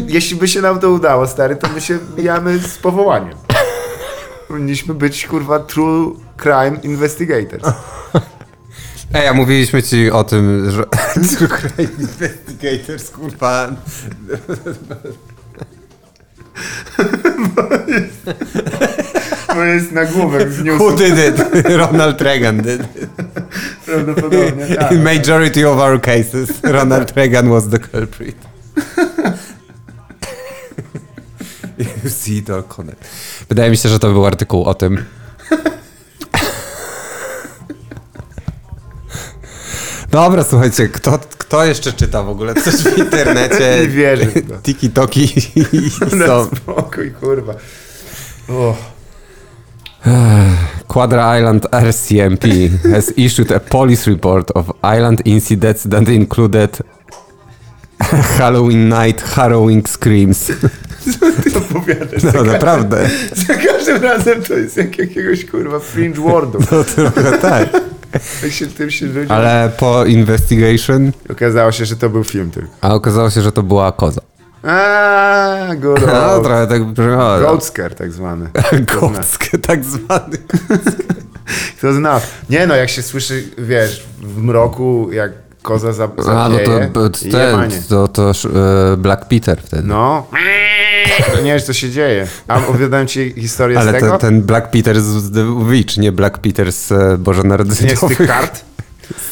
Jeśli by się nam to udało, stary, to my się bijamy z powołaniem. Powinniśmy być, kurwa, true crime investigators. Ej, a mówiliśmy ci o tym, że... True crime investigators, kurwa... Bo jest... Bo jest nagłówek z newsu. Who did it? Ronald Reagan did it. Prawdopodobnie, tak. In majority of our cases, Ronald Reagan was the culprit. You see it all connect. Wydaje mi się, że to był artykuł o tym. Dobra, słuchajcie, kto, kto jeszcze czyta w ogóle coś w internecie? Nie wierzę. Tiki-toki i są. Spokój, kurwa. Oh. Quadra Island R C M P has issued a police report of island incidents that included Halloween night, harrowing screams. Co ty opowiadasz? No każdym, naprawdę. Za każdym razem to jest jak jakiegoś kurwa fringe wardu. No trochę tak. Jak się tym się ludzie... Ale po investigation... Okazało się, że to był film tylko. A okazało się, że to była koza. Aaaa, good old. No trochę tak brzmiało. Goatsker tak zwany. Goatsker tak zwany. Kto zna? Nie no, jak się słyszy, wiesz, w mroku, jak koza zabije. A no to, ten, to, to e, Black Peter wtedy. No. To nie wiesz, co się dzieje. A opowiadałem ci historię ale z tego. Ale ten, ten Black Peter z The Witch, nie Black Peter z e, Bożonarodzeniowych. Nie z tych kart?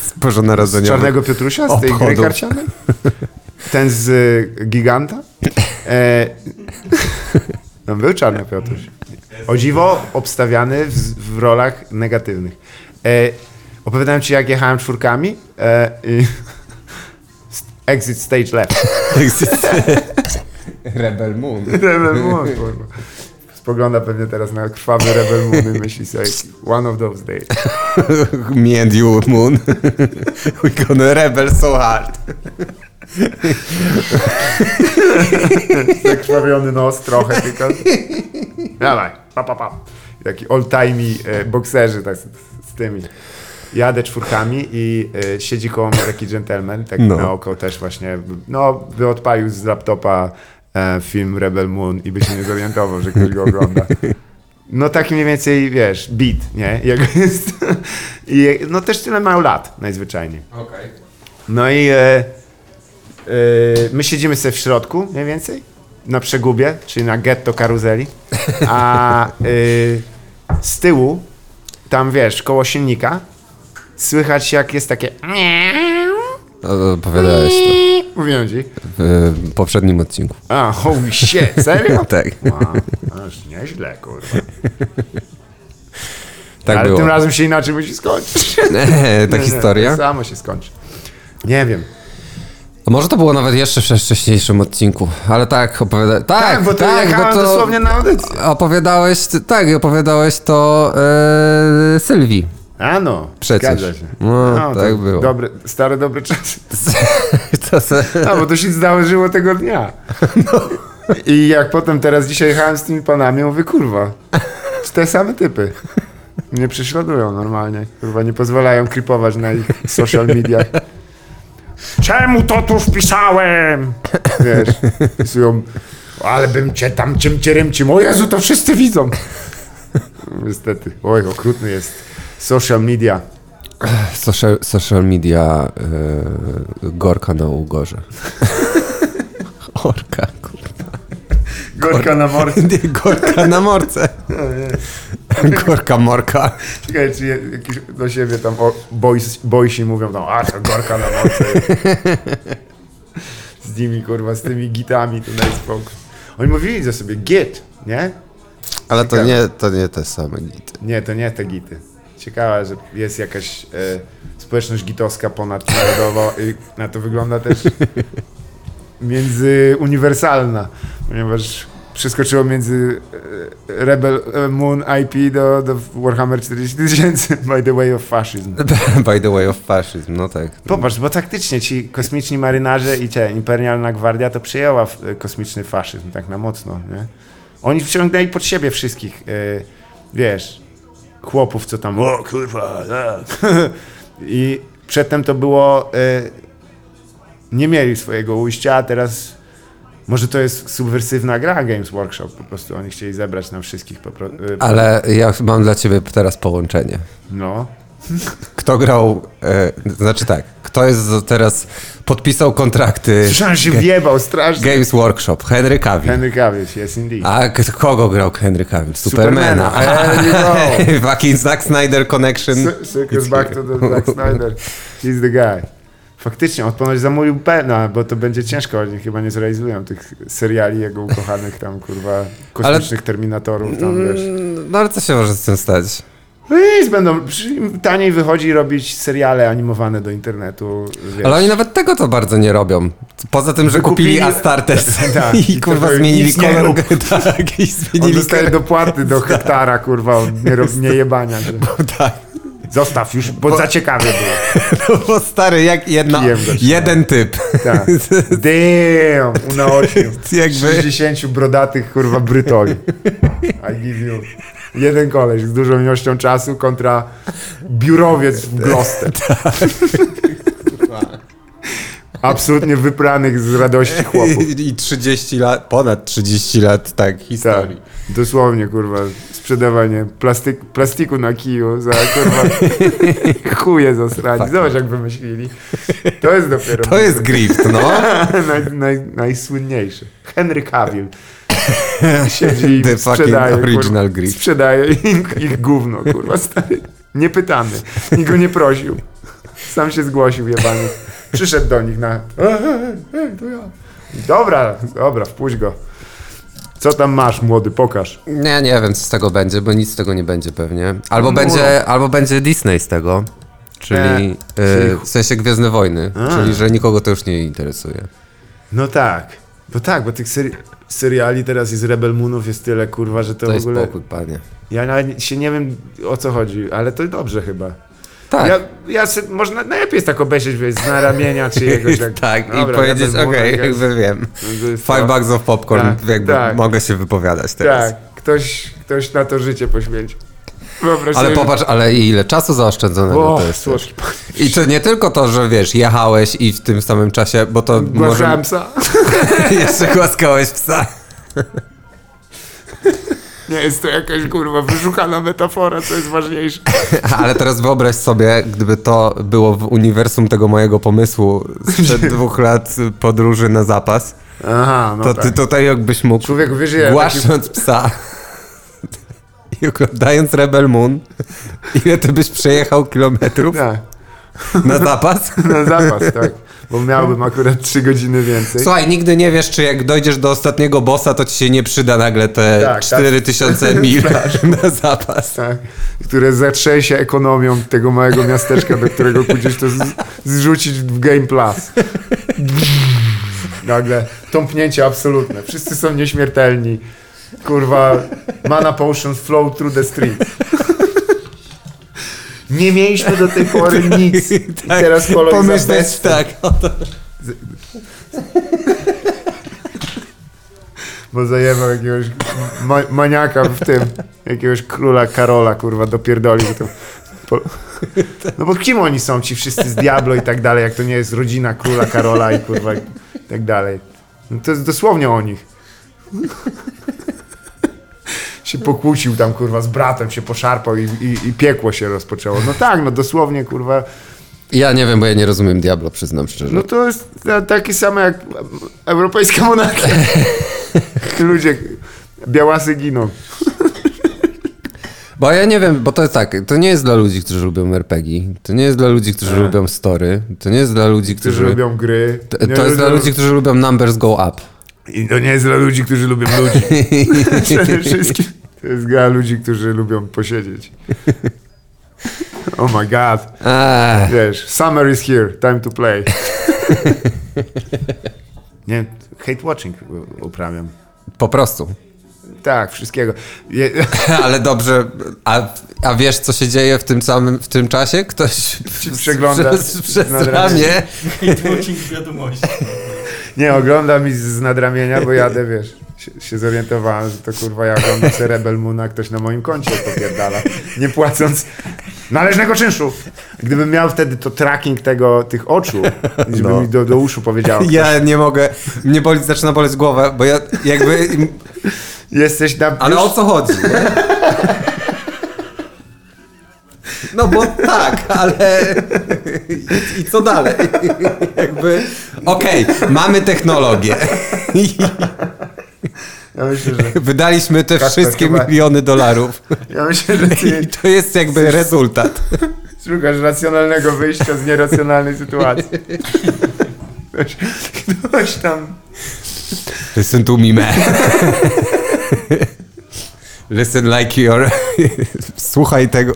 Z Bożonarodzeniowych. Z Czarnego Piotrusia? Z obchodu. Tej gry karcianej? Ten z y, Giganta? E, no był Czarny Piotruś. O dziwo obstawiany w, w rolach negatywnych. E, Opowiadałem ci, jak jechałem czwórkami e, i... Exit stage left. Exit Rebel Moon. Rebel Moon, kurwa. Spogląda pewnie teraz na krwawy Rebel Moon i myśli sobie, one of those days. Me and you, Moon. We're gonna rebel so hard. Zakrwawiony nos trochę tylko. Dawaj, pa, pa, pa. Taki old-timey e, bokserzy tak, z, z tymi. Jadę czwórkami i y, siedzi koło mnie taki dżentelmen, tak no. Na oko też właśnie, no by odpalił z laptopa e, film Rebel Moon i by się nie zorientował, że ktoś go ogląda. No taki mniej więcej, wiesz, beat, nie? Jak jest, i, no też tyle mają lat, najzwyczajniej. Okay. No i e, e, my siedzimy sobie w środku, mniej więcej, na przegubie, czyli na getto karuzeli, a e, z tyłu, tam wiesz, koło silnika, słychać jak jest takie... Opowiadałeś to. Mówiłem ci. W poprzednim odcinku. A, holy shit, serio? Tak. Wow, to jest nieźle, kurwa. Tak ale było. Tym razem się inaczej musi skończyć. Nie, ta nie, historia? Nie, samo się skończy. Nie wiem. A może to było nawet jeszcze w wcześniejszym odcinku, ale tak opowiadałeś. Tak, tak, bo ty tak, jechałem bo to dosłownie na audycję. Opowiadałeś, tak, opowiadałeś to yy, Sylwii. A no, przecież. Się. No, no, tak było. Dobry, stary, dobry czas. To se... No, bo to się zdarzyło tego dnia. No. I jak potem teraz dzisiaj jechałem z tymi panami, mówię, kurwa, te same typy. Mnie prześladują normalnie. Kurwa, nie pozwalają creepować na ich social mediach. Czemu to tu wpisałem? Wiesz, pisują, ale bym cię tam czym cię rymcim. O Jezu, to wszyscy widzą. Niestety. Oj, okrutny jest social media. Social, social media yy, gorka na ugorze. Orka, kurwa. Gorka, gorka na morce. Nie, gorka na morce. Gorka morka. Czekaj, czy jakiś do siebie tam boys, boysi mówią tam, a to gorka na morce. Z nimi, kurwa, z tymi gitami to najspoko. Oni mówili za sobie git, nie? Ale to nie, to nie te same gity. Nie, to nie te gity. Ciekawe, że jest jakaś e, społeczność gitowska ponadnarodowa i na to wygląda też międzyuniwersalna, ponieważ przeskoczyło między e, Rebel e, Moon I P do, do Warhammer czterdzieści tysięcy by the way of fascism. By the way of fascism, no tak. Popatrz, bo taktycznie ci kosmiczni marynarze i te imperialna gwardia to przyjęła kosmiczny faszyzm tak na mocno, nie? Oni wciągnęli pod siebie wszystkich, yy, wiesz, chłopów, co tam, o kurwa, i przedtem to było, yy, nie mieli swojego ujścia, a teraz może to jest subwersywna gra Games Workshop, po prostu oni chcieli zebrać nam wszystkich. Po, yy, Ale ja mam dla ciebie teraz połączenie. No. Kto grał, e, znaczy tak, kto jest teraz, podpisał kontrakty... Słyszałem, że wjebał strasznie. Games Workshop, Henry Cavill. Henry Cavill, yes indeed. A k- kogo grał Henry Cavill? Supermana. Supermana. Fucking Zack Snyder connection. Circus back to the Zack Snyder. He's the guy. Faktycznie, on ponoć zamówił Bena, bo to będzie ciężko, oni chyba nie zrealizują tych seriali jego ukochanych tam, kurwa, kosmicznych ale... Terminatorów tam, wiesz. No ale co się może z tym stać? No nic, będą, taniej wychodzi robić seriale animowane do internetu. Wiesz. Ale oni nawet tego to bardzo nie robią. Poza tym, że kupili, kupili Astartes ta, ta, i, i kurwa zmienili kolor. Tak, i zmienili on dostaje dopłaty do hektara, kurwa, od nie, nie jebania. Że... Bo, tak. Zostaw już, bo, bo... za ciekawe było. No bo stary, jak jedna, jeden typ. Tak. Damn, unaocznił. sześćdziesięciu brodatych, kurwa, brytoli. I give you... Jeden koleś z dużą ilością czasu kontra biurowiec w Gloucester. Absolutnie wypranych z radości chłopów. I trzydzieści lat, ponad trzydzieści lat tak historii. Tak, dosłownie kurwa, sprzedawanie plastyk, plastiku na kiju za kurwa chuje zasrani. Zobacz jak wymyślili. To jest dopiero... To jest grift, no. naj, naj, najsłynniejszy. Henry Cavill. Siedzi i sprzedaje, original kurwa, sprzedaje ich, ich gówno, kurwa, stary. Nie pytamy. Nikt go nie prosił. Sam się zgłosił, jebany. Przyszedł do nich na... E, e, e, to ja. Dobra, dobra, wpuść go. Co tam masz, młody, pokaż. Nie, nie wiem, co z tego będzie, bo nic z tego nie będzie pewnie. Albo, no. będzie, albo będzie Disney z tego, czyli e, w czyli... sensie Gwiezdne Wojny, A. czyli że nikogo to już nie interesuje. No tak, bo tak, bo tych serii... seriali teraz i z Rebel Moonów jest tyle, kurwa, że to, to w ogóle... To jest pokój, panie. Ja nawet się nie wiem, o co chodzi, ale to dobrze chyba. Tak. Ja, ja se, można najlepiej jest tak obejrzeć, wiesz, z na ramienia czy jakoś tak... tak, dobra, i powiedzieć, okej, okay, jakby wiem. Five to... bucks of popcorn, tak, jakby tak. Mogę się wypowiadać teraz. Tak, ktoś, ktoś na to życie poświęcił. Wyobraź ale sobie, popatrz, że... ale ile czasu zaoszczędzonego o, to jest. Słodki, i to nie tylko to, że wiesz, jechałeś i w tym samym czasie, bo to... Głaskałem może... psa. Jeszcze głaskałeś psa. Nie jest to jakaś, kurwa, wyszukana metafora, co jest ważniejsze. Ale teraz wyobraź sobie, gdyby to było w uniwersum tego mojego pomysłu sprzed dwóch lat podróży na zapas, aha, no to ty tak. Tutaj jakbyś mógł, człowiek wyżyje, głaszcząc taki... psa... i oglądając Rebel Moon, ile ty byś przejechał kilometrów? Tak. Na zapas? Na zapas, tak. Bo miałbym akurat trzy godziny więcej. Słuchaj, nigdy nie wiesz, czy jak dojdziesz do ostatniego bossa, to ci się nie przyda nagle te tak, cztery tysiące tak. mil na zapas. Tak. Które zatrzęsie ekonomią tego małego miasteczka, do którego pójdziesz to z- zrzucić w Game Plus. Nagle tąpnięcie absolutne. Wszyscy są nieśmiertelni. Kurwa, mana potions flow through the street. Nie mieliśmy do tej pory nic. I tak, teraz kolej za bestem. Tak, oto. Bo zajebał jakiegoś ma- maniaka w tym, jakiegoś króla Karola, kurwa, dopierdolił to. Po... No bo kim oni są, ci wszyscy z Diablo i tak dalej, jak to nie jest rodzina króla Karola i kurwa i tak dalej. No to jest dosłownie o nich. Się pokłócił tam, kurwa, z bratem, się poszarpał i, i, i piekło się rozpoczęło. No tak, no dosłownie, kurwa. Ja nie wiem, bo ja nie rozumiem Diablo, przyznam szczerze. No to jest taki sam jak europejska monarchia. Ludzie, białasy giną. Bo ja nie wiem, bo to jest tak, to nie jest dla ludzi, którzy lubią R P G, to nie jest dla ludzi, którzy A. lubią story, to nie jest dla ludzi, którzy... którzy lubią gry. To, to jest lubią... dla ludzi, którzy lubią numbers go up. I to nie jest dla ludzi, którzy lubią ludzi. Przede wszystkim to jest dla ludzi, którzy lubią posiedzieć. Oh my god. Ah. Wiesz, summer is here, time to play. Nie, hate watching uprawiam. Po prostu. Tak, wszystkiego. Je... Ale dobrze, a, a wiesz, co się dzieje w tym samym, w tym czasie? Ktoś przegląda przez, przez ramię. Hate watching wiadomości. Nie, oglądam i z nadramienia, bo jadę, wiesz, się, się zorientowałem, że to kurwa ja oglądam se Rebel Moon, a ktoś na moim koncie popierdala, nie płacąc należnego czynszu. Gdybym miał wtedy to tracking tego, tych oczu, żeby no. mi do, do uszu powiedział. Ktoś. Ja nie mogę, mnie boli, zaczyna boleć głowa, bo ja jakby... Jesteś na... Ale już... o co chodzi? Nie? No bo tak, ale i, i co dalej? Jakby, okej, okay, mamy technologię. Ja myślę, że wydaliśmy te Kasper, wszystkie chyba... miliony dolarów. Ja myślę, że ty... I to jest jakby Szukasz... rezultat. Szukasz racjonalnego wyjścia z nieracjonalnej sytuacji. Ktoś, ktoś tam... Listen to me, man. Listen like your... Słuchaj tego...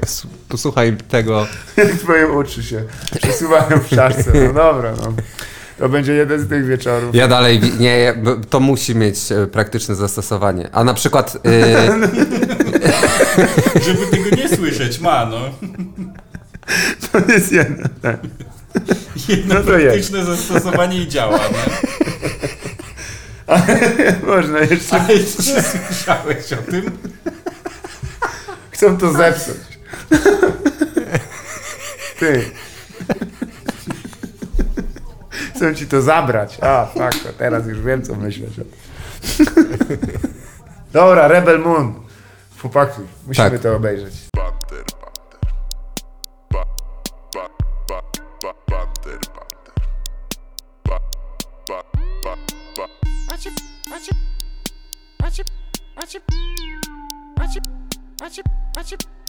Posłuchaj tego... Twoje oczy się przesuwają w czaszce. No dobra, no. To będzie jeden z tych wieczorów. Ja dalej... Nie, to musi mieć praktyczne zastosowanie. A na przykład... Yy... Żeby tego nie słyszeć, ma, no. To jest jedno, tak. Jedno no praktyczne jest. Zastosowanie i działa, no. Można jeszcze... Ale czy słyszałeś o tym? Chcą to zepsuć. Ty. Chcą ci to zabrać. A, fuck, teraz już wiem, co myśleć. Dobra, Rebel Moon. Chłopaki, musimy tak. to obejrzeć.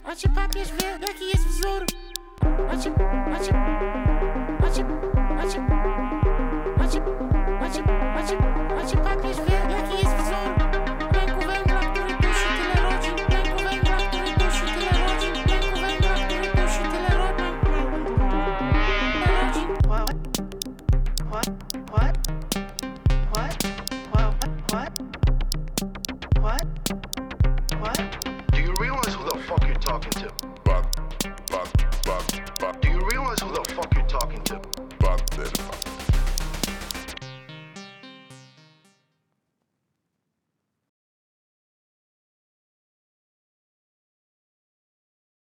Oczy papież wie, jaki jest wzór. Oczy, oczy.